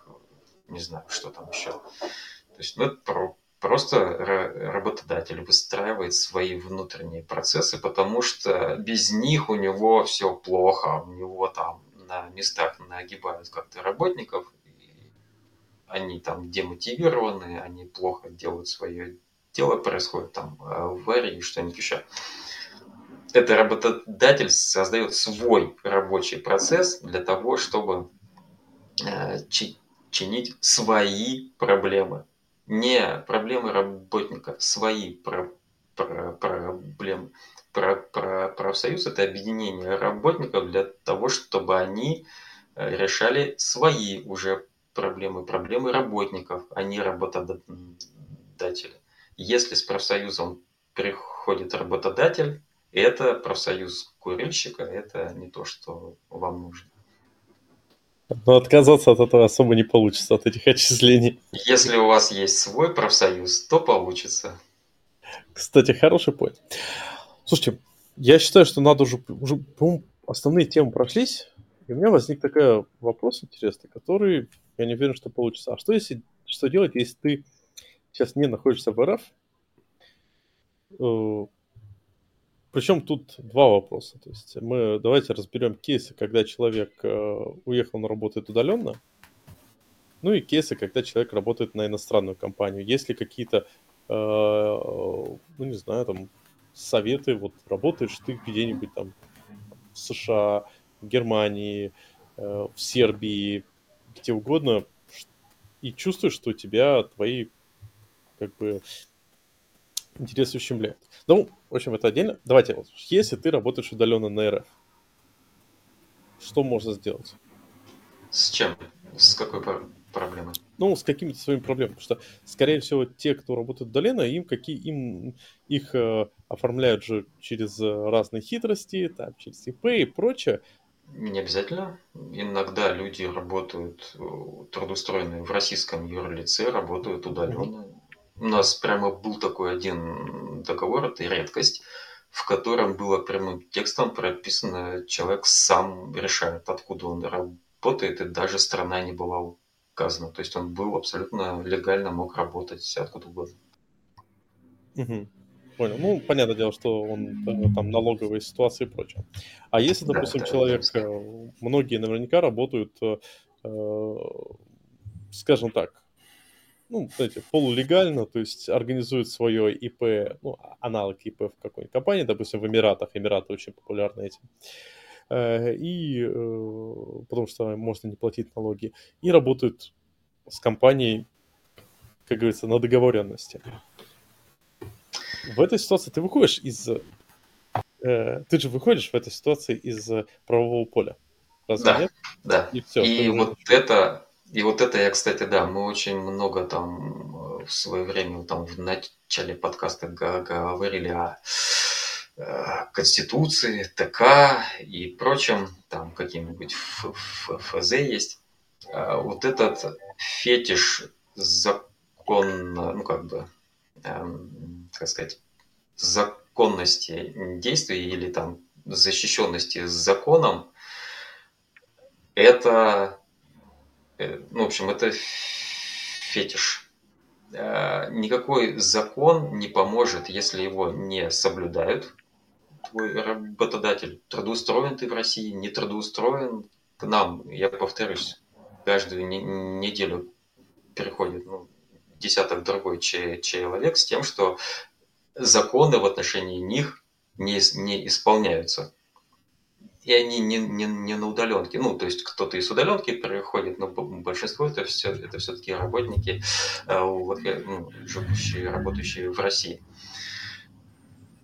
не знаю, что там еще. То есть, ну, это про... Просто работодатель выстраивает свои внутренние процессы, потому что без них у него все плохо, у него там на местах нагибают как-то работников, и они там демотивированы, они плохо делают свое дело, происходит там аварии, что-нибудь еще. Это работодатель создает свой рабочий процесс для того, чтобы чинить свои проблемы. Не проблемы работника, свои про, про, проблемы. Про, про, профсоюз – это объединение работников для того, чтобы они решали свои уже проблемы, проблемы работников, а не работодателя. Если с профсоюзом приходит работодатель, это профсоюз курильщика, это не то, что вам нужно. Но отказаться от этого особо не получится, от этих отчислений. Если у вас есть свой профсоюз, то получится. Кстати, хороший поинт. Слушайте, я считаю, что надо уже, уже по-моему, основные темы прошлись, и у меня возник такой вопрос интересный, который, я не уверен, что получится. А что, если, что делать, если ты сейчас не находишься в РФ? Причем тут два вопроса. То есть мы давайте разберем кейсы, когда человек э, уехал, но работает удаленно. Ну и кейсы, когда человек работает на иностранную компанию. Есть ли какие-то, э, ну не знаю, там советы, вот работаешь ты где-нибудь там в США, в Германии, э, в Сербии, где угодно, и чувствуешь, что у тебя твои как бы... интересы ущемляют. Ну, в общем, это отдельно. Давайте, если ты работаешь удаленно на РФ, что можно сделать? С чем? С какой проблемой? Ну, с какими-то своими проблемами. Потому что, скорее всего, те, кто работает удаленно, им какие им их э, оформляют же через разные хитрости, там, через и пэ и прочее. Не обязательно. Иногда люди работают, трудоустроенные в российском юрлице, работают удаленно. У нас прямо был такой один договор, это редкость, в котором было прямым текстом прописано, человек сам решает, откуда он работает, и даже страна не была указана. То есть он был абсолютно легально, мог работать откуда угодно. Угу. Понял. Ну, понятное дело, что он там налоговые ситуации и прочее. А если, допустим, да, человек... Да. Многие наверняка работают, э, скажем так, ну, знаете, полулегально, то есть организует свое ИП, ну, аналог ИП в какой-нибудь компании, допустим, в Эмиратах. Эмираты очень популярны этим. И, потому что можно не платить налоги. И работают с компанией, как говорится, на договоренности. В этой ситуации ты выходишь из... Ты же выходишь в этой ситуации из правового поля. Разве да, нет? Да. И, все, и вот можешь... это... И вот это я, кстати, да, мы очень много там в свое время, там в начале подкаста говорили о Конституции, ТК и прочем, там какие-нибудь ФЗ есть. Вот этот фетиш закон, ну как бы, как сказать, законности действий или там защищенности законом, это... Ну, в общем, это фетиш. Никакой закон не поможет, если его не соблюдают. Твой работодатель трудоустроен ты в России, не трудоустроен. К нам, я повторюсь, каждую не- неделю переходит ну, десяток другой ч- человек с тем, что законы в отношении них не, не исполняются. И они не, не, не на удаленке. Ну, то есть кто-то из удаленки переходит, но большинство это, все, это все-таки работники, ну, живущие, работающие в России.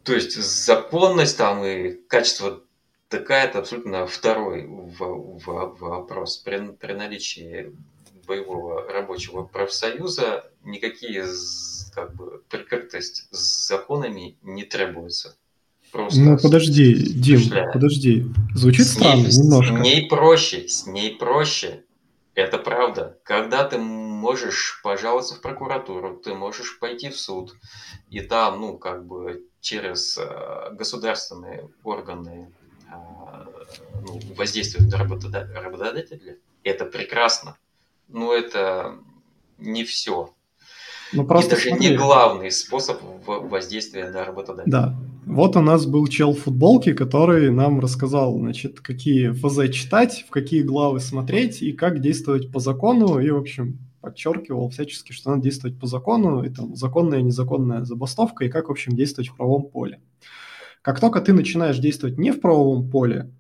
То есть законность там и качество ТК – это абсолютно второй вопрос. При, при наличии боевого рабочего профсоюза никакие как бы, прикрытость с законами не требуется. Просто ну подожди, Дим, подожди. Звучит с странно ней, немножко. С ней проще, с ней проще. Это правда. Когда ты можешь пожаловаться в прокуратуру, ты можешь пойти в суд, и там, ну, как бы через государственные органы ну, воздействуют на работодателя, это прекрасно. Но это не все. Ну, просто это же не главный способ воздействия на работодателя. Да. Вот у нас был чел в футболке, который нам рассказал, значит, какие ФЗ читать, в какие главы смотреть и как действовать по закону. И, в общем, подчеркивал всячески, что надо действовать по закону, и там законная и незаконная забастовка, и как, в общем, действовать в правовом поле. Как только ты начинаешь действовать не в правовом поле,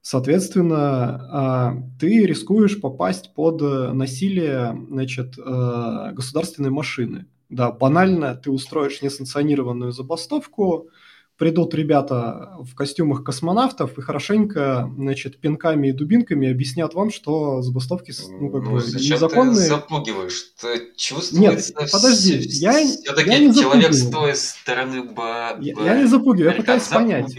соответственно, ты рискуешь попасть под насилие, значит, государственной машины. Да, банально ты устроишь несанкционированную забастовку, придут ребята в костюмах космонавтов и хорошенько, значит, пинками и дубинками объяснят вам, что забастовки, ну, как ну, бы, незаконные. Ты запугиваешь? Ты чувствуется... Нет, подожди, в... я, я не человек с той стороны... Б... Я, б... я не запугиваю, я пытаюсь понять.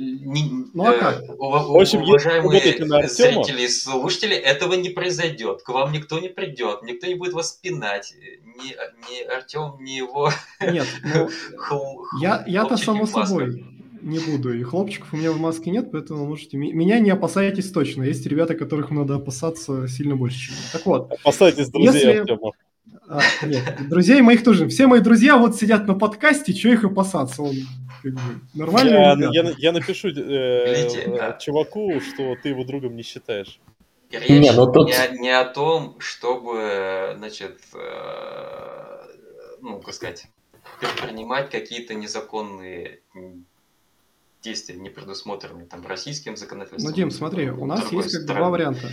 Не... Ну, а как? У... В общем, уважаемые зрители и слушатели, этого не произойдет. К вам никто не придет, никто не будет вас пинать. Ни, ни Артем, ни его... Нет, ну, хл... я, я-то само собой не буду. И хлопчиков у меня в маске нет, поэтому можете... Меня не опасайтесь точно. Есть ребята, которых надо опасаться сильно больше, чем я. Так вот. Опасайтесь друзей если... Артема. А, нет, друзей моих тоже. Все мои друзья вот сидят на подкасте, чего их опасаться? Он... Нормально. Я, я, я напишу э, Глядите, да. чуваку, что ты его другом не считаешь. Речь не, ну, тут... не, не о том, чтобы, значит, э, ну, как сказать, предпринимать какие-то незаконные действия, не предусмотренные там российским законодательством. Ну, Дим, смотри, у нас есть как бы два варианта.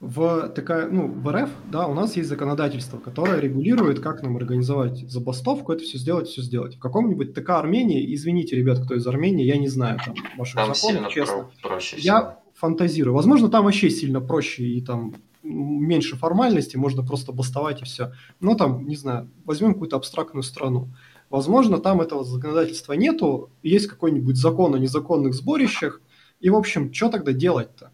В, такая, ну, в РФ, да, у нас есть законодательство, которое регулирует, как нам организовать забастовку, это все сделать, все сделать. В каком-нибудь ТК Армении, извините, ребят, кто из Армении, я не знаю там ваших там законов, честно. Про- проще я всего. Фантазирую. Возможно, там вообще сильно проще и там меньше формальностей, можно просто бастовать и все. Но там, не знаю, возьмем какую-то абстрактную страну. Возможно, там этого законодательства нету, есть какой-нибудь закон о незаконных сборищах, и, в общем, что тогда делать-то?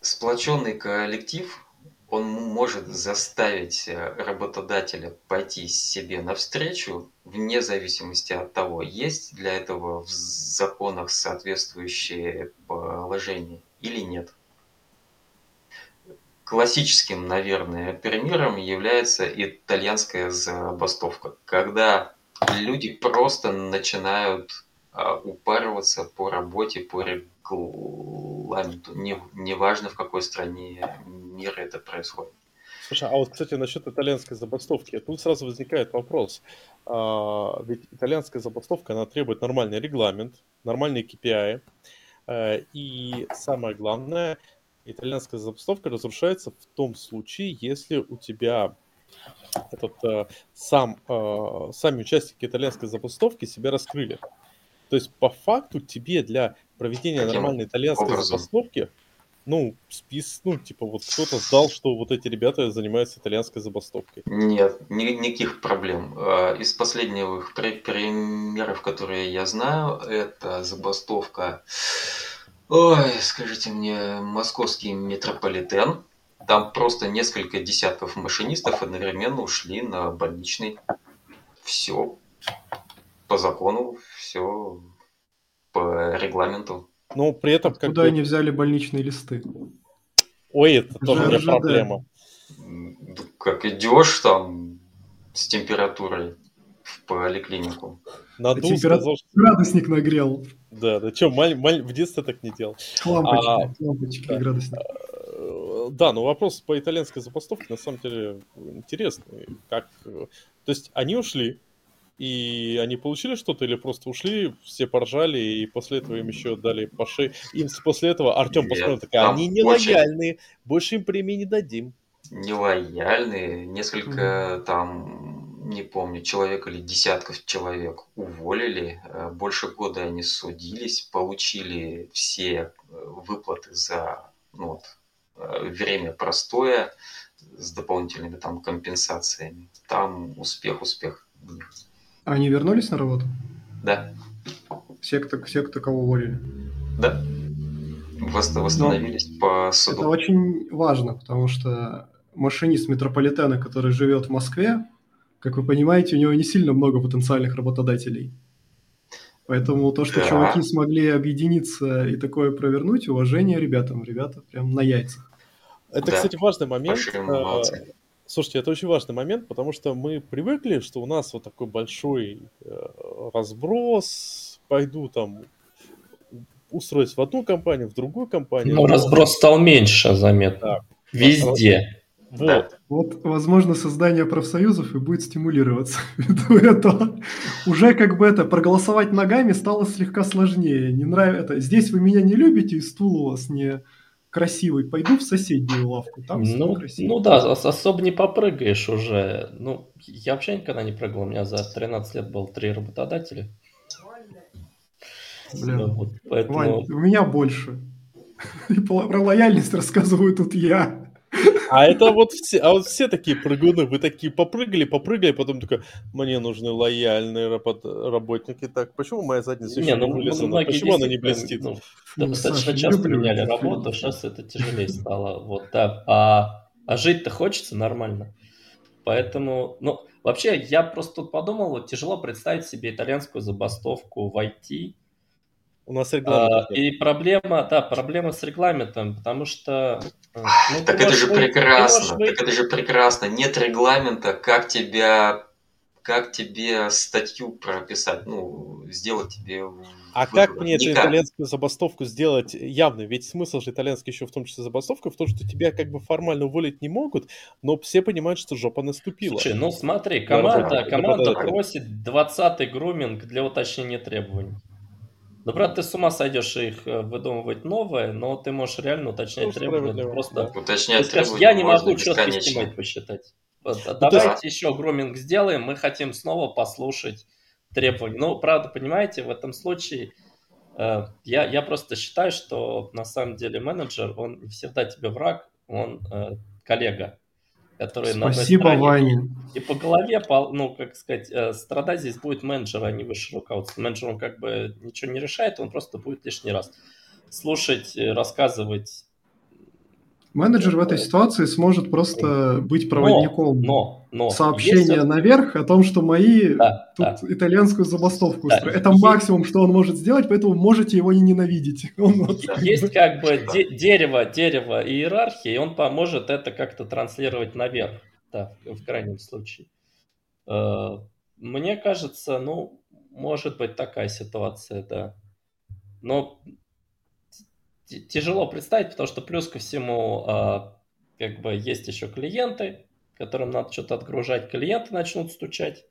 Сплоченный коллектив он может заставить работодателя пойти себе навстречу, вне зависимости от того, есть для этого в законах соответствующие положения или нет. Классическим, наверное, примером является итальянская забастовка, когда люди просто начинают упарываться по работе, по регламенту. Неважно, в какой стране мира это происходит. Слушай, а вот, кстати, насчет итальянской забастовки. Тут сразу возникает вопрос. А, ведь итальянская забастовка, она требует нормальный регламент, нормальные кей пи ай. И самое главное, итальянская забастовка разрушается в том случае, если у тебя... Этот, сам, сами участники итальянской забастовки себя раскрыли. То есть, по факту, тебе для проведения Каким нормальной итальянской образом? забастовки, ну, спис, ну, типа, вот кто-то знал, что вот эти ребята занимаются итальянской забастовкой. Нет, ни, никаких проблем. Из последних примеров, которые я знаю, это забастовка, ой, скажите мне, Московский метрополитен. Там просто несколько десятков машинистов одновременно ушли на больничный. Все по закону, все по регламенту. Но при этом... Как Куда бы... они взяли больничные листы? Ой, это тоже не проблема. Как идешь там с температурой в поликлинику. Надул, а температур... что... Градусник нагрел. Да, да что, маль... Маль... в детстве так не делал. Лампочки, а... лампочки да. и градусник. Да, но вопрос по итальянской забастовке на самом деле интересный. Как... То есть они ушли, и они получили что-то, или просто ушли, все поржали, и после этого им еще дали по шее. Им после этого Артем посмотрел, так, они нелояльные, больше им премии не дадим. Нелояльные, несколько mm-hmm. там, не помню, человек или десятков человек уволили, больше года они судились, получили все выплаты за... Ну, вот, время простое, с дополнительными там компенсациями. Там успех, успех. Они вернулись на работу? Да. Все, кто, все, кто кого уволили? Да. Восстановились Но по суду. Это очень важно, потому что машинист метрополитена, который живет в Москве, как вы понимаете, у него не сильно много потенциальных работодателей. Поэтому то, что да. чуваки смогли объединиться и такое провернуть, уважение ребятам. Ребята прям на яйцах. Это, да. кстати, важный момент. Слушайте, это очень важный момент, потому что мы привыкли, что у нас вот такой большой разброс. Пойду там устроюсь в одну компанию, в другую компанию. Но разброс стал меньше заметно. Так. Везде. Вот. Да. вот, возможно, создание профсоюзов и будет стимулироваться ввиду этого. Уже как бы это, проголосовать ногами стало слегка сложнее. Не нравится это. Здесь вы меня не любите, и стул у вас не красивый. Пойду в соседнюю лавку, там стул ну, красивый. Ну да, особо не попрыгаешь уже. Ну, я вообще никогда не прыгал. У меня за тринадцать лет было три работодателя. Бля, ну, вот, поэтому... Вань, у меня больше. И про лояльность рассказываю тут я. А это вот все, а вот все такие прыгуны, вы такие попрыгали, попрыгали, потом такой, мне нужны лояльные работники. Так, почему моя задница еще не, не ну, вылезла? Ну, почему она не блестит? Ну, ну, достаточно Саша, часто меняли работу, сейчас это тяжелее стало. Вот, да. а, а жить-то хочется нормально. Поэтому, ну, вообще, я просто тут подумал, вот, тяжело представить себе итальянскую забастовку в ай ти. У нас регламент. А, и проблема, да, проблема с регламентом, потому что... Ну, так это же быть, прекрасно, так это же прекрасно. Нет регламента, как тебя, как тебе статью прописать, ну, сделать тебе... А выбор. Как мне Никак. эту итальянскую забастовку сделать явно? Ведь смысл же итальянский еще в том числе забастовка в том, что тебя как бы формально уволить не могут, но все понимают, что жопа наступила. Слушай, ну смотри, команда, да, команда просит двадцатый груминг для уточнения требований. Да, брат, ты с ума сойдешь их выдумывать новое, но ты можешь реально уточнять ну, требования. Просто... Уточнять требования я не могу четко снимать посчитать. Вот, ну, давайте да. еще груминг сделаем, мы хотим снова послушать требования. Ну, правда, понимаете, в этом случае э, я, я просто считаю, что на самом деле менеджер, он не всегда тебе враг, он э, коллега, который на одной стороне. Спасибо, Ваня. И по голове, по, ну, как сказать, страдать здесь будет менеджер, а не высший руководство. Менеджер, он как бы ничего не решает, он просто будет лишний раз слушать, рассказывать Менеджер в этой ситуации сможет просто быть проводником но, но, но. сообщения Если... наверх о том, что мои да, тут да. итальянскую забастовку да. устроили. Это максимум, что он может сделать, поэтому можете его не ненавидеть. Есть как бы дерево, дерево иерархии, и он поможет это как-то транслировать наверх, да, в крайнем случае. Мне кажется, ну, может быть такая ситуация, да. Но... Тяжело представить, потому что плюс ко всему а, как бы есть еще клиенты, которым надо что-то отгружать. Клиенты начнут стучать.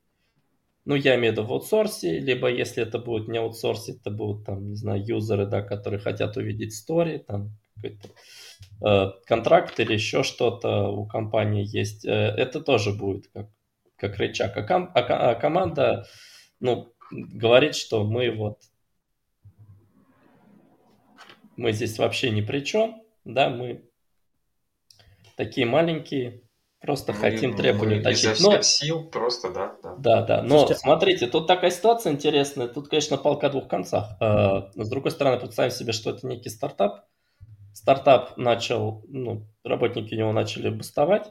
Ну, я имею в виду в аутсорсе, либо если это будет не аутсорс, это будут там, не знаю, юзеры, да, которые хотят увидеть стори, там какой-то а, контракт или еще что-то у компании есть. Это тоже будет как, как рычаг. А, ком, а, а команда, ну, говорит, что мы вот мы здесь вообще ни при чем, да, мы такие маленькие, просто мы, хотим требования точить. Но... сил, просто, да. Да, да, да. Но Слушайте, смотрите, тут такая ситуация интересная, тут, конечно, палка о двух концах. Но, с другой стороны, представим себе, что это некий стартап. Стартап начал, ну, работники у него начали бастовать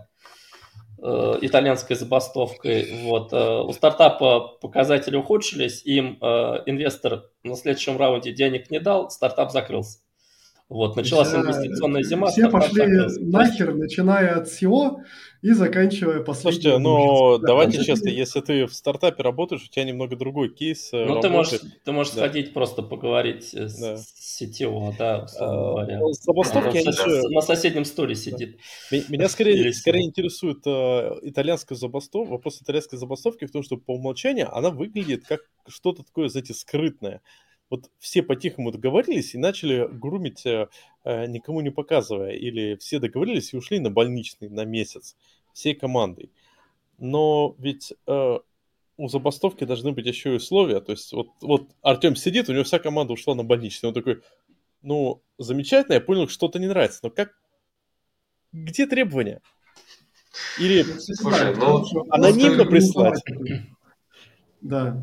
итальянской забастовкой. Вот. У стартапа показатели ухудшились, им инвестор на следующем раунде денег не дал, стартап закрылся. Вот, началась инвестиционная зима. Все пошли нахер, начиная от эс и о и заканчивая последним. Слушайте, но давайте честно, если ты в стартапе работаешь, у тебя немного другой кейс. Ну, ты можешь, ты можешь да. сходить просто поговорить да. с си ти о, да, условно говоря. Забастовки, они же... На соседнем стуле сидит. Да. Меня скорее, скорее интересует итальянская забастовка, вопрос итальянской забастовки, потому что по умолчанию она выглядит как что-то такое, знаете, скрытное. Вот все по-тихому договорились и начали грумить, э, никому не показывая. Или все договорились и ушли на больничный на месяц всей командой. Но ведь э, у забастовки должны быть еще и условия. То есть вот, вот Артем сидит, у него вся команда ушла на больничный. Он такой, ну, замечательно, я понял, что-то не нравится. Но как? Где требования? Или Слушай, ну, анонимно ну, прислать? Да.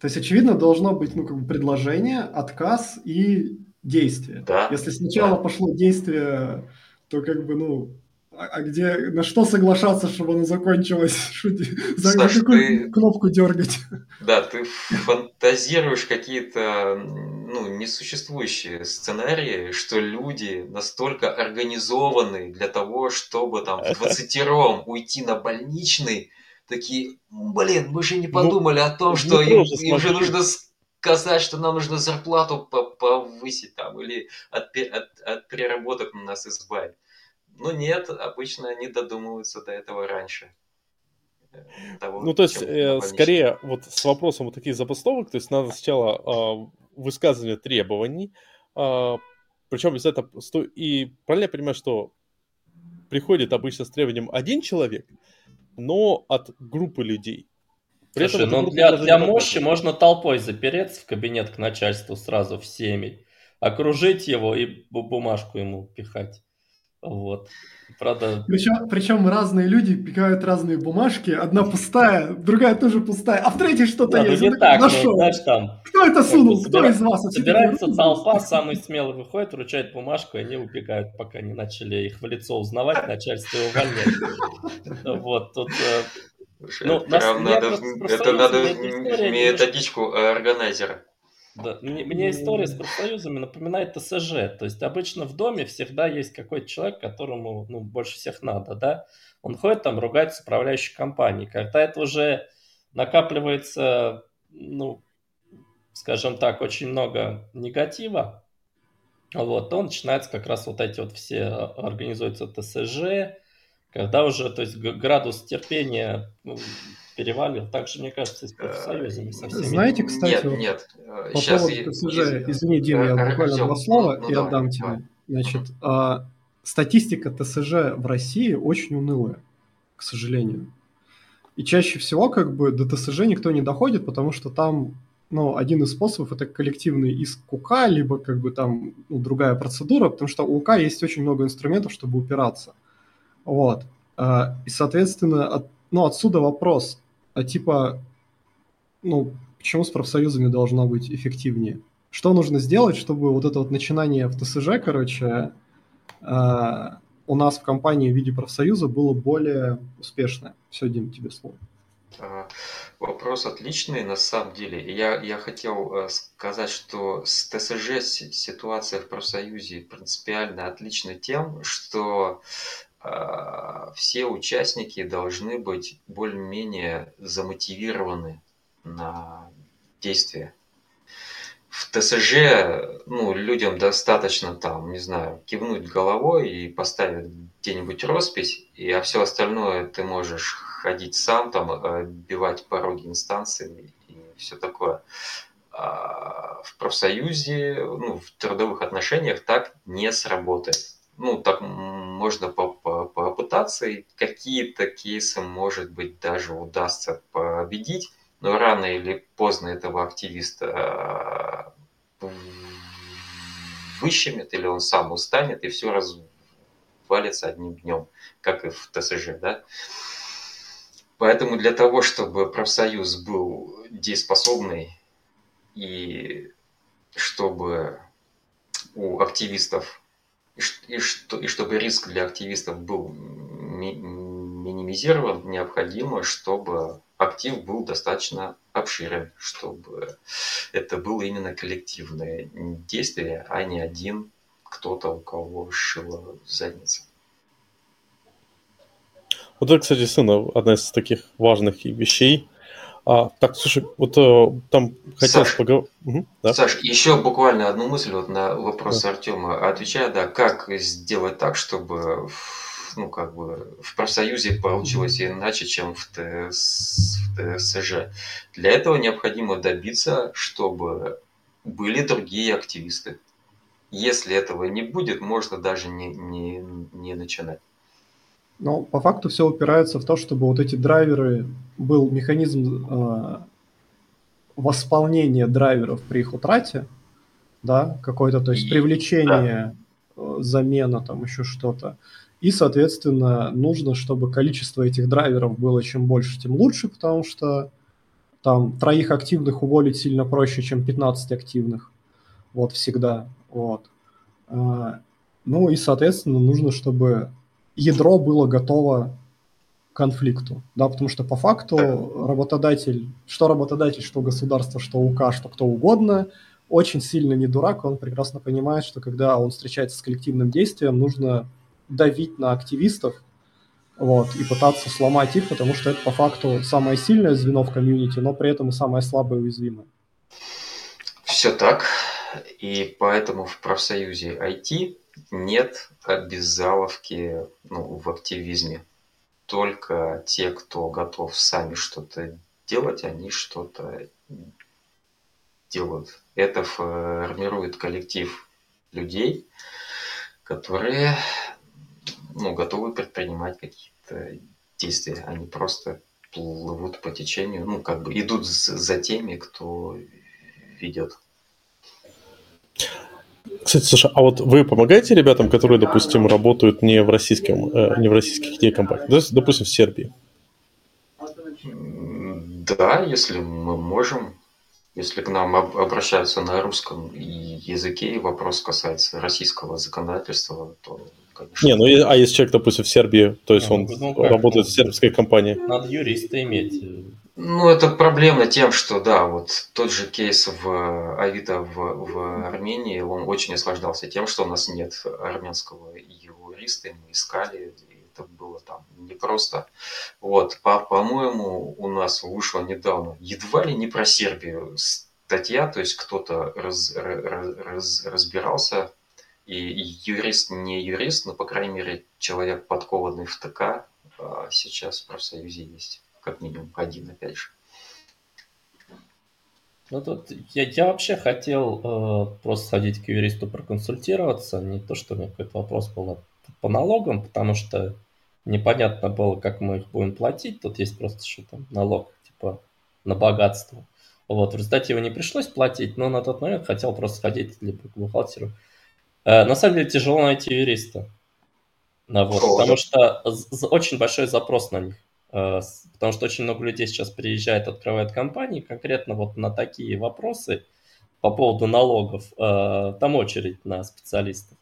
То есть, очевидно, должно быть, ну, как бы предложение, отказ и действие. Да. Если сначала да. пошло действие, то как бы, ну, а, а где, на что соглашаться, чтобы оно закончилось? За какую ты... кнопку дергать? Да, ты фантазируешь какие-то, ну, несуществующие сценарии, что люди настолько организованы для того, чтобы там вдвадцатером уйти на больничный, такие, блин, мы же не подумали ну, о том, что им, им же нужно сказать, что нам нужно зарплату повысить там, или от, от, от переработок нас избавить. Ну нет, обычно они додумываются до этого раньше. Того, ну то есть, э, скорее, вот с вопросом вот таких забастовок, то есть надо сначала э, высказывание требований, э, причем обязательно, и правильно я понимаю, что приходит обычно с требованием один человек, но от группы людей. При Слушай, этом ну для, для мощи можно толпой запереться в кабинет к начальству сразу всеми, окружить его и бумажку ему пихать. Вот. Правда... Причем, причем разные люди пихают разные бумажки. Одна пустая, другая тоже пустая, а в третьей что-то да, есть. Ну, не так, ну, знаешь, там, кто это сунул? Кто собира... из вас? Собирается толпа, самый смелый выходит, вручает бумажку, и они убегают, пока не начали их в лицо узнавать, начальство увольняет. Вот, тут... Это надо методичку органайзера. Да. Мне, мне история с профсоюзами напоминает тэ эс жэ, то есть обычно в доме всегда есть какой-то человек, которому ну, больше всех надо, да, он ходит там, ругается с управляющей компанией, когда это уже накапливается, ну, скажем так, очень много негатива, вот, то начинается как раз вот эти вот все, организуются тэ эс жэ, когда уже, то есть градус терпения... перевалил. Так же, мне кажется, с профсоюзами совсем. Знаете, кстати, нет, нет. по Сейчас поводу я... ТСЖ, извини, Дима, я буквально два слова ну, и давай. отдам тебе. Значит, а, статистика тэ эс жэ в России очень унылая, к сожалению. И чаще всего как бы до тэ эс жэ никто не доходит, потому что там ну, один из способов – это коллективный иск к у ка, либо как бы там ну, другая процедура, потому что у ка есть очень много инструментов, чтобы упираться. Вот. А, и, соответственно, от, ну, отсюда вопрос – а типа, ну, почему с профсоюзами должно быть эффективнее? Что нужно сделать, чтобы вот это вот начинание в тэ эс жэ, короче, у нас в компании в виде профсоюза было более успешное. Все, Дим, тебе слово. Вопрос отличный на самом деле. Я, я хотел сказать, что с ТСЖ ситуация в профсоюзе принципиально отлична тем, что э, все участники должны быть более-менее замотивированы на действия. В ТСЖ ну, людям достаточно там, не знаю, кивнуть головой и поставить где-нибудь роспись, и, а все остальное ты можешь ходить сам, там, бивать пороги инстанции и все такое. А в профсоюзе, ну, в трудовых отношениях так не сработает. Ну, так можно попытаться, и какие-то кейсы, может быть, даже удастся победить, но рано или поздно этого активиста выщемит, или он сам устанет, и все развалится одним днем, как и в ТСЖ, да? Поэтому для того, чтобы профсоюз был дееспособный и чтобы у активистов и, что, и чтобы риск для активистов был ми- минимизирован, необходимо, чтобы актив был достаточно обширен, чтобы это было именно коллективное действие, а не один кто-то, у кого шило задница. Вот это, кстати, сын, одна из таких важных вещей. А, так, слушай, вот там хотелось поговорить. Угу, да? Саш, еще буквально одну мысль вот на вопрос да. Артема. Отвечая, да, как сделать так, чтобы ну, как бы, в профсоюзе получилось иначе, чем в, ТС, в ТСЖ. Для этого необходимо добиться, чтобы были другие активисты. Если этого не будет, можно даже не, не, не начинать. Но по факту все упирается в то, чтобы вот эти драйверы, был механизм э, восполнения драйверов при их утрате, да, какой-то, то есть привлечение, э, замена, там еще что-то. И, соответственно, нужно, чтобы количество этих драйверов было чем больше, тем лучше, потому что там троих активных уволить сильно проще, чем пятнадцать активных, вот всегда, вот. Э, ну и, соответственно, нужно, чтобы ядро было готово к конфликту, да, потому что по факту работодатель, что работодатель, что государство, что УК, что кто угодно, очень сильно не дурак, он прекрасно понимает, что когда он встречается с коллективным действием, нужно давить на активистов, вот, и пытаться сломать их, потому что это по факту самое сильное звено в комьюнити, но при этом и самое слабое и уязвимое. Все так, и поэтому в профсоюзе ай ти нет обязаловки, ну, в активизме. Только те, кто готов сами что-то делать, они что-то делают. Это формирует коллектив людей, которые, ну, готовы предпринимать какие-то действия. Они просто плывут по течению, ну, как бы идут за теми, кто ведет. Кстати, Саша, а вот вы помогаете ребятам, которые, допустим, работают не в российском, э, не в российских ай ти-компаниях, допустим, в Сербии? Да, если мы можем. Если к нам обращаются на русском языке и вопрос касается российского законодательства, то, конечно... Не, ну а если человек, допустим, в Сербии, то есть ну, он ну, работает ну, в сербской компании? Надо юриста иметь. Ну, это проблемно тем, что, да, вот тот же кейс в Авито в, в Армении, он очень осложнялся тем, что у нас нет армянского юриста, мы искали, и это было там непросто. Вот, по, по-моему, у нас вышло недавно, едва ли не про Сербию статья, то есть кто-то раз, раз, разбирался, и юрист не юрист, но, по крайней мере, человек подкованный в ТК сейчас в профсоюзе есть. Как минимум один, опять же. Ну, тут я, я вообще хотел э, просто сходить к юристу проконсультироваться. Не то, что у меня какой-то вопрос был по налогам, потому что непонятно было, как мы их будем платить. Тут есть просто что там налог типа на богатство. Вот. В результате его не пришлось платить, но на тот момент хотел просто сходить либо к бухгалтеру. Э, на самом деле тяжело найти юриста. Ну, вот, потому что очень большой запрос на них. Потому что очень много людей сейчас приезжает, открывает компании, конкретно вот на такие вопросы по поводу налогов, там очередь на специалистов.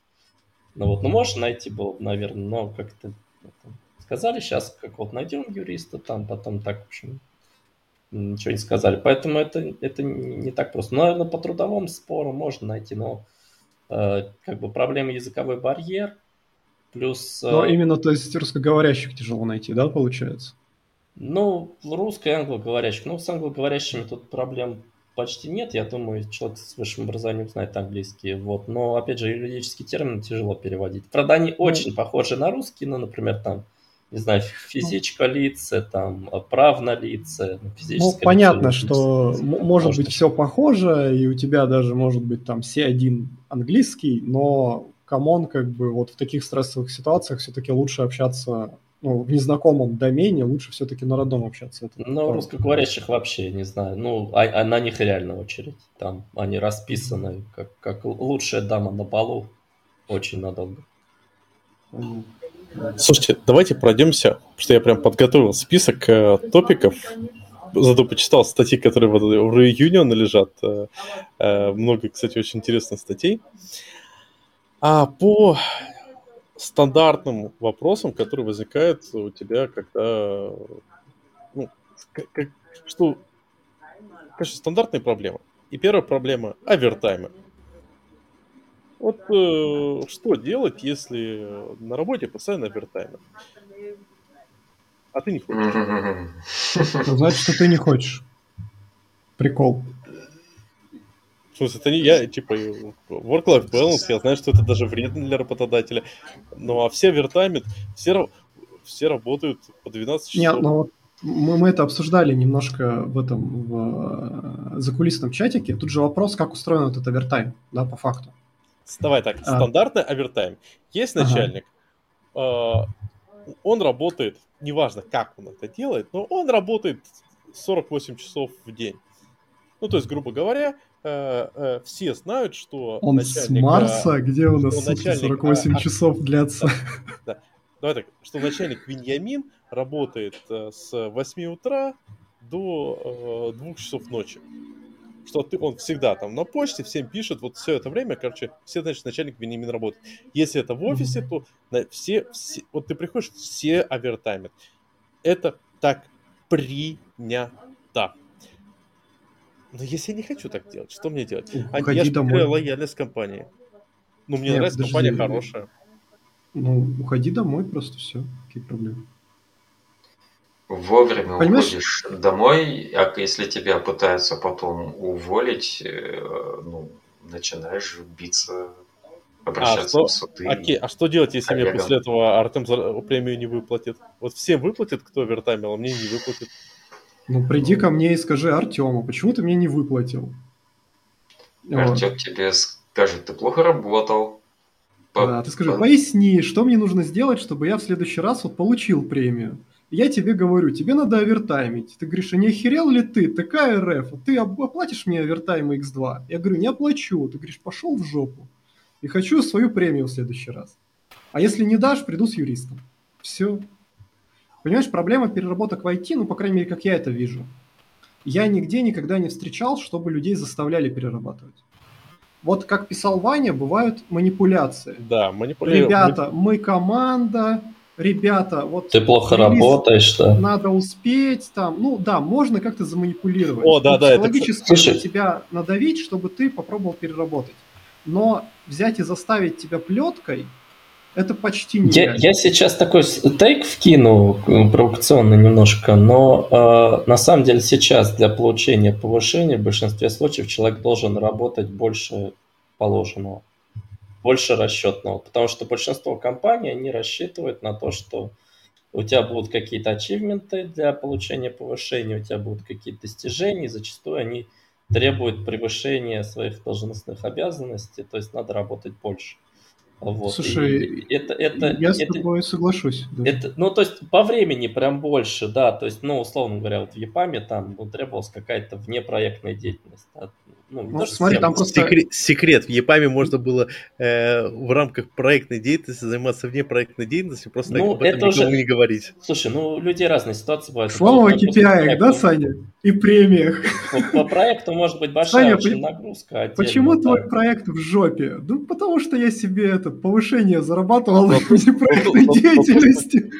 Ну вот, ну можно найти было бы, наверное, но как-то сказали, сейчас как вот найдем юриста, там потом так, в общем, ничего не сказали. Поэтому это, это не так просто. Наверное, по трудовому спору можно найти, но э, как бы проблема языковой барьер, плюс... Э, но именно, то есть, русскоговорящих тяжело найти, да, получается? Ну, русско- и англоговорящих. Ну, с англоговорящими тут проблем почти нет. Я думаю, человек с высшим образованием знает английский. Вот. Но, опять же, юридические термины тяжело переводить. Правда, они ну, очень похожи на русский, ну, например, там, не знаю, физичка лица, там, правно лица, физическое. Ну, понятно, лица, что лица, может быть что-то. Все похоже, и у тебя даже может быть там си один английский, но, камон, как бы, вот в таких стрессовых ситуациях все-таки лучше общаться... Ну, в незнакомом домене лучше все-таки на родном общаться. Это ну, просто... русскоговорящих вообще, не знаю. Ну, а, а на них реально очередь. Там они расписаны, как, как лучшая дама на полу. Очень надолго. Слушайте, давайте пройдемся, потому что я прям подготовил список э, топиков. Зато почитал статьи, которые в, в Reunion лежат. Э, э, много, кстати, очень интересных статей. А по... стандартным вопросом, который возникает у тебя, когда... Ну, как, как, что, конечно, стандартные проблемы. И первая проблема – овертаймы. Вот э, что делать, если на работе постоянно овертаймы? А ты не хочешь. Значит, что ты не хочешь. Прикол. В смысле, это не я, типа, work-life balance, я знаю, что это даже вредно для работодателя. Ну, а все овертаймят, все, все работают по двенадцать часов. Нет, ну, мы, мы это обсуждали немножко в этом, в, в закулисном чатике. Тут же вопрос, как устроен этот овертайм, да, по факту. Давай так, а. стандартный овертайм. Есть начальник, ага. э, он работает, неважно, как он это делает, но он работает сорок восемь часов в день. Ну, то есть, грубо говоря... все знают, что он начальник, с Марса, а, где у нас начальник, сорок восемь а, часов длятся. Да, да. Давай так, что начальник Виньямин работает с восемь утра до двух часов ночи. Что ты, он всегда там на почте, всем пишет, вот все это время, короче, все, значит, начальник Виньямин работает. Если это в офисе, mm-hmm. то на, все, все, вот ты приходишь, все овертаймят. Это так принято. Но если я не хочу так делать, что мне делать? Уходи я же потеряю лояльность компании. Ну, мне Нет, нравится, подожди, компания хорошая. Ну, уходи домой просто, все. Какие проблемы? Вовремя Понимаешь? Уходишь домой, а если тебя пытаются потом уволить, ну, начинаешь биться, обращаться а, в суды. Окей, а что делать, если коллегам? Мне после этого Артем премию не выплатит? Вот всем выплатит, кто овертаймил, а мне не выплатит. Ну, приди ко мне и скажи: Артему, почему ты мне не выплатил? Артем вот. Тебе скажет, ты плохо работал. По... Да, ты скажи, поясни, что мне нужно сделать, чтобы я в следующий раз вот получил премию. Я тебе говорю, тебе надо овертаймить. Ты говоришь, а не охерел ли ты? Такая РФ, ты оплатишь мне овертаймы икс два? Я говорю, не оплачу. Ты говоришь, пошел в жопу. И хочу свою премию в следующий раз. А если не дашь, приду с юристом. Все. Понимаешь, проблема переработок в ай ти, ну, по крайней мере, как я это вижу. Я нигде никогда не встречал, чтобы людей заставляли перерабатывать. Вот, как писал Ваня, бывают манипуляции. Да, манипуляции. Ребята, Манипу... мы команда, ребята, вот... Ты плохо работаешь, да. Надо успеть, там, ну, да, можно как-то заманипулировать. О, да, да, психологически это... на тебя надавить, чтобы ты попробовал переработать. Но взять и заставить тебя плеткой... Это почти не я, я сейчас такой тейк вкину, провокационный немножко, но э, на самом деле сейчас для получения повышения в большинстве случаев человек должен работать больше положенного, больше расчетного, потому что большинство компаний, они рассчитывают на то, что у тебя будут какие-то ачивменты для получения повышения, у тебя будут какие-то достижения, и зачастую они требуют превышения своих должностных обязанностей, то есть надо работать больше. Вот. Слушай, это, это, я это, с тобой соглашусь. Да. Это, ну, то есть, по времени прям больше, да, то есть, ну, условно говоря, вот в EPAM там ну, требовалась какая-то внепроектная деятельность. Да? Ну, ну, смотри, там просто... секрет, секрет, в EPAM можно было э, в рамках проектной деятельности заниматься внепроектной деятельностью, просто ну, об этом это никому уже... не говорить. Слушай, ну, у людей разные ситуации бывают. Слово о кей пи ай, да, Саня? И премиях. По проекту может быть большая Саня, очень при... нагрузка. Почему да? твой проект в жопе? Ну, потому что я себе это повышение зарабатывал за неправильной за, деятельности.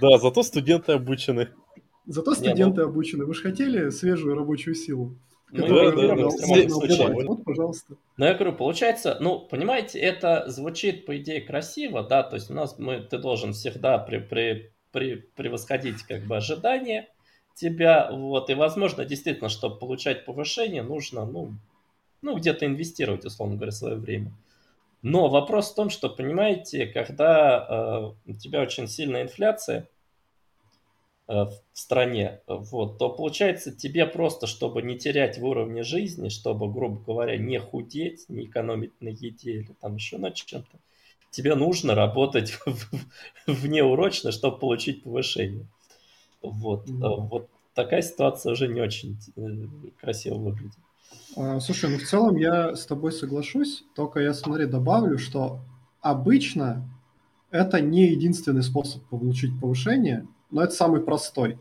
За, да, зато студенты обучены. Зато студенты Не, ну... обучены. Вы же хотели свежую рабочую силу? Ну, да, да, да, случае, вот, пожалуйста. Ну, я говорю, получается, ну, понимаете, это звучит, по идее, красиво, да, то есть у нас мы, ты должен всегда при, при, при, превосходить, как бы, ожидания тебя, вот, и, возможно, действительно, чтобы получать повышение, нужно, ну, ну, где-то инвестировать, условно говоря, свое время. Но вопрос в том, что, понимаете, когда э, у тебя очень сильная инфляция в стране, вот, то получается тебе просто, чтобы не терять в уровне жизни, чтобы, грубо говоря, не худеть, не экономить на еде или там еще на чем-то, тебе нужно работать внеурочно, чтобы получить повышение. Вот, mm-hmm. вот такая ситуация уже не очень красиво выглядит. Слушай, ну в целом я с тобой соглашусь, только я, смотри, добавлю, что обычно это не единственный способ получить повышение, но это самый простой,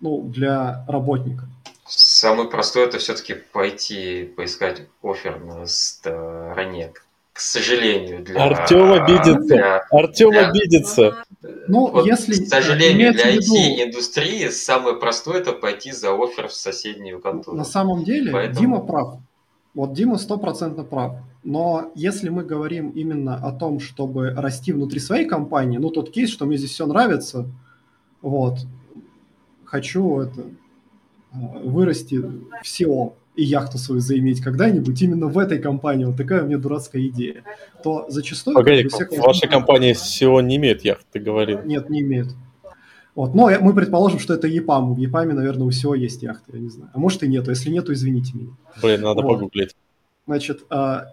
ну, для работника. Самый простой – это все-таки пойти поискать оффер на стороне. К сожалению, для... Артем обидится. Артем для... обидится. Ну, вот, если... К сожалению, для ай ти-индустрии самое простое – это пойти за оффер в соседнюю контору. На самом деле, Поэтому... Дима прав. Вот Дима стопроцентно прав. Но если мы говорим именно о том, чтобы расти внутри своей компании, ну, тот кейс, что мне здесь все нравится, вот, хочу это, вырасти в эс и о и яхту свою заиметь когда-нибудь именно в этой компании, вот такая у меня дурацкая идея, то зачастую... Погоди, в вашей компании эс и о не имеет яхт, ты говорил? Нет, не имеет. Вот, но мы предположим, что это и пам. В и пам, наверное, у эс и о есть яхты, я не знаю. А может и нету. Если нету, извините меня. Блин, надо вот. погуглить. Значит,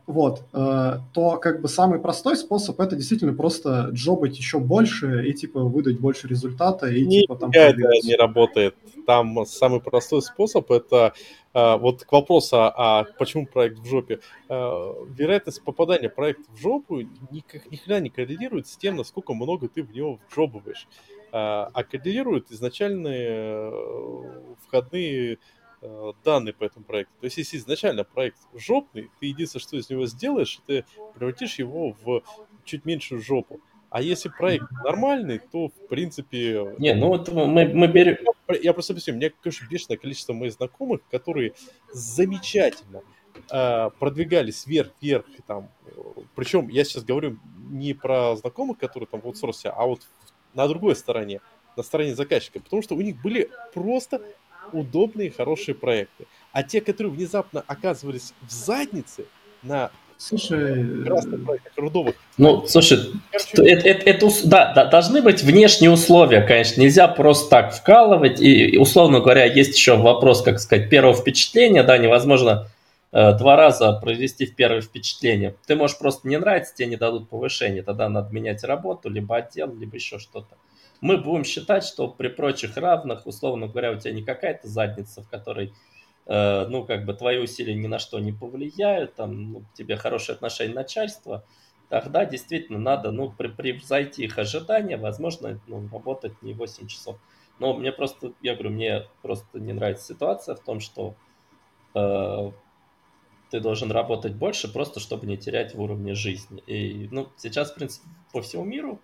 вот, то как бы самый простой способ – это действительно просто джобать еще больше и типа выдать больше результата. И, не, типа, там, это не работает. Там самый простой способ – это вот к вопросу, а почему проект в жопе. Вероятность попадания проекта в жопу никак, ни хрена не коррелирует с тем, насколько много ты в него вджобываешь. А коррелируют изначальные входные данные по этому проекту. То есть, если изначально проект жопный, ты единственное, что из него сделаешь, ты превратишь его в чуть меньшую жопу. А если проект нормальный, то, в принципе... Не, ну вот мы, мы берем... Я просто объясню, у меня, конечно, бешеное количество моих знакомых, которые замечательно э, продвигались вверх-вверх. Там. Причем я сейчас говорю не про знакомых, которые там в аутсорсе, а вот на другой стороне, на стороне заказчика. Потому что у них были просто... удобные, хорошие проекты. А те, которые внезапно оказывались в заднице на слушай... красных проектах, рудовых... Ну, слушай, это, это, это, да, да, должны быть внешние условия, конечно. Нельзя просто так вкалывать. И, условно говоря, есть еще вопрос, как сказать, первого впечатления. Да, невозможно э, два раза произвести первое впечатление. Ты можешь просто не нравиться, тебе не дадут повышения. Тогда надо менять работу, либо отдел, либо еще что-то. Мы будем считать, что при прочих равных, условно говоря, у тебя не какая-то задница, в которой, э, ну, как бы твои усилия ни на что не повлияют, там, ну, тебе хорошие отношения начальства, тогда действительно надо, ну, превзойти их ожидания, возможно, ну, работать не восемь часов. Но мне просто, я говорю, мне просто не нравится ситуация в том, что э, ты должен работать больше, просто чтобы не терять в уровне жизни. И, ну, сейчас, в принципе, по всему миру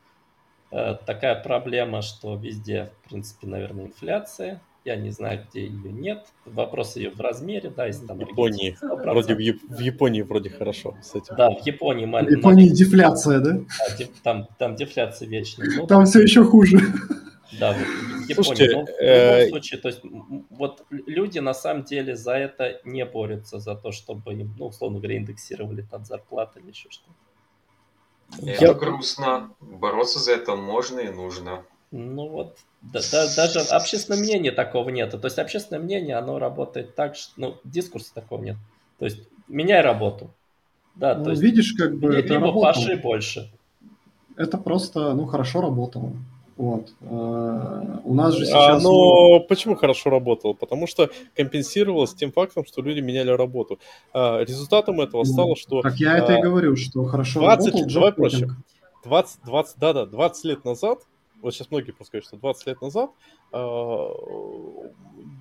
такая проблема, что везде, в принципе, наверное, инфляция. Я не знаю, где ее нет. Вопрос ее в размере, да, если там... В Японии. Вроде в, Яп... в Японии вроде хорошо с этим. Да, в Японии маленькая... В Японии дефляция, да? да деф... там, там дефляция вечная. Но... Там все еще хуже. Да, в Японии. Слушайте, но в любом случае, то есть, вот люди на самом деле за это не борются, за то, чтобы им, ну, условно говоря, индексировали там зарплаты или еще что-то. Это я... грустно. Бороться за это можно и нужно. Ну вот, да, да, даже общественное мнение такого нет. То есть общественное мнение, оно работает так, что... Ну, дискурса такого нет. То есть меняй работу. Да, ну, то есть, видишь, как бы это либо паши больше. Это просто, ну, хорошо работало. Вот. А, у нас же сейчас... Оно почему хорошо работало? Потому что компенсировалось тем фактом, что люди меняли работу. А результатом этого стало, что... Как я а, это и говорю, что хорошо двадцать, работал. Давай проще. двадцать, двадцать, да, да, двадцать лет назад вот сейчас многие просто говорят, что двадцать лет назад, э,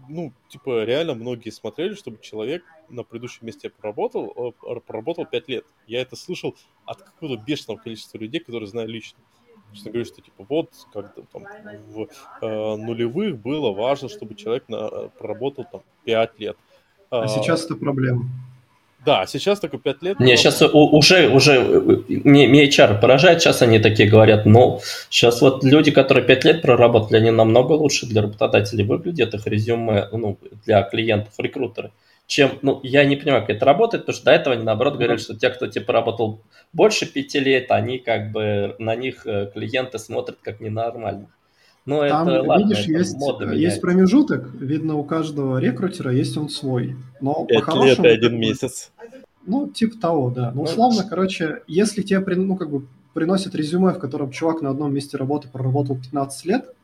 ну, типа, реально многие смотрели, чтобы человек на предыдущем месте проработал, э, проработал пять лет. Я это слышал от какого-то бешеного количества людей, которые знаю лично. Что говорю, что, типа, вот, как-то там в э, нулевых было важно, чтобы человек на, проработал там пять лет. А, а сейчас это проблема. Да, сейчас только пять лет. Не, но... сейчас уже, уже не, не эйч ар поражает, сейчас они такие говорят, ну, сейчас вот люди, которые пять лет проработали, они намного лучше для работодателей выглядят, их резюме, ну, для клиентов, рекрутеры, чем, ну, я не понимаю, как это работает, потому что до этого они, наоборот, говорили, что те, кто, типа, работал больше пяти лет, они, как бы, на них клиенты смотрят как ненормально. Но там, это, ладно, видишь, это есть, есть промежуток, видно, у каждого рекрутера есть он свой. Но пять лет и один месяц. Ну, типа того, да. Ну, условно, ну, короче, если тебе, ну, как бы, приносят резюме, в котором чувак на одном месте работы проработал пятнадцать лет,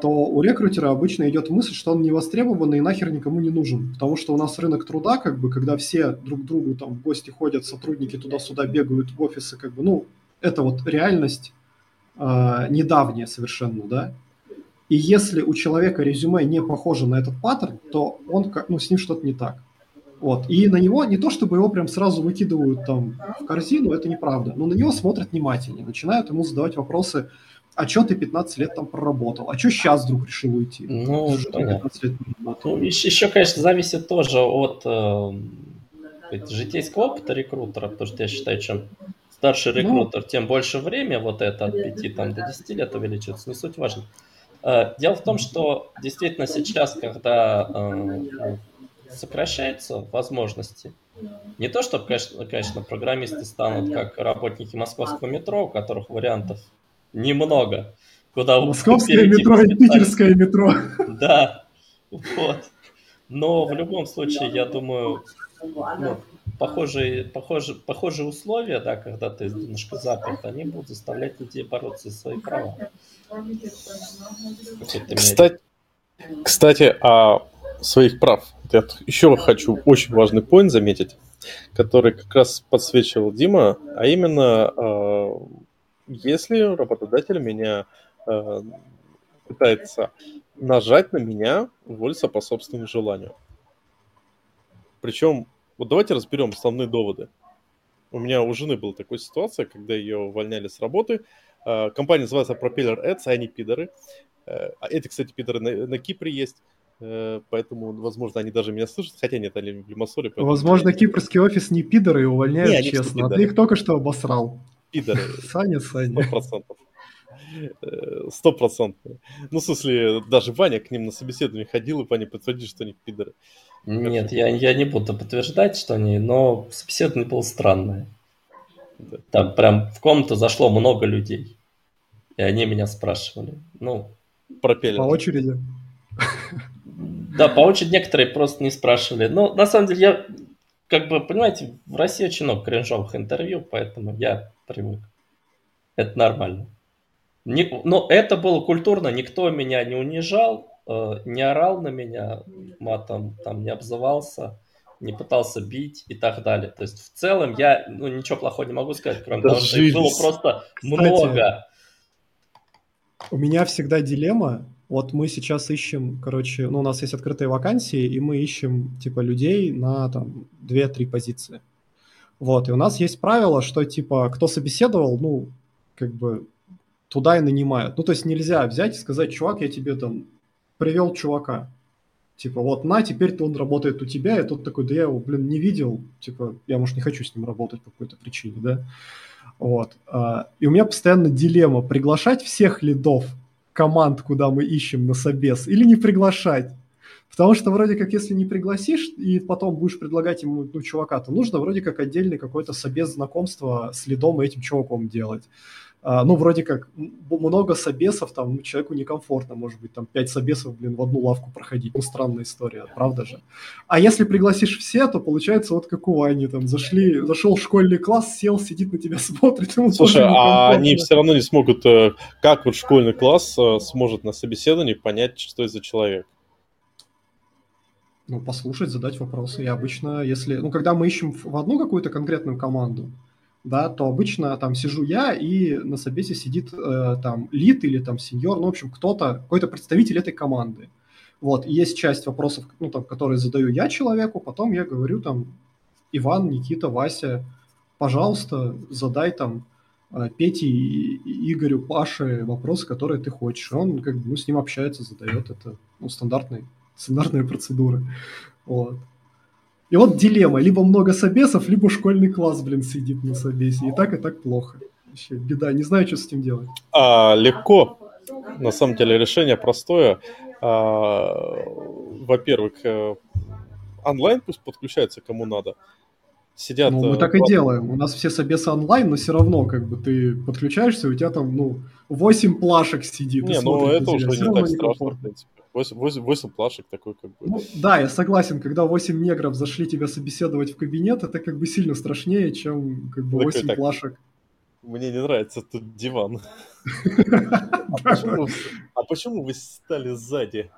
то у рекрутера обычно идет мысль, что он не востребован и нахер никому не нужен. Потому что у нас рынок труда, как бы, когда все друг к другу там в гости ходят, сотрудники туда-сюда бегают в офисы, как бы, ну, это вот реальность э, недавняя совершенно, да. И если у человека резюме не похоже на этот паттерн, то он, ну, с ним что-то не так. Вот. И на него, не то чтобы его прям сразу выкидывают там в корзину, это неправда, но на него смотрят внимательнее, начинают ему задавать вопросы, а что ты пятнадцать лет там проработал, а что сейчас вдруг решил уйти? Ну, пятнадцать лет ну еще, конечно, зависит тоже от э, житейского опыта рекрутера, потому что я считаю, чем старше рекрутер, ну, тем больше время вот это от пяти там, до десяти лет увеличивается, не суть важно. Дело в том, что действительно сейчас, когда э, сокращаются возможности, не то, чтобы, конечно, конечно, программисты станут как работники московского метро, у которых вариантов немного. Куда московское метро и питерское метро. Да, вот. Но в любом случае, я думаю, ну, похожие, похожие, похожие условия, да, когда ты немножко заперт, они будут заставлять людей бороться за свои права. Кстати, кстати, о своих прав. Я еще хочу очень важный поинт заметить, который как раз подсвечивал Дима, а именно, если работодатель меня пытается нажать на меня, уволиться по собственному желанию. Причем, вот давайте разберем основные доводы. У меня у жены была такая ситуация, когда ее увольняли с работы. Компания называется Propeller Ads, а они пидоры. Эти, кстати, пидоры на, на Кипре есть, поэтому, возможно, они даже меня слышат, хотя нет, они в Лимассоле. Поэтому... Возможно, кипрский офис не пидоры и увольняют, не, честно, а ты их только что обосрал. Пидоры. Саня, Саня. сто процентов. сто процентов. Ну, в смысле, даже Ваня к ним на собеседование ходил, и Ваня подтвердит, что они пидоры. Нет, я, я не буду подтверждать, что они, но собеседование было странное. Да. Там прям в комнату зашло много людей, и они меня спрашивали. Ну, пропеллер. По очереди? Да, по очереди некоторые просто не спрашивали. Ну, на самом деле, я, как бы, понимаете, в России очень много кринжовых интервью, поэтому я привык. Это нормально. Не, но это было культурно, никто меня не унижал, не орал на меня матом, там не обзывался, не пытался бить и так далее. То есть в целом я, ну, ничего плохого не могу сказать, кроме да того, что их было просто, кстати, много. У меня всегда дилемма. Вот мы сейчас ищем, короче, ну, у нас есть открытые вакансии, и мы ищем, типа, людей на, там, две-три позиции. Вот, и у нас есть правило, что, типа, кто собеседовал, ну, как бы, туда и нанимают. Ну, то есть нельзя взять и сказать, чувак, я тебе, там, привел чувака. Типа, вот, на, теперь-то он работает у тебя, и тот такой, да я его, блин, не видел, типа, я, может, не хочу с ним работать по какой-то причине, да, вот. И у меня постоянно дилемма, приглашать всех лидов команд, куда мы ищем на собес, или не приглашать, потому что вроде как, если не пригласишь, и потом будешь предлагать ему, ну, чувака, то нужно вроде как отдельный какой-то собес знакомства с лидом и этим чуваком делать. Ну, вроде как, много собесов, там, человеку некомфортно, может быть, там, пять собесов, блин, в одну лавку проходить. Ну, странная история, правда же? А если пригласишь все, то получается, вот как у Вани, там, зашли, зашел в школьный класс, сел, сидит на тебя, смотрит. Слушай, а они все равно не смогут, как вот школьный класс сможет на собеседовании понять, что это за человек? Ну, послушать, задать вопросы. И обычно, если, ну, когда мы ищем в одну какую-то конкретную команду, да, то обычно там сижу я, и на собесе сидит э, там лид или там сеньор, ну, в общем, кто-то, какой-то представитель этой команды. Вот, и есть часть вопросов, ну, там, которые задаю я человеку, потом я говорю там: Иван, Никита, Вася, пожалуйста, задай там Пете, Игорю, Паше вопросы, которые ты хочешь. Он как бы, ну, с ним общается, задает это, ну, стандартные, стандартные процедуры. Вот. И вот дилемма. Либо много собесов, либо школьный класс, блин, сидит на собесе. И так, и так плохо. Вообще беда. Не знаю, что с этим делать. А, легко. На самом деле решение простое. А, во-первых, онлайн пусть подключается кому надо. Сидят, ну, мы так и делаем. У нас все собесы онлайн, но все равно, как бы, ты подключаешься, и у тебя там, ну, восемь плашек сидит. Не, ну, это уже не так страшно, в принципе. восемь плашек такой, как бы. Ну, да, я согласен, когда восемь негров зашли тебя собеседовать в кабинет, это как бы сильно страшнее, чем, как бы, восемь плашек. Мне не нравится тут диван. А почему вы стали сзади?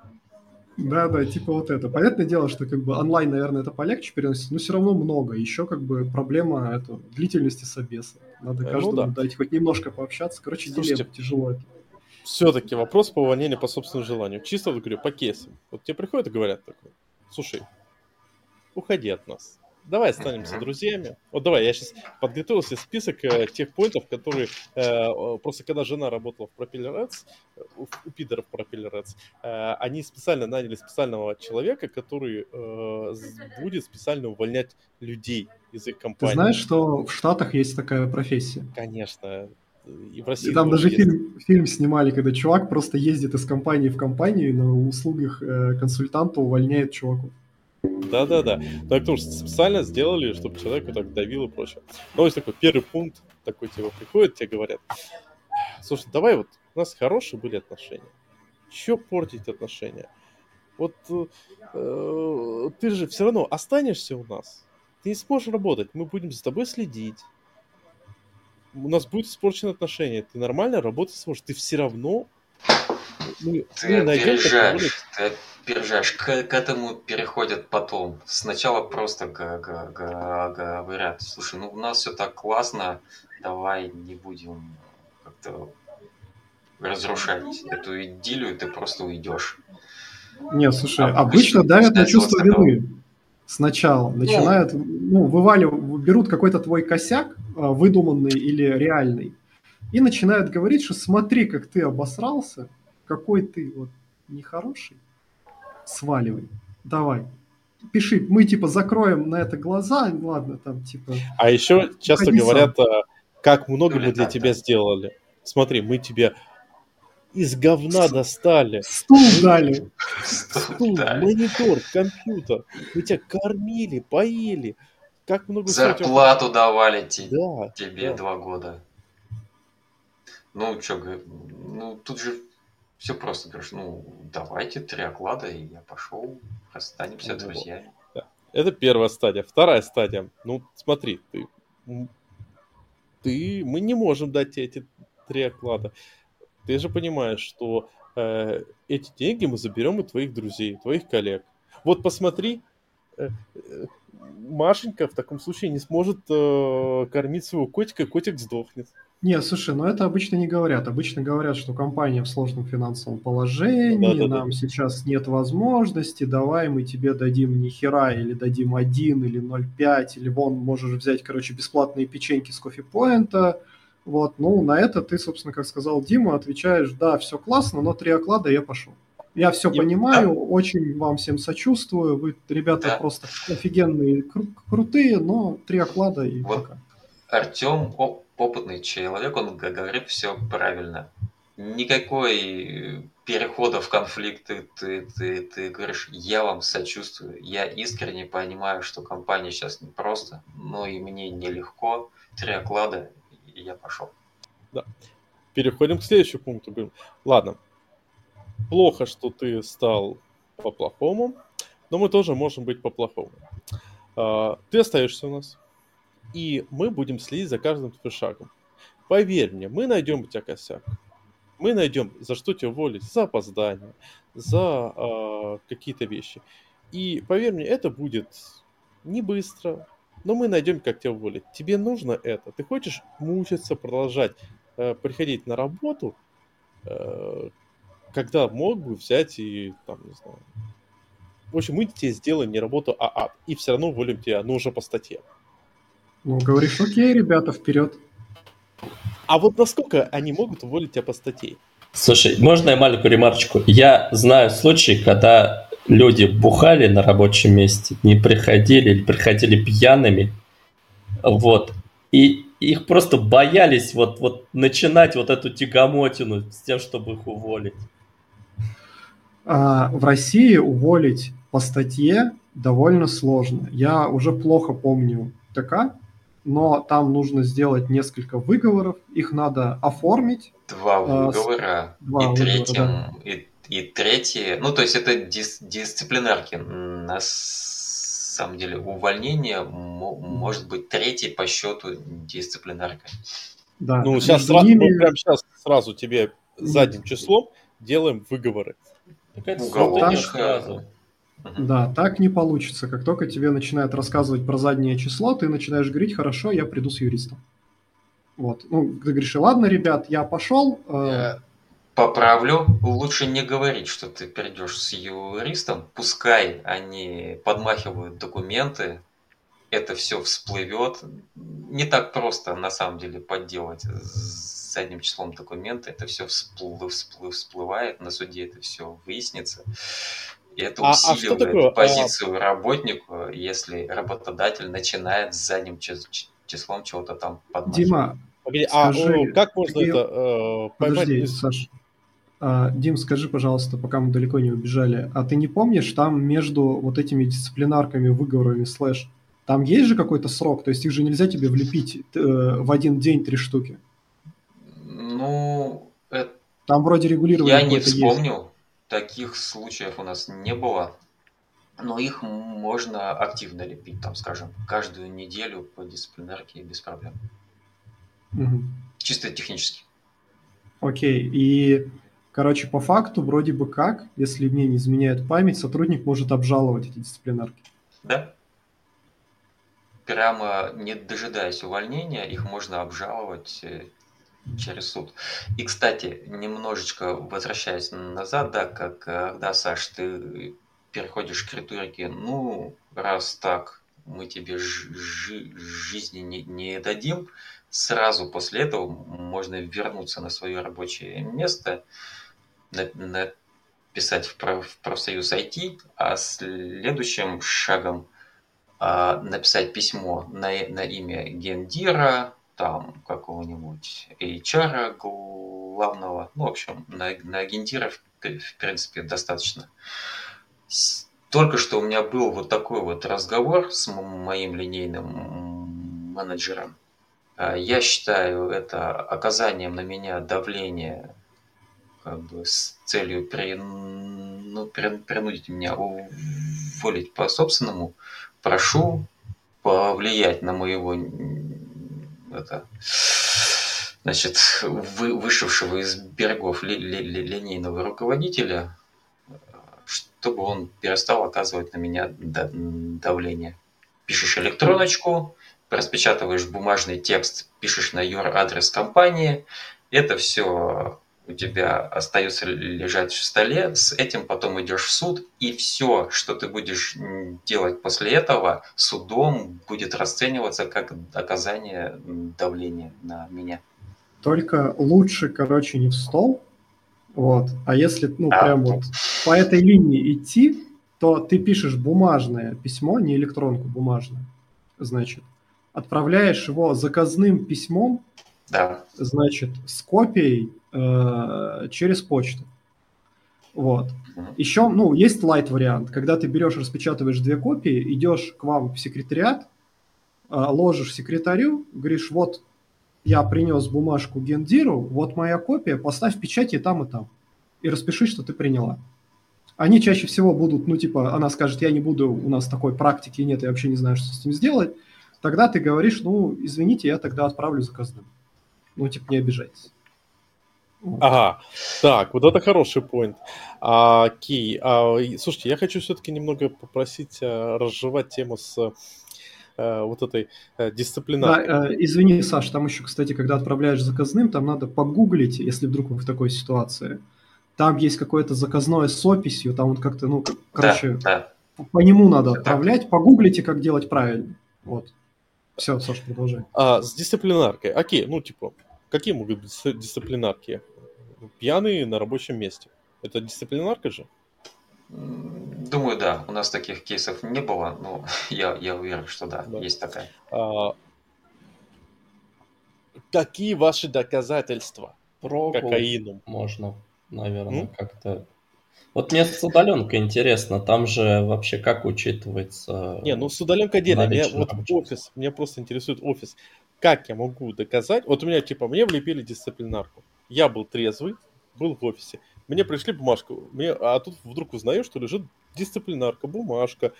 Да, да, типа вот это. Понятное дело, что как бы онлайн, наверное, это полегче переносится, но все равно много. Еще как бы проблема это, длительности собеса. Надо каждому ну, да. дать хоть немножко пообщаться. Короче, деле тяжело это. Все-таки вопрос по увольнению по собственному желанию. Чисто вот говорю, по кейсам. Вот тебе приходят и говорят такой: слушай, уходи от нас. Давай останемся друзьями. Вот давай, я сейчас подготовил себе список э, тех поинтов, которые... Э, просто когда жена работала в Propeller Ads, у, у пидоров Propeller Ads, э, они специально наняли специального человека, который э, будет специально увольнять людей из их компании. Ты знаешь, что в Штатах есть такая профессия? Конечно. И в России. И там даже фильм, фильм снимали, когда чувак просто ездит из компании в компанию и на услугах э, консультанта увольняет чуваку. Да-да-да. Так потому что специально сделали, чтобы человеку так давило и прочее. Ну, есть такой первый пункт, такой тебе приходит, тебе говорят: слушай, давай вот, у нас хорошие были отношения. Чё портить отношения? Вот э, ты же все равно останешься у нас. Ты не сможешь работать, мы будем за тобой следить. У нас будут испорчены отношения. Ты нормально работать сможешь. Ты все равно... Мы, ты, мы опережаешь, ты опережаешь, к, к этому переходят потом. Сначала просто г- г- г- говорят: слушай, ну у нас все так классно, давай не будем как-то разрушать эту идиллию, ты просто уйдешь. Нет, слушай, а обычно давят на чувство вины сначала. Начинают, ну, вываливают, берут какой-то твой косяк, выдуманный или реальный, и начинают говорить, что смотри, как ты обосрался, какой ты вот нехороший, сваливай, давай, пиши, мы типа закроем на это глаза, ладно, там типа... А еще часто говорят, как много мы для тебя сделали. Смотри, мы тебе из говна достали. Стул дали. Стул, монитор, компьютер. Мы тебя кормили, поели. Как много... Зарплату давали тебе два года. Ну, что, ну, тут же все просто, говоришь, ну, давайте три оклада, и я пошел, останемся друзьями. Да. Это первая стадия. Вторая стадия. Ну, смотри, ты, ты, мы не можем дать тебе эти три оклада. Ты же понимаешь, что э, эти деньги мы заберем у твоих друзей, твоих коллег. Вот посмотри, э, э, Машенька в таком случае не сможет э, кормить своего котика, котик сдохнет. Не, слушай, ну это обычно не говорят. Обычно говорят, что компания в сложном финансовом положении, да, да, нам да. сейчас нет возможности, давай мы тебе дадим ни хера, или дадим один, или ноль целых пять десятых, или вон можешь взять, короче, бесплатные печеньки с кофе-поинта. Вот, ну на это ты, собственно, как сказал Дима, отвечаешь: да, все классно, но три оклада, я пошел. Я все и... понимаю, очень вам всем сочувствую, вы, ребята, да. просто офигенные, кру- крутые, но три оклада и вот. Пока. Артем, оп. опытный человек, он говорит все правильно. Никакой перехода в конфликты. Ты, ты, ты говоришь: я вам сочувствую, я искренне понимаю, что компания сейчас непросто, но и мне нелегко, три оклада, и я пошел. Да. Переходим к следующему пункту. Ладно, плохо, что ты стал по-плохому, но мы тоже можем быть по-плохому. Ты остаешься у нас. И мы будем следить за каждым твоим шагом. Поверь мне, мы найдем у тебя косяк. Мы найдем, за что тебя уволить, за опоздание, за э, какие-то вещи. И поверь мне, это будет не быстро, Но мы найдем, как тебя уволить. Тебе нужно это? Ты хочешь мучиться, продолжать э, приходить на работу, э, когда мог бы взять и, там, не знаю... В общем, мы тебе сделаем не работу, а ад. И все равно уволим тебя, ну, уже по статье. Ну, говоришь, окей, ребята, вперед. А вот насколько они могут уволить тебя по статье? Слушай, можно я маленькую ремарочку? Я знаю случаи, когда люди бухали на рабочем месте, не приходили или приходили пьяными, вот, и их просто боялись вот, вот начинать вот эту тягомотину с тем, чтобы их уволить. А, в России уволить по статье довольно сложно. Я уже плохо помню ТК, но там нужно сделать несколько выговоров, их надо оформить. Два выговора, а, два и третий... Да. И... И третье, ну то есть это дис, дисциплинарки, на самом деле увольнение м- может быть третье по счету дисциплинарка. Да. Ну сейчас сразу, ними... ну, прям сейчас сразу тебе задним числом делаем выговоры. Уголовник. Да, так не получится. Как только тебе начинают рассказывать про заднее число, ты начинаешь говорить: хорошо, я приду с юристом. Вот, ну ты говоришь: ладно, ребят, я пошел. Э- Поправлю, лучше не говорить, что ты перейдешь с юристом, пускай они подмахивают документы, это все всплывет. Не так просто на самом деле подделать с задним числом документы, это все всплы, всплы, всплывает, на суде это все выяснится. И это а, усиливает а позицию работнику, если работодатель начинает с задним числом чего-то там подмахивать. Дима, погоди, скажи, а как можно ты... это э, поймать? Подожди, Саш. Дим, скажи, пожалуйста, пока мы далеко не убежали, а ты не помнишь, там между вот этими дисциплинарками, выговорами, слэш, там есть же какой-то срок? То есть их же нельзя тебе влепить э, в один день три штуки? Ну, это... Там вроде регулирование. Я не вспомнил. Есть. Таких случаев у нас не было. Но их можно активно лепить, там, скажем, каждую неделю по дисциплинарке без проблем. Угу. Чисто технически. Окей, и... Короче, по факту, вроде бы как, если мне не изменяет память, сотрудник может обжаловать эти дисциплинарки. Да. Прямо не дожидаясь увольнения, их можно обжаловать через суд. И, кстати, немножечко возвращаясь назад, да, как, когда, Саш, ты переходишь к риторике, ну, раз так, мы тебе ж- ж- жизни не, не дадим, сразу после этого можно вернуться на свое рабочее место, написать в, прав, в профсоюз ай ти, а следующим шагом а, написать письмо на, на имя гендира, там какого-нибудь эйч ар главного, ну, в общем, на, на гендира в, в принципе достаточно. Только что у меня был вот такой вот разговор с моим линейным менеджером. Я считаю это оказанием на меня давления, как бы, с целью при... ну, при... принудить меня уволить по-собственному. Прошу повлиять на моего это... Значит, вы... вышедшего из берегов ли... Ли... Ли... линейного руководителя, чтобы он перестал оказывать на меня давление. Пишешь электроночку, распечатываешь бумажный текст, пишешь на ю ар-адрес компании, это все у тебя остается лежать в столе, с этим потом идешь в суд, и все, что ты будешь делать после этого, судом будет расцениваться как оказание давления на меня. Только лучше, короче, не в стол, вот, а если, ну, а, прям вот по этой линии идти, то ты пишешь бумажное письмо, не электронку, бумажное, значит, отправляешь его заказным письмом, да, значит, с копией э, через почту. Вот. Mm-hmm. Еще, ну, есть лайт-вариант, когда ты берешь, распечатываешь две копии, идешь к вам в секретариат, э, ложишь секретарю, говоришь: вот я принес бумажку гендиру, вот моя копия, поставь печати там и там, и распиши, что ты приняла. Они чаще всего будут, ну, типа, она скажет: я не буду, у нас такой практики нет, я вообще не знаю, что с этим сделать. Тогда ты говоришь: ну, извините, я тогда отправлю заказным. Ну, типа, не обижайтесь. Вот. Ага, так, вот это хороший поинт. Окей, а, слушайте, я хочу все-таки немного попросить а, разжевать тему с вот этой дисциплинарной. Да, извини, Саш, там еще, кстати, когда отправляешь заказным, там надо погуглить, если вдруг вы в такой ситуации. Там есть какое-то заказное с описью, там вот как-то, ну, короче, да, да. по нему надо отправлять, погуглите, как делать правильно. Вот. Все, Саша, продолжай. А, с дисциплинаркой. Окей, ну, типа, какие могут быть дисциплинарки? Пьяные на рабочем месте. Это дисциплинарка же? Думаю, да. У нас таких кейсов не было, но я, я уверен, что да, да. есть такая. А, какие ваши доказательства? Про кокаину. Можно, наверное, М? как-то... Вот мне с удаленкой интересно, там же вообще как учитывается... Не, ну с удаленкой отдельно, меня, вот офис, меня просто интересует офис. Как я могу доказать? Вот у меня типа, мне влепили дисциплинарку. Я был трезвый, был в офисе. Мне пришли бумажку, мне, а тут вдруг узнаю, что лежит дисциплинарка, бумажка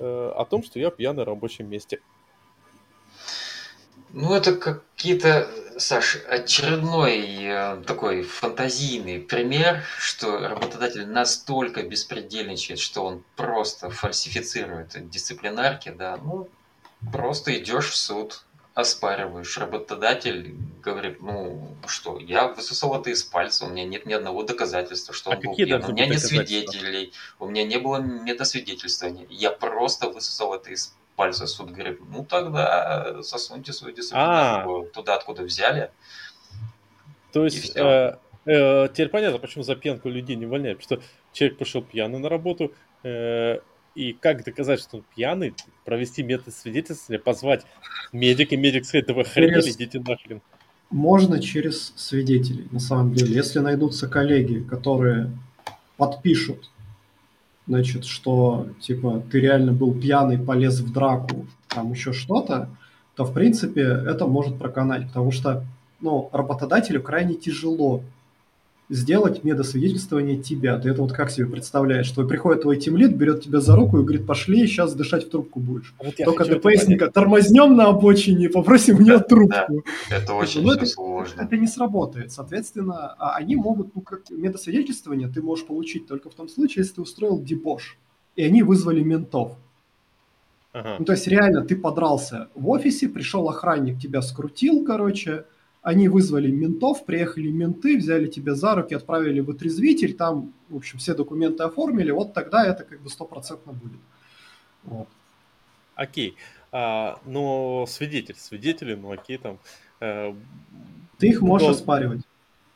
э, о том, что я пьяный на рабочем месте. Ну, это какие-то, Саш, очередной э, такой фантазийный пример, что работодатель настолько беспредельничает, что он просто фальсифицирует дисциплинарки, да, ну, просто идешь в суд, оспариваешь. Работодатель говорит, ну, что, я высосал это из пальца, у меня нет ни одного доказательства, что а он был пьян, у меня нет свидетелей, у меня не было метасвидетельствования, я просто высосал это из пальца. Пальцы суд говорит, ну тогда сосуньте свою дисциплинарку туда, откуда взяли. То есть э, э, теперь понятно, почему за пьянку людей не увольняют, потому что человек пошел пьяный на работу, э, и как доказать, что он пьяный, провести метод свидетельствования, позвать медика, медик сказать, да вы хрен, идите нахрен. Можно через свидетелей, на самом деле. Если найдутся коллеги, которые подпишут, значит, что, типа, ты реально был пьяный, полез в драку, там еще что-то, то, в принципе, это может проканать, потому что, ну, работодателю крайне тяжело сделать медосвидетельствование тебя. Ты это вот как себе представляешь? Твой, приходит твой тимлид, берет тебя за руку и говорит, пошли, сейчас дышать в трубку будешь. Вот только ДПСника тормознем на обочине и попросим у него трубку. Да, это очень это, сложно. Это не сработает. Соответственно, они могут, ну, как медосвидетельствование ты можешь получить только в том случае, если ты устроил дебош, и они вызвали ментов. Ага. Ну, то есть реально ты подрался в офисе, пришел охранник, тебя скрутил, короче, они вызвали ментов, приехали менты, взяли тебя за руки, отправили в отрезвитель, там, в общем, все документы оформили, вот тогда это как бы стопроцентно будет. Вот. Окей. А, но свидетель, свидетели, ну окей, там... Э, ты их можешь но... оспаривать.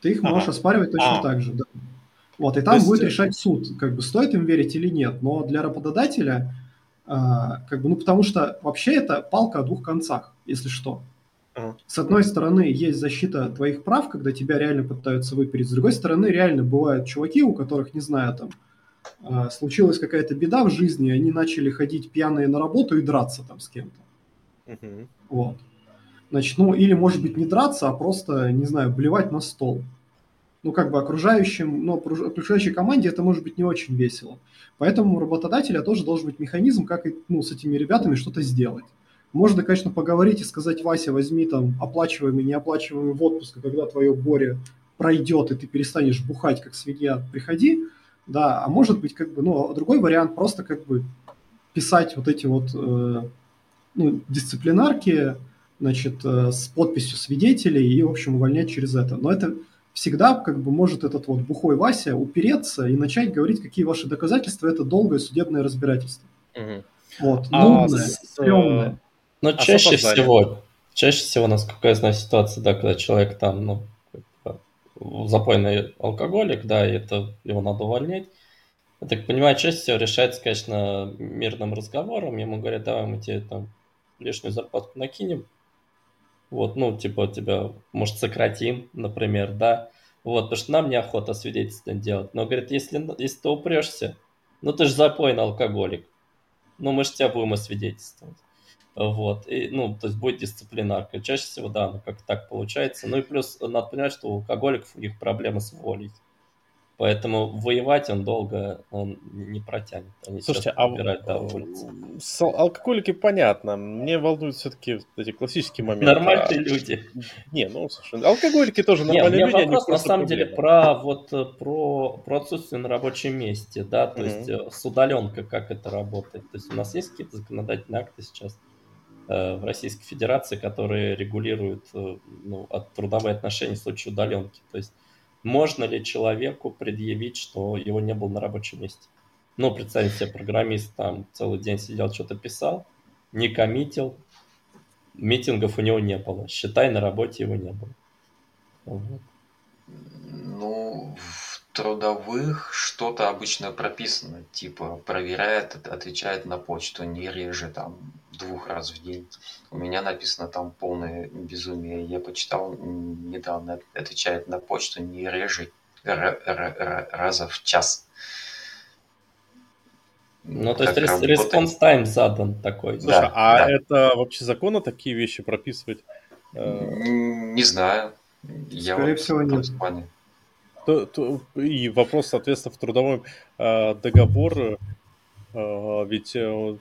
Ты их ага. можешь оспаривать точно ага. так же, да. Вот, и там есть... будет решать суд, как бы, стоит им верить или нет. Но для работодателя, э, как бы, ну, потому что вообще это палка о двух концах, если что. С одной стороны, есть защита твоих прав, когда тебя реально пытаются выпереть. С другой стороны, реально бывают чуваки, у которых, не знаю, там, случилась какая-то беда в жизни, они начали ходить пьяные на работу и драться там с кем-то. Uh-huh. Вот. Значит, ну, или, может быть, не драться, а просто, не знаю, блевать на стол. Ну, как бы окружающим, ну, окружающей команде это может быть не очень весело. Поэтому у работодателя тоже должен быть механизм, как, ну, с этими ребятами что-то сделать. Можно, конечно, поговорить и сказать, Вася, возьми там оплачиваемый, неоплачиваемый в отпуск, и когда твое горе пройдет, и ты перестанешь бухать, как свинья, приходи, да, а может быть, как бы, ну, другой вариант, просто как бы писать вот эти вот, э, ну, дисциплинарки, значит, э, с подписью свидетелей и, в общем, увольнять через это. Но это всегда, как бы, может этот вот бухой Вася упереться и начать говорить, какие ваши доказательства, это долгое судебное разбирательство. Угу. Вот, нудное, стрёмное. Но а чаще всего, чаще всего, насколько я знаю, ситуация, да, когда человек там, ну, запойный алкоголик, да, и это его надо увольнять. Я так понимаю, чаще всего решается, конечно, мирным разговором. Ему говорят, давай мы тебе там лишнюю зарплатку накинем. Вот, ну, типа, тебя, может, сократим, например, да. Вот, потому что нам неохота свидетельство делать. Но, говорит, если, если ты упрешься, ну, ты же запойный алкоголик. Ну, мы же тебя будем освидетельствовать. Вот, и, ну, то есть будет дисциплинарка. Чаще всего, да, ну, как так получается. Ну и плюс надо понимать, что у алкоголиков у них проблемы с волей. Поэтому воевать он долго он не протянет. Они Слушайте, а в... с алкоголики понятно. Мне волнуют все-таки эти классические моменты. Нормальные а... люди. Не, ну, слушай, алкоголики тоже нормальные не, люди. У меня вопрос, на самом проблемы. деле, про, вот, про, про отсутствие на рабочем месте, да, то mm-hmm. есть с удаленкой, как это работает. То есть у нас есть какие-то законодательные акты сейчас? в Российской Федерации, которые регулируют ну, трудовые отношения в случае удаленки. То есть можно ли человеку предъявить, что его не было на рабочем месте? Ну, представьте себе, программист там целый день сидел, что-то писал, не коммитил, митингов у него не было, считай, на работе его не было. Вот. Ну, в трудовых что-то обычно прописано, типа проверяет, отвечает на почту не реже там двух раз в день. У меня написано там полное безумие. Я почитал недавно, отвечает на почту не реже р- р- р- раза в час. Ну, то есть респонс тайм задан такой. Слушай, да, а да. Это вообще законно такие вещи прописывать? Не знаю. Я Скорее вот всего, нет. То, то, и вопрос, соответственно, в трудовом э, договоре. Э, ведь э,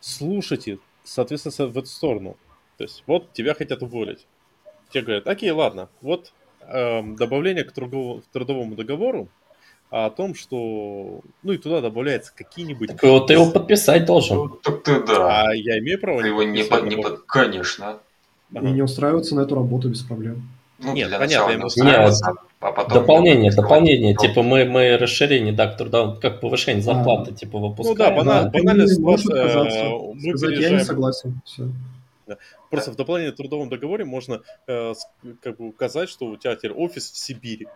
слушайте, соответственно, в эту сторону. То есть вот тебя хотят уволить. Тебе говорят, окей, ладно, вот э, добавление к трудовому, к трудовому договору о том, что... Ну и туда добавляются какие-нибудь... Так вот ты его подписать должен. Ну, так ты да. А я имею право... Ты его не под... Не под... Конечно. Ага. И не устраиваться на эту работу без проблем. Ну, нет, понятно. Не устраиваться, нет. А потом... Дополнение, мы... дополнение. Типа мы, мы расширение, да, труда... Как повышение зарплаты, а. Типа выпускаем. Ну да, банально. Банально сказать, я не согласен. Все. Просто да. В дополнение к трудовому договору можно э, как бы указать, что у тебя теперь офис в Сибири.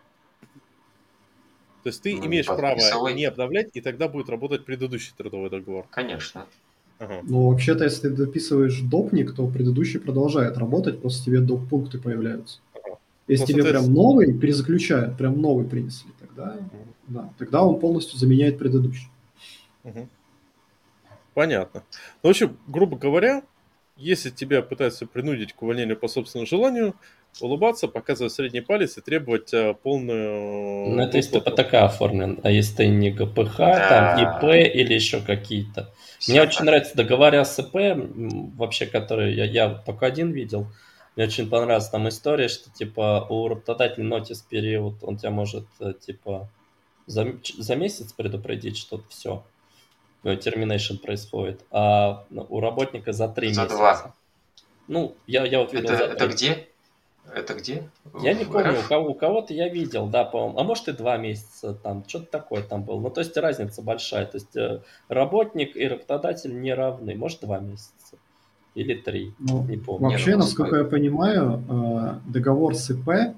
То есть ты ну, имеешь право не обновлять, и тогда будет работать предыдущий трудовой договор. Конечно. Ага. Ну, вообще-то, если ты дописываешь допник, то предыдущий продолжает работать, просто тебе доппункты появляются. Ага. Если ну, тебе соответственно... прям новый перезаключают, прям новый принесли, тогда, ага. да, тогда он полностью заменяет предыдущий. Ага. Понятно. Ну, в общем, грубо говоря, если тебя пытаются принудить к увольнению по собственному желанию, улыбаться, показывать средний палец и требовать э, полную... Ну, это если ты ПТК оформлен, а если ты не ГПХ, да. там ИП или еще какие-то. Все мне так. Очень нравится договора с ИП, вообще, которые я, я только один видел. Мне очень понравилась там история, что типа у работодателя нотис период, он тебя может типа за, за месяц предупредить, что все, терминейшн происходит, а у работника за три месяца. За два. Ну, я, я вот видел это, за три. Это где? Это где? Я в не помню, РФ? у кого, у кого-то я видел, да, по-моему, а может и два месяца, там, что-то такое там было. Ну, то есть разница большая, то есть работник и работодатель не равны, может, два месяца или три, ну, не помню. Вообще, насколько я понимаю, договор с ИП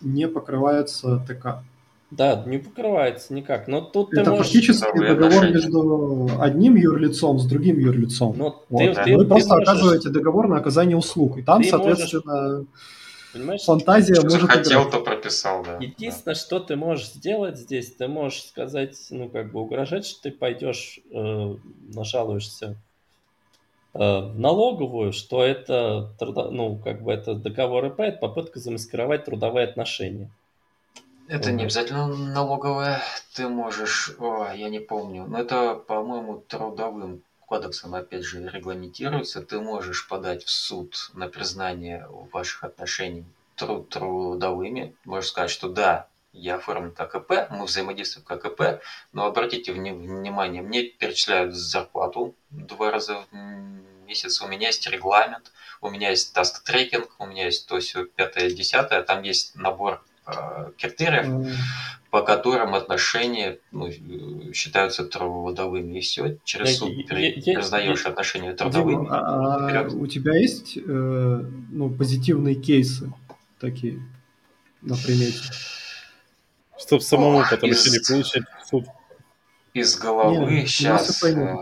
не покрывается ТК. Да, не покрывается никак, но тут ты это можешь... фактически Добрые договор отношения. Между одним юрлицом с другим юрлицом. Вот. Ты, да. ты, Вы ты просто можешь... оказываете договор на оказание услуг, и там, ты соответственно... Можешь... Понимаешь, фантазия что может хотел, играть. То прописал, да. Единственное, да. что ты можешь сделать здесь, ты можешь сказать, ну, как бы угрожать, что ты пойдешь, э, нажалуешься э, в налоговую, что это, ну, как бы это договор ИП, это попытка замаскировать трудовые отношения. Это вот. Не обязательно налоговая, ты можешь, о, я не помню, но это, по-моему, трудовым кодексом, опять же, регламентируется, ты можешь подать в суд на признание ваших отношений труд- трудовыми. Можешь сказать, что да, я оформлен как ИП, мы взаимодействуем как ИП, но обратите внимание, мне перечисляют зарплату два раза в месяц, у меня есть регламент, у меня есть task-tracking, у меня есть то все пятое, десятое, там есть набор э, критериев, mm. по которым отношения ну, считаются трудовыми, и все, через суд признаешь отношения трудовыми. А у тебя есть э, ну, позитивные кейсы такие на примете? Чтобы самому О, потом из, еще не получить суд. Из головы Нет, сейчас... Э...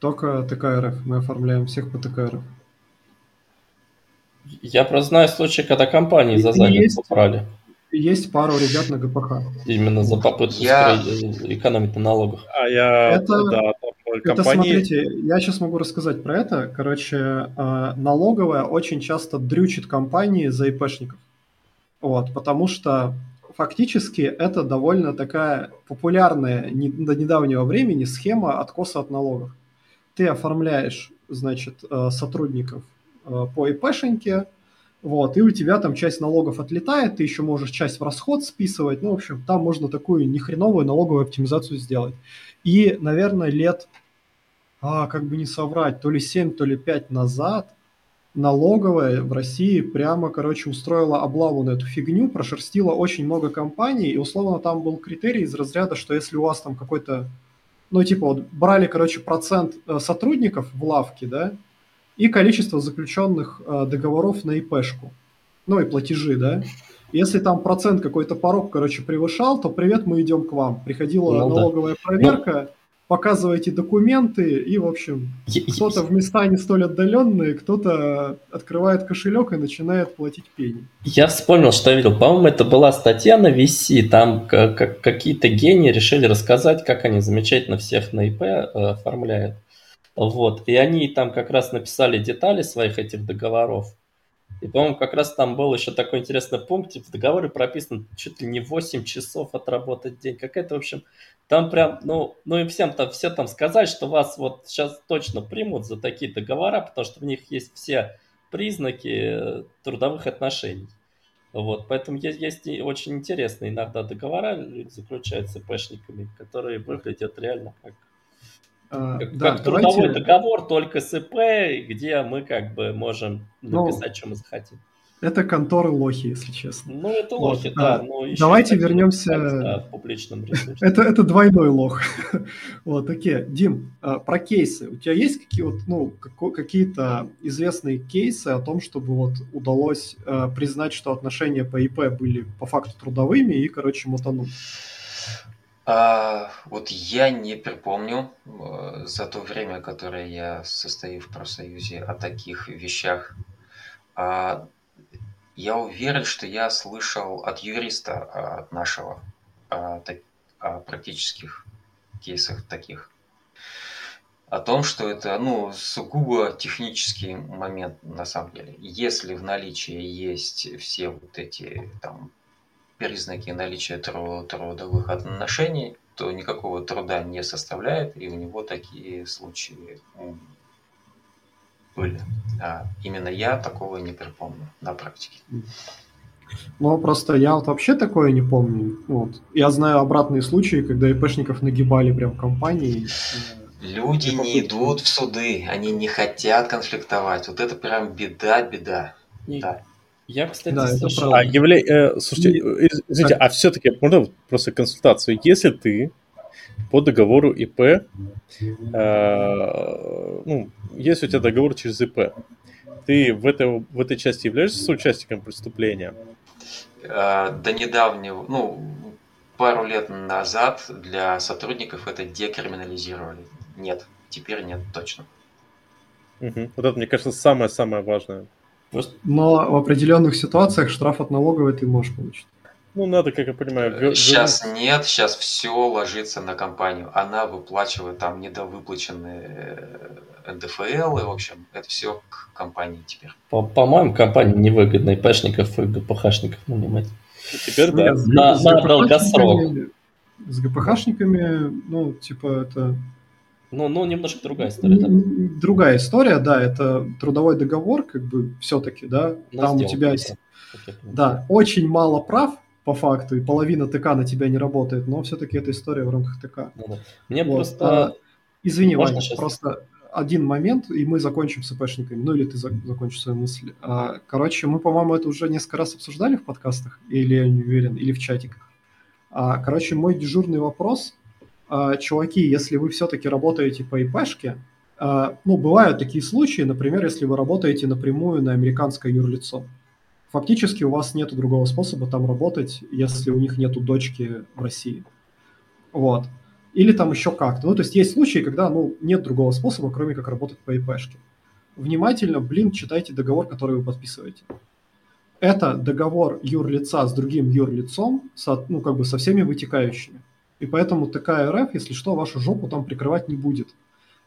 Только ТКРФ, мы оформляем всех по ТКРФ. Я просто знаю случаи, когда компании и за задницу брали. Есть пару ребят на ГПХ. Именно за попытку я... экономить на налогах. А я... Это, да, компании... это, смотрите, я сейчас могу рассказать про это. Короче, налоговая очень часто дрючит компании за ИПшников. Вот, потому что фактически это довольно такая популярная до недавнего времени схема откоса от налогов. Ты оформляешь, значит, сотрудников по ИПшеньке, вот, и у тебя там часть налогов отлетает, ты еще можешь часть в расход списывать, ну, в общем, там можно такую нехреновую налоговую оптимизацию сделать. И, наверное, лет а, как бы не соврать, то ли семь, то ли пять назад налоговая в России прямо, короче, устроила облаву на эту фигню, прошерстила очень много компаний, и условно там был критерий из разряда, что если у вас там какой-то, ну типа вот брали, короче, процент сотрудников в лавке, да, и количество заключенных договоров на ИПшку, ну и платежи, да. Если там процент какой-то порог, короче, превышал, то привет, мы идем к вам. Приходила ну, налоговая да. проверка, ну, показывайте документы, и, в общем, я, кто-то я... в места не столь отдаленные, кто-то открывает кошелек и начинает платить пени. Я вспомнил, что я видел. По-моему, это была статья на ви си, там как- какие-то гении решили рассказать, как они замечательно всех на ИП оформляют. Вот. И они там как раз написали детали своих этих договоров. И, по-моему, как раз там был еще такой интересный пункт, типа в договоре прописано чуть ли не восемь часов отработать день. Какая-то, в общем, там прям, ну, ну и всем там, все там сказать, что вас вот сейчас точно примут за такие договора, потому что в них есть все признаки трудовых отношений. Вот, поэтому есть, есть и очень интересные иногда договора, заключаются ИПшниками, которые выглядят реально как... Как, да, как давайте... трудовой договор, только с ИП, где мы как бы можем написать, ну, что мы захотим. Это конторы лохи, если честно. Ну, это лохи, вот, да. да. Но давайте вернемся... Да, в публичном ресурсе. это, это двойной лох. Вот, окей. Дим, про кейсы. У тебя есть какие, вот, ну, какие-то известные кейсы о том, чтобы вот удалось э, признать, что отношения по ИП были по факту трудовыми и, короче, мотануть? А, вот я не припомню за то время, которое я состою в профсоюзе, о таких вещах. А, я уверен, что я слышал от юриста от нашего о, о практических кейсах таких. О том, что это, ну, сугубо технический момент на самом деле. Если в наличии есть все вот эти там... признаки наличия трудовых отношений, то никакого труда не составляет, и у него такие случаи были. А именно я такого не припомню на практике. Ну, просто я вот вообще такое не помню. Вот. Я знаю обратные случаи, когда ИПшников нагибали прям компании. Люди не идут в суды, они не хотят конфликтовать. Вот это прям беда-беда. И... Да. Я, кстати, да, слышал... А, явля... э, слушайте, и... извините, а все-таки можно просто консультацию? Если ты по договору ИП, э, ну, если у тебя договор через ИП, ты в этой, в этой части являешься соучастником преступления? А, до недавнего, ну, пару лет назад для сотрудников это декриминализировали. Нет, теперь нет, точно. Угу. Вот это, мне кажется, самое-самое важное. Просто... Но в определенных ситуациях штраф от налоговой ты можешь получить. Ну, надо, как я понимаю... Сейчас вы... нет, сейчас все ложится на компанию. Она выплачивает там недовыплаченные эн дэ эф эл, и, в общем, это все к компании теперь. По- по-моему, компании невыгодно ИПшников и ГПХшников нанимать. Теперь, ну, да, на, с, на с долгосрок. С ГПХшниками, ну, типа, это... Ну, ну, немножко другая история. Да? Другая история, да, это трудовой договор, как бы, все-таки, да, но там сделал, у тебя есть, да. да, очень мало прав, по факту, и половина ТК на тебя не работает, но все-таки это история в рамках ТК. Ну, да. Мне вот. просто... А, извини, Можно Ваня, сейчас? просто один момент, и мы закончим с ИПшниками, ну, или ты закончишь свою мысль. А, короче, мы, по-моему, это уже несколько раз обсуждали в подкастах, или, я не уверен, или в чатиках. А, короче, мой дежурный вопрос... Чуваки, если вы все-таки работаете по ИПшке, ну, бывают такие случаи, например, если вы работаете напрямую на американское юрлицо. Фактически у вас нет другого способа там работать, если у них нет дочки в России. Вот. Или там еще как-то. Ну, то есть есть случаи, когда, ну, нет другого способа, кроме как работать по ИПшке. Внимательно, блин, читайте договор, который вы подписываете. Это договор юрлица с другим юрлицом, со, ну, как бы со всеми вытекающими. И поэтому ТК РФ, если что, вашу жопу там прикрывать не будет.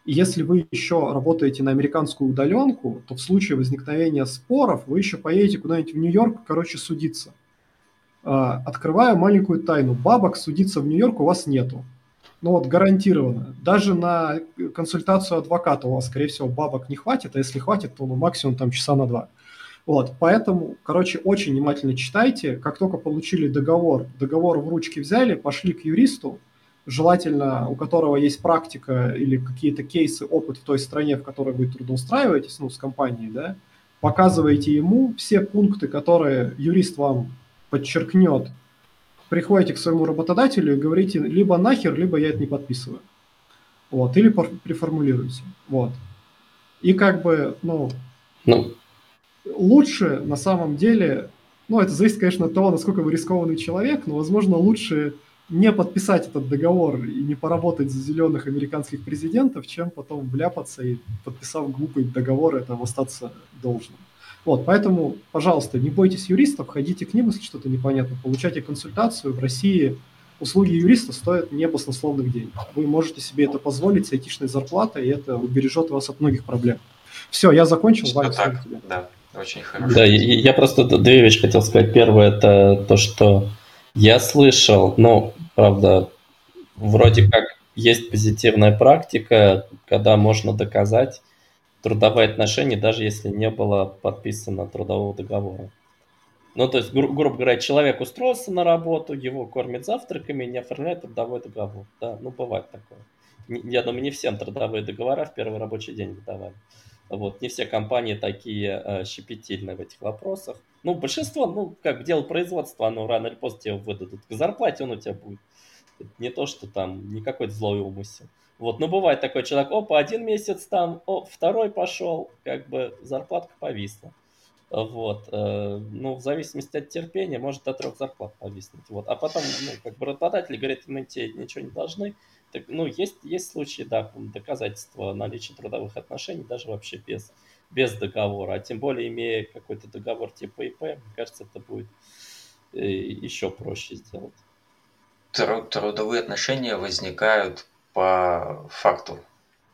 И если вы еще работаете на американскую удаленку, то в случае возникновения споров вы еще поедете куда-нибудь в Нью-Йорк, короче, судиться. Открываю маленькую тайну. Бабок судиться в Нью-Йорк у вас нету. Ну вот гарантированно. Даже на консультацию адвоката у вас, скорее всего, бабок не хватит, а если хватит, то ну, максимум там часа на два. Вот, поэтому, короче, очень внимательно читайте. Как только получили договор, договор в ручки взяли, пошли к юристу, желательно, у которого есть практика или какие-то кейсы, опыт в той стране, в которой вы трудоустраиваетесь, ну, с компанией, да, показываете ему все пункты, которые юрист вам подчеркнет. Приходите к своему работодателю и говорите, либо нахер, либо я это не подписываю. Вот, или переформулируйте. Вот. И как бы, ну, ну, лучше на самом деле, ну, это зависит, конечно, от того, насколько вы рискованный человек, но, возможно, лучше не подписать этот договор и не поработать за зеленых американских президентов, чем потом вляпаться и, подписав глупый договор, этого остаться должным. Вот, поэтому, пожалуйста, не бойтесь юристов, ходите к ним, если что-то непонятно, получайте консультацию. В России услуги юриста стоят небаснословных денег. Вы можете себе это позволить с айтишной зарплатой, и это убережет вас от многих проблем. Все, я закончил. Ваня, так, да, очень хорошо. Да, я, я просто две вещи хотел сказать. Первое, это то, что я слышал, ну, правда, вроде как есть позитивная практика, когда можно доказать трудовые отношения, даже если не было подписано трудового договора. Ну, то есть, гру- грубо говоря, человек устроился на работу, его кормят завтраками, не оформляют трудовой договор. Да, ну, бывает такое. Я думаю, не всем трудовые договора в первый рабочий день выдавали. Вот, не все компании такие э, щепетильные в этих вопросах. Ну, большинство, ну, как дело производства, оно рано или поздно тебе выдадут. К зарплате он у тебя будет. Это не то, что там не какой-то злой умысел. Вот, ну, бывает такой человек, опа, один месяц там, о, второй пошел, как бы зарплатка повисла. Вот, э, ну, в зависимости от терпения, может до трех зарплат повиснуть. Вот, а потом, ну, как бы работодатели говорят, мы тебе ничего не должны. Так, ну, есть, есть случаи, да, доказательства наличия трудовых отношений, даже вообще без, без договора. А тем более, имея какой-то договор типа и пэ, мне кажется, это будет э, еще проще сделать. Тру- трудовые отношения возникают по факту.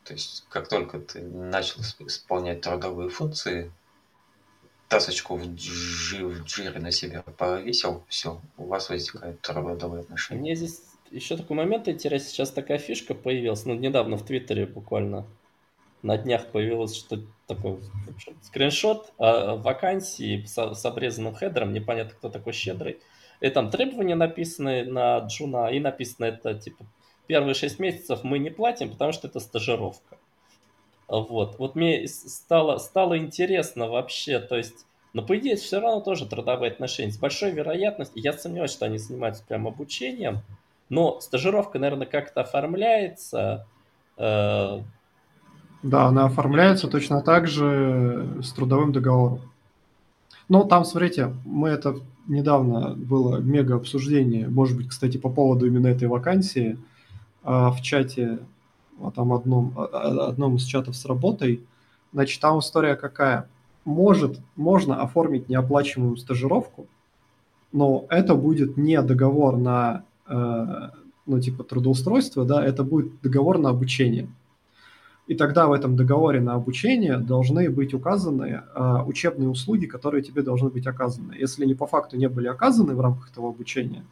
То есть, как только ты начал исполнять трудовые функции, тасочку в джире на себя повесил, все, у вас возникают трудовые отношения. Мне здесь еще такой момент интересный, сейчас такая фишка появилась, ну, недавно в Твиттере буквально на днях появилось что-то такое, скриншот а, вакансии с, с обрезанным хедером, непонятно, кто такой щедрый, и там требования написаны на джуна, и написано это, типа, первые шесть месяцев мы не платим, потому что это стажировка. Вот, вот мне стало, стало интересно вообще, то есть, но по идее все равно тоже трудовые отношения, с большой вероятностью, я сомневаюсь, что они занимаются прям обучением, но стажировка, наверное, как-то оформляется. Э... Да, она оформляется точно так же с трудовым договором. Но там, смотрите, мы это недавно было мега обсуждение, может быть, кстати, по поводу именно этой вакансии э, в чате, там одном, одном из чатов с работой. Значит, там история какая? Может, можно оформить неоплачиваемую стажировку, но это будет не договор на ну, типа трудоустройство, да, это будет договор на обучение. И тогда в этом договоре на обучение должны быть указаны э, учебные услуги, которые тебе должны быть оказаны. Если они по факту не были оказаны в рамках этого обучения,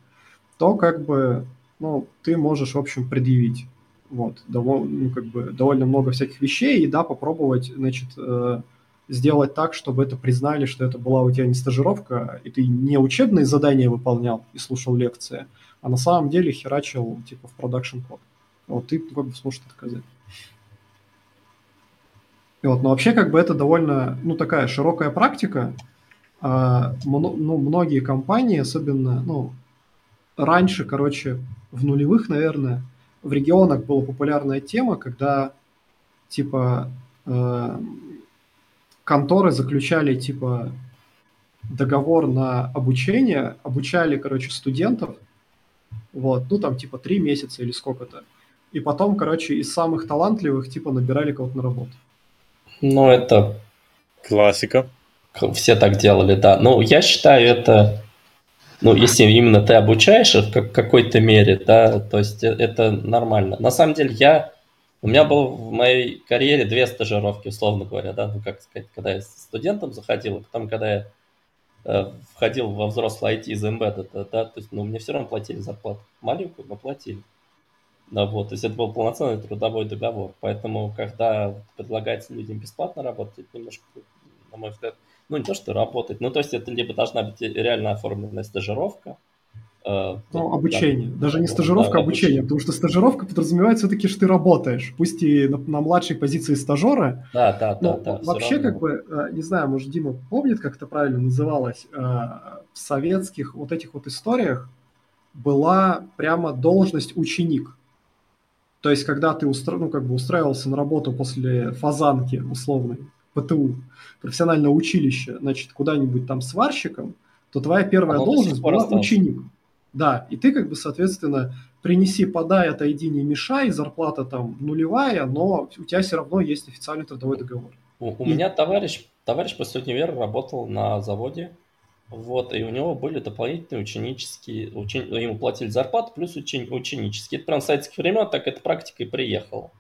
то как бы, ну, ты можешь, в общем, предъявить вот, довольно, ну, как бы, довольно много всяких вещей и, да, попробовать, значит, э, сделать так, чтобы это признали, что это была у тебя не стажировка, и ты не учебные задания выполнял и слушал лекции, а на самом деле херачил типа в продакшн код. Вот ты как бы сможешь это доказать. И вот, но вообще как бы это довольно, ну, такая широкая практика. А, ну, многие компании, особенно, ну, раньше, короче, в нулевых, наверное, в регионах была популярная тема, когда типа э, конторы заключали типа договор на обучение, обучали, короче, студентов, вот, ну, там, типа, три месяца или сколько-то. И потом, короче, из самых талантливых, типа, набирали кого-то на работу. Ну, это... классика. Все так делали, да. Ну, я считаю, это... Ну, если именно ты обучаешь в какой-то мере, да, то есть это нормально. На самом деле, я... У меня было в моей карьере две стажировки, условно говоря, да, ну, как сказать, когда я студентом заходил, а потом, когда я входил во взрослый ай ти из Embedded, да, то есть, ну, мне все равно платили зарплату маленькую, но платили. Да, вот, то есть это был полноценный трудовой договор, поэтому, когда предлагается людям бесплатно работать, это немножко, на мой взгляд, ну, не то, что работать, ну, то есть это либо должна быть реально оформленная стажировка, Ну, обучение. Да. Даже не стажировка, да, обучение. обучение. Потому что стажировка подразумевает все-таки, что ты работаешь. Пусть и на, на младшей позиции стажера. Да, да, но да, да. Вообще, как бы, не знаю, может, Дима помнит, как это правильно называлось, в советских вот этих вот историях была прямо должность ученик. То есть, когда ты устра... ну, как бы устраивался на работу после фазанки условной, ПТУ, профессиональное училище, значит, куда-нибудь там сварщиком, то твоя первая а должность была остался. Ученик. Да, и ты, как бы, соответственно, принеси, подай, отойди, не мешай, зарплата там нулевая, но у тебя все равно есть официальный трудовой договор. У, у и... меня товарищ, товарищ после универа работал на заводе, вот, и у него были дополнительные ученические, учени... ему платили зарплату плюс учени... ученические. Это прям с советских времен, так эта практика и приехала.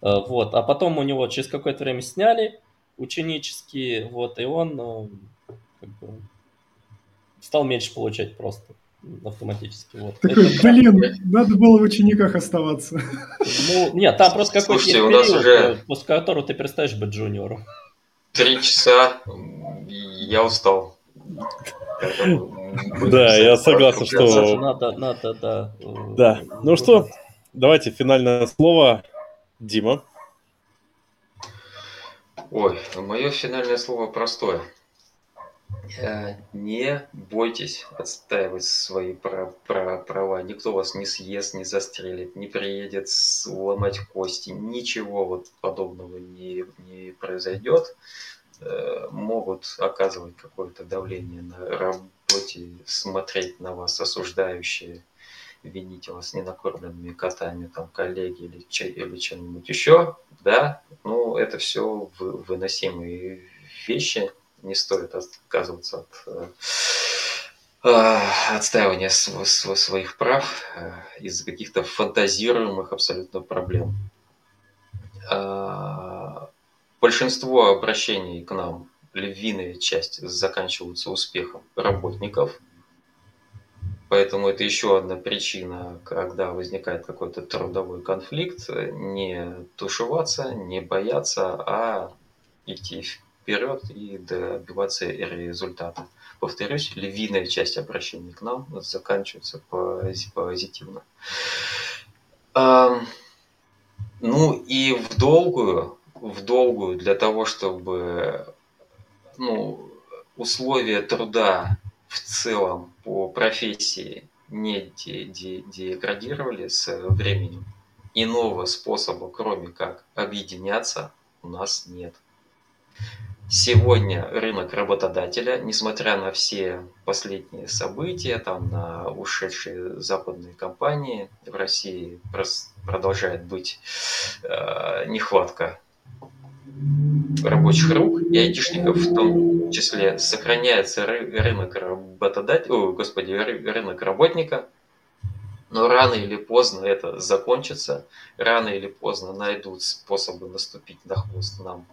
Вот, а потом у него через какое-то время сняли ученические, вот, и он как бы, стал меньше получать просто. Автоматически. Вот. Такой, это блин, правда. Надо было в учениках оставаться. Ну, нет, там просто какой-то период, уже... после которого ты перестаешь быть джуниором. Три часа, я устал. Да, я согласен, что... Надо, надо, да. Да, ну что, давайте финальное слово, Дима. Ой, мое финальное слово простое. Не бойтесь отстаивать свои права. Никто вас не съест, не застрелит, не приедет ломать кости. Ничего вот подобного не, не произойдет. Могут оказывать какое-то давление на работе, смотреть на вас осуждающие, винить вас ненакормленными котами, там, коллеги или, или чем-нибудь еще. Да, ну это все выносимые вещи. Не стоит отказываться от э, отстаивания св- св- своих прав э, из-за каких-то фантазируемых абсолютно проблем. Э, большинство обращений к нам, львиная часть, заканчиваются успехом работников. Поэтому это еще одна причина, когда возникает какой-то трудовой конфликт, не тушеваться, не бояться, а идти вперед. вперед и добиваться результата. Повторюсь, львиная часть обращений к нам заканчивается позитивно. Ну и в долгую, в долгую для того, чтобы ну, условия труда в целом по профессии не деградировали со временем, иного способа, кроме как объединяться, у нас нет. Сегодня рынок работодателя, несмотря на все последние события, там, на ушедшие западные компании, в России продолжает быть э, нехватка рабочих рук и айтишников, в том числе сохраняется ры- рынок работодателя, о, господи, ры- рынок работника, но рано или поздно это закончится, рано или поздно найдут способы наступить на хвост нам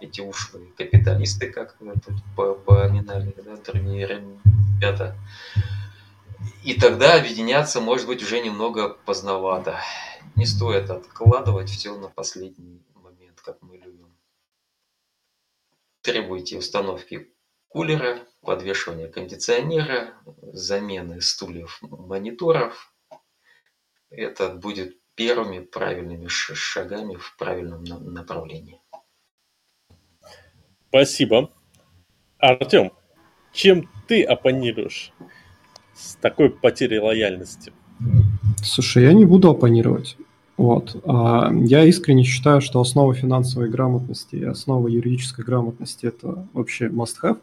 эти ушлые капиталисты, как вы тут поминали, да, другие ребята. И тогда объединяться, может быть, уже немного поздновато. Не стоит откладывать все на последний момент, как мы любим. Требуйте установки кулера, подвешивания кондиционера, замены стульев, мониторов. Это будет первыми правильными шагами в правильном направлении. Спасибо. Артем, чем ты оппонируешь с такой потерей лояльности? Слушай, я не буду оппонировать. Вот. Я искренне считаю, что основа финансовой грамотности и основа юридической грамотности – это вообще must-have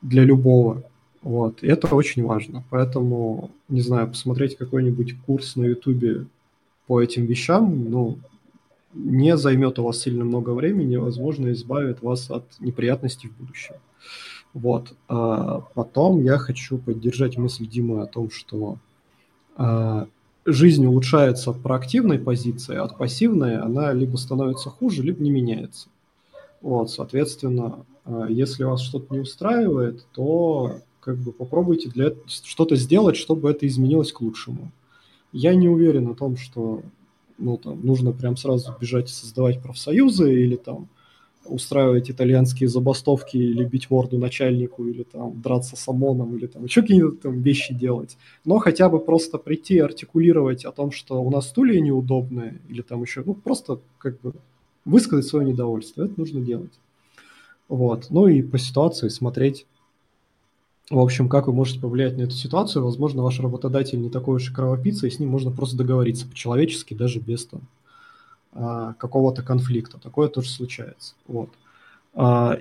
для любого. Вот, и это очень важно, поэтому, не знаю, посмотреть какой-нибудь курс на Ютубе по этим вещам, ну, не займет у вас сильно много времени, возможно, избавит вас от неприятностей в будущем. Вот, а потом я хочу поддержать мысль Димы о том, что а, жизнь улучшается от проактивной позиции, от пассивной она либо становится хуже, либо не меняется. Вот, соответственно, если вас что-то не устраивает, то... как бы попробуйте для этого что-то сделать, чтобы это изменилось к лучшему. Я не уверен о том, что ну, там, нужно прям сразу бежать и создавать профсоюзы или там устраивать итальянские забастовки или бить морду начальнику, или там драться с ОМОНом, или там еще какие-то там вещи делать, но хотя бы просто прийти и артикулировать о том, что у нас стулья неудобные, или там еще, ну, просто как бы высказать свое недовольство, это нужно делать. Вот. Ну и по ситуации смотреть, в общем, как вы можете повлиять на эту ситуацию. Возможно, ваш работодатель не такой уж и кровопийца, и с ним можно просто договориться по-человечески, даже без там какого-то конфликта. Такое тоже случается. Вот.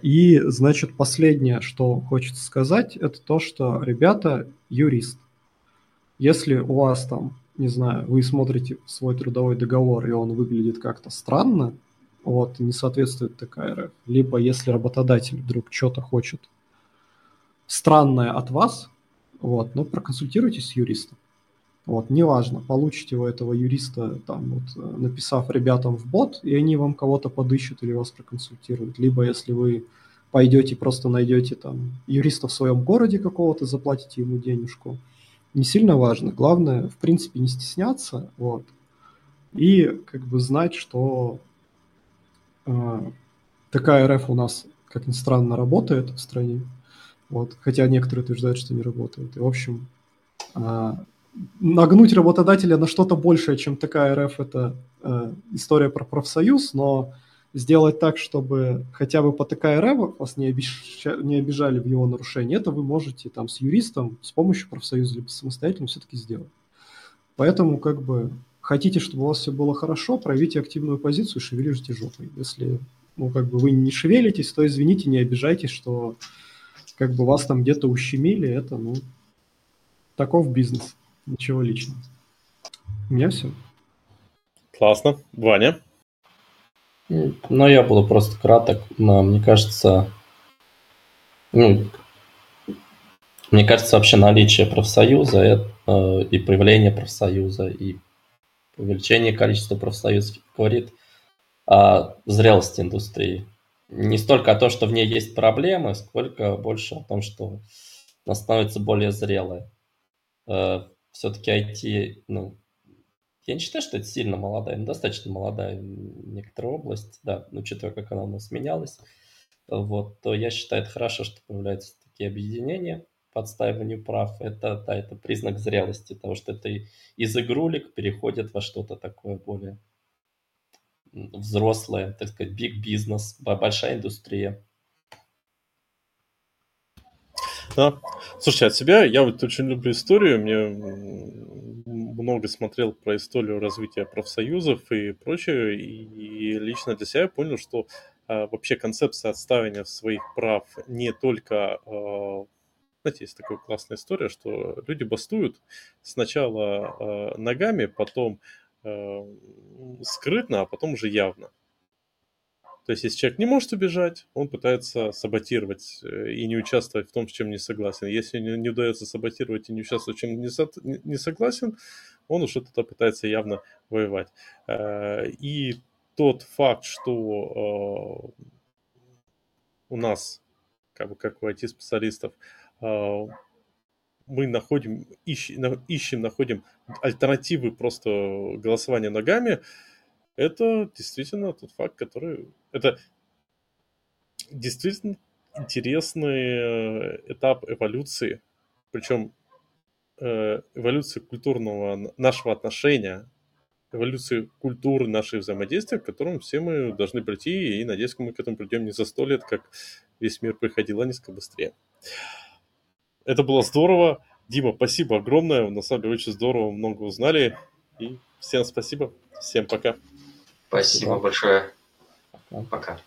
И, значит, последнее, что хочется сказать, это то, что, ребята, юрист, если у вас там, не знаю, вы смотрите свой трудовой договор, и он выглядит как-то странно, вот, не соответствует ТКРФ, либо если работодатель вдруг что-то хочет странное от вас, вот, ну, проконсультируйтесь с юристом. Вот, неважно, получите вы этого юриста, там, вот, написав ребятам в бот, и они вам кого-то подыщут или вас проконсультируют. Либо если вы пойдете, просто найдете там юриста в своем городе какого-то, заплатите ему денежку. Не сильно важно. Главное, в принципе, не стесняться, вот, и как бы знать, что э, ТК РФ у нас, как ни странно, работает в стране, вот, хотя некоторые утверждают, что не работает. И, в общем, э, нагнуть работодателя на что-то большее, чем ТК РФ, это э, история про профсоюз, но сделать так, чтобы хотя бы по ТК РФ вас не, обиж... не обижали в его нарушении, это вы можете там с юристом, с помощью профсоюза, либо самостоятельно все-таки сделать. Поэтому, как бы, хотите, чтобы у вас все было хорошо, проявите активную позицию, шевелите жопой. Если, ну, как бы, вы не шевелитесь, то извините, не обижайтесь, что, как бы, вас там где-то ущемили, это, ну, таков бизнес. Ничего личного. У меня все. Классно. Ваня? Ну, я буду просто краток. Но, мне кажется, ну, мне кажется, вообще наличие профсоюза и, э, и появление профсоюза, и увеличение количества профсоюзов говорит о зрелости индустрии. Не столько о том, что в ней есть проблемы, сколько больше о том, что она становится более зрелой. Э, Все-таки ай ти, ну, я не считаю, что это сильно молодая, но достаточно молодая некоторая область, да, ну, учитывая, как она у нас менялась, вот, то я считаю, это хорошо, что появляются такие объединения по отстаиванию прав, это, да, это признак зрелости, того, что это из игрулик переходит во что-то такое более взрослое, так сказать, big business, большая индустрия. Да. Слушай, от себя, я вот очень люблю историю, мне много смотрел про историю развития профсоюзов и прочее, и лично для себя я понял, что э, вообще концепция отстаивания своих прав не только... Э, знаете, есть такая классная история, что люди бастуют сначала э, ногами, потом э, скрытно, а потом уже явно. То есть, если человек не может убежать, он пытается саботировать и не участвовать в том, с чем не согласен. Если не удается саботировать и не участвовать в чем не согласен, он уже тогда пытается явно воевать. И тот факт, что у нас, как бы, как у ай ти-специалистов, мы находим, ищем, ищем, находим альтернативы просто голосования ногами, это действительно тот факт, который... Это действительно интересный этап эволюции, причем эволюции культурного нашего отношения, эволюции культуры нашего взаимодействия, к которому все мы должны прийти, и, надеюсь, мы к этому придем не за сто лет, как весь мир приходил, а несколько быстрее. Это было здорово. Дима, спасибо огромное. На самом деле, очень здорово, много узнали. И всем спасибо. Всем пока. Спасибо, спасибо большое. Пока.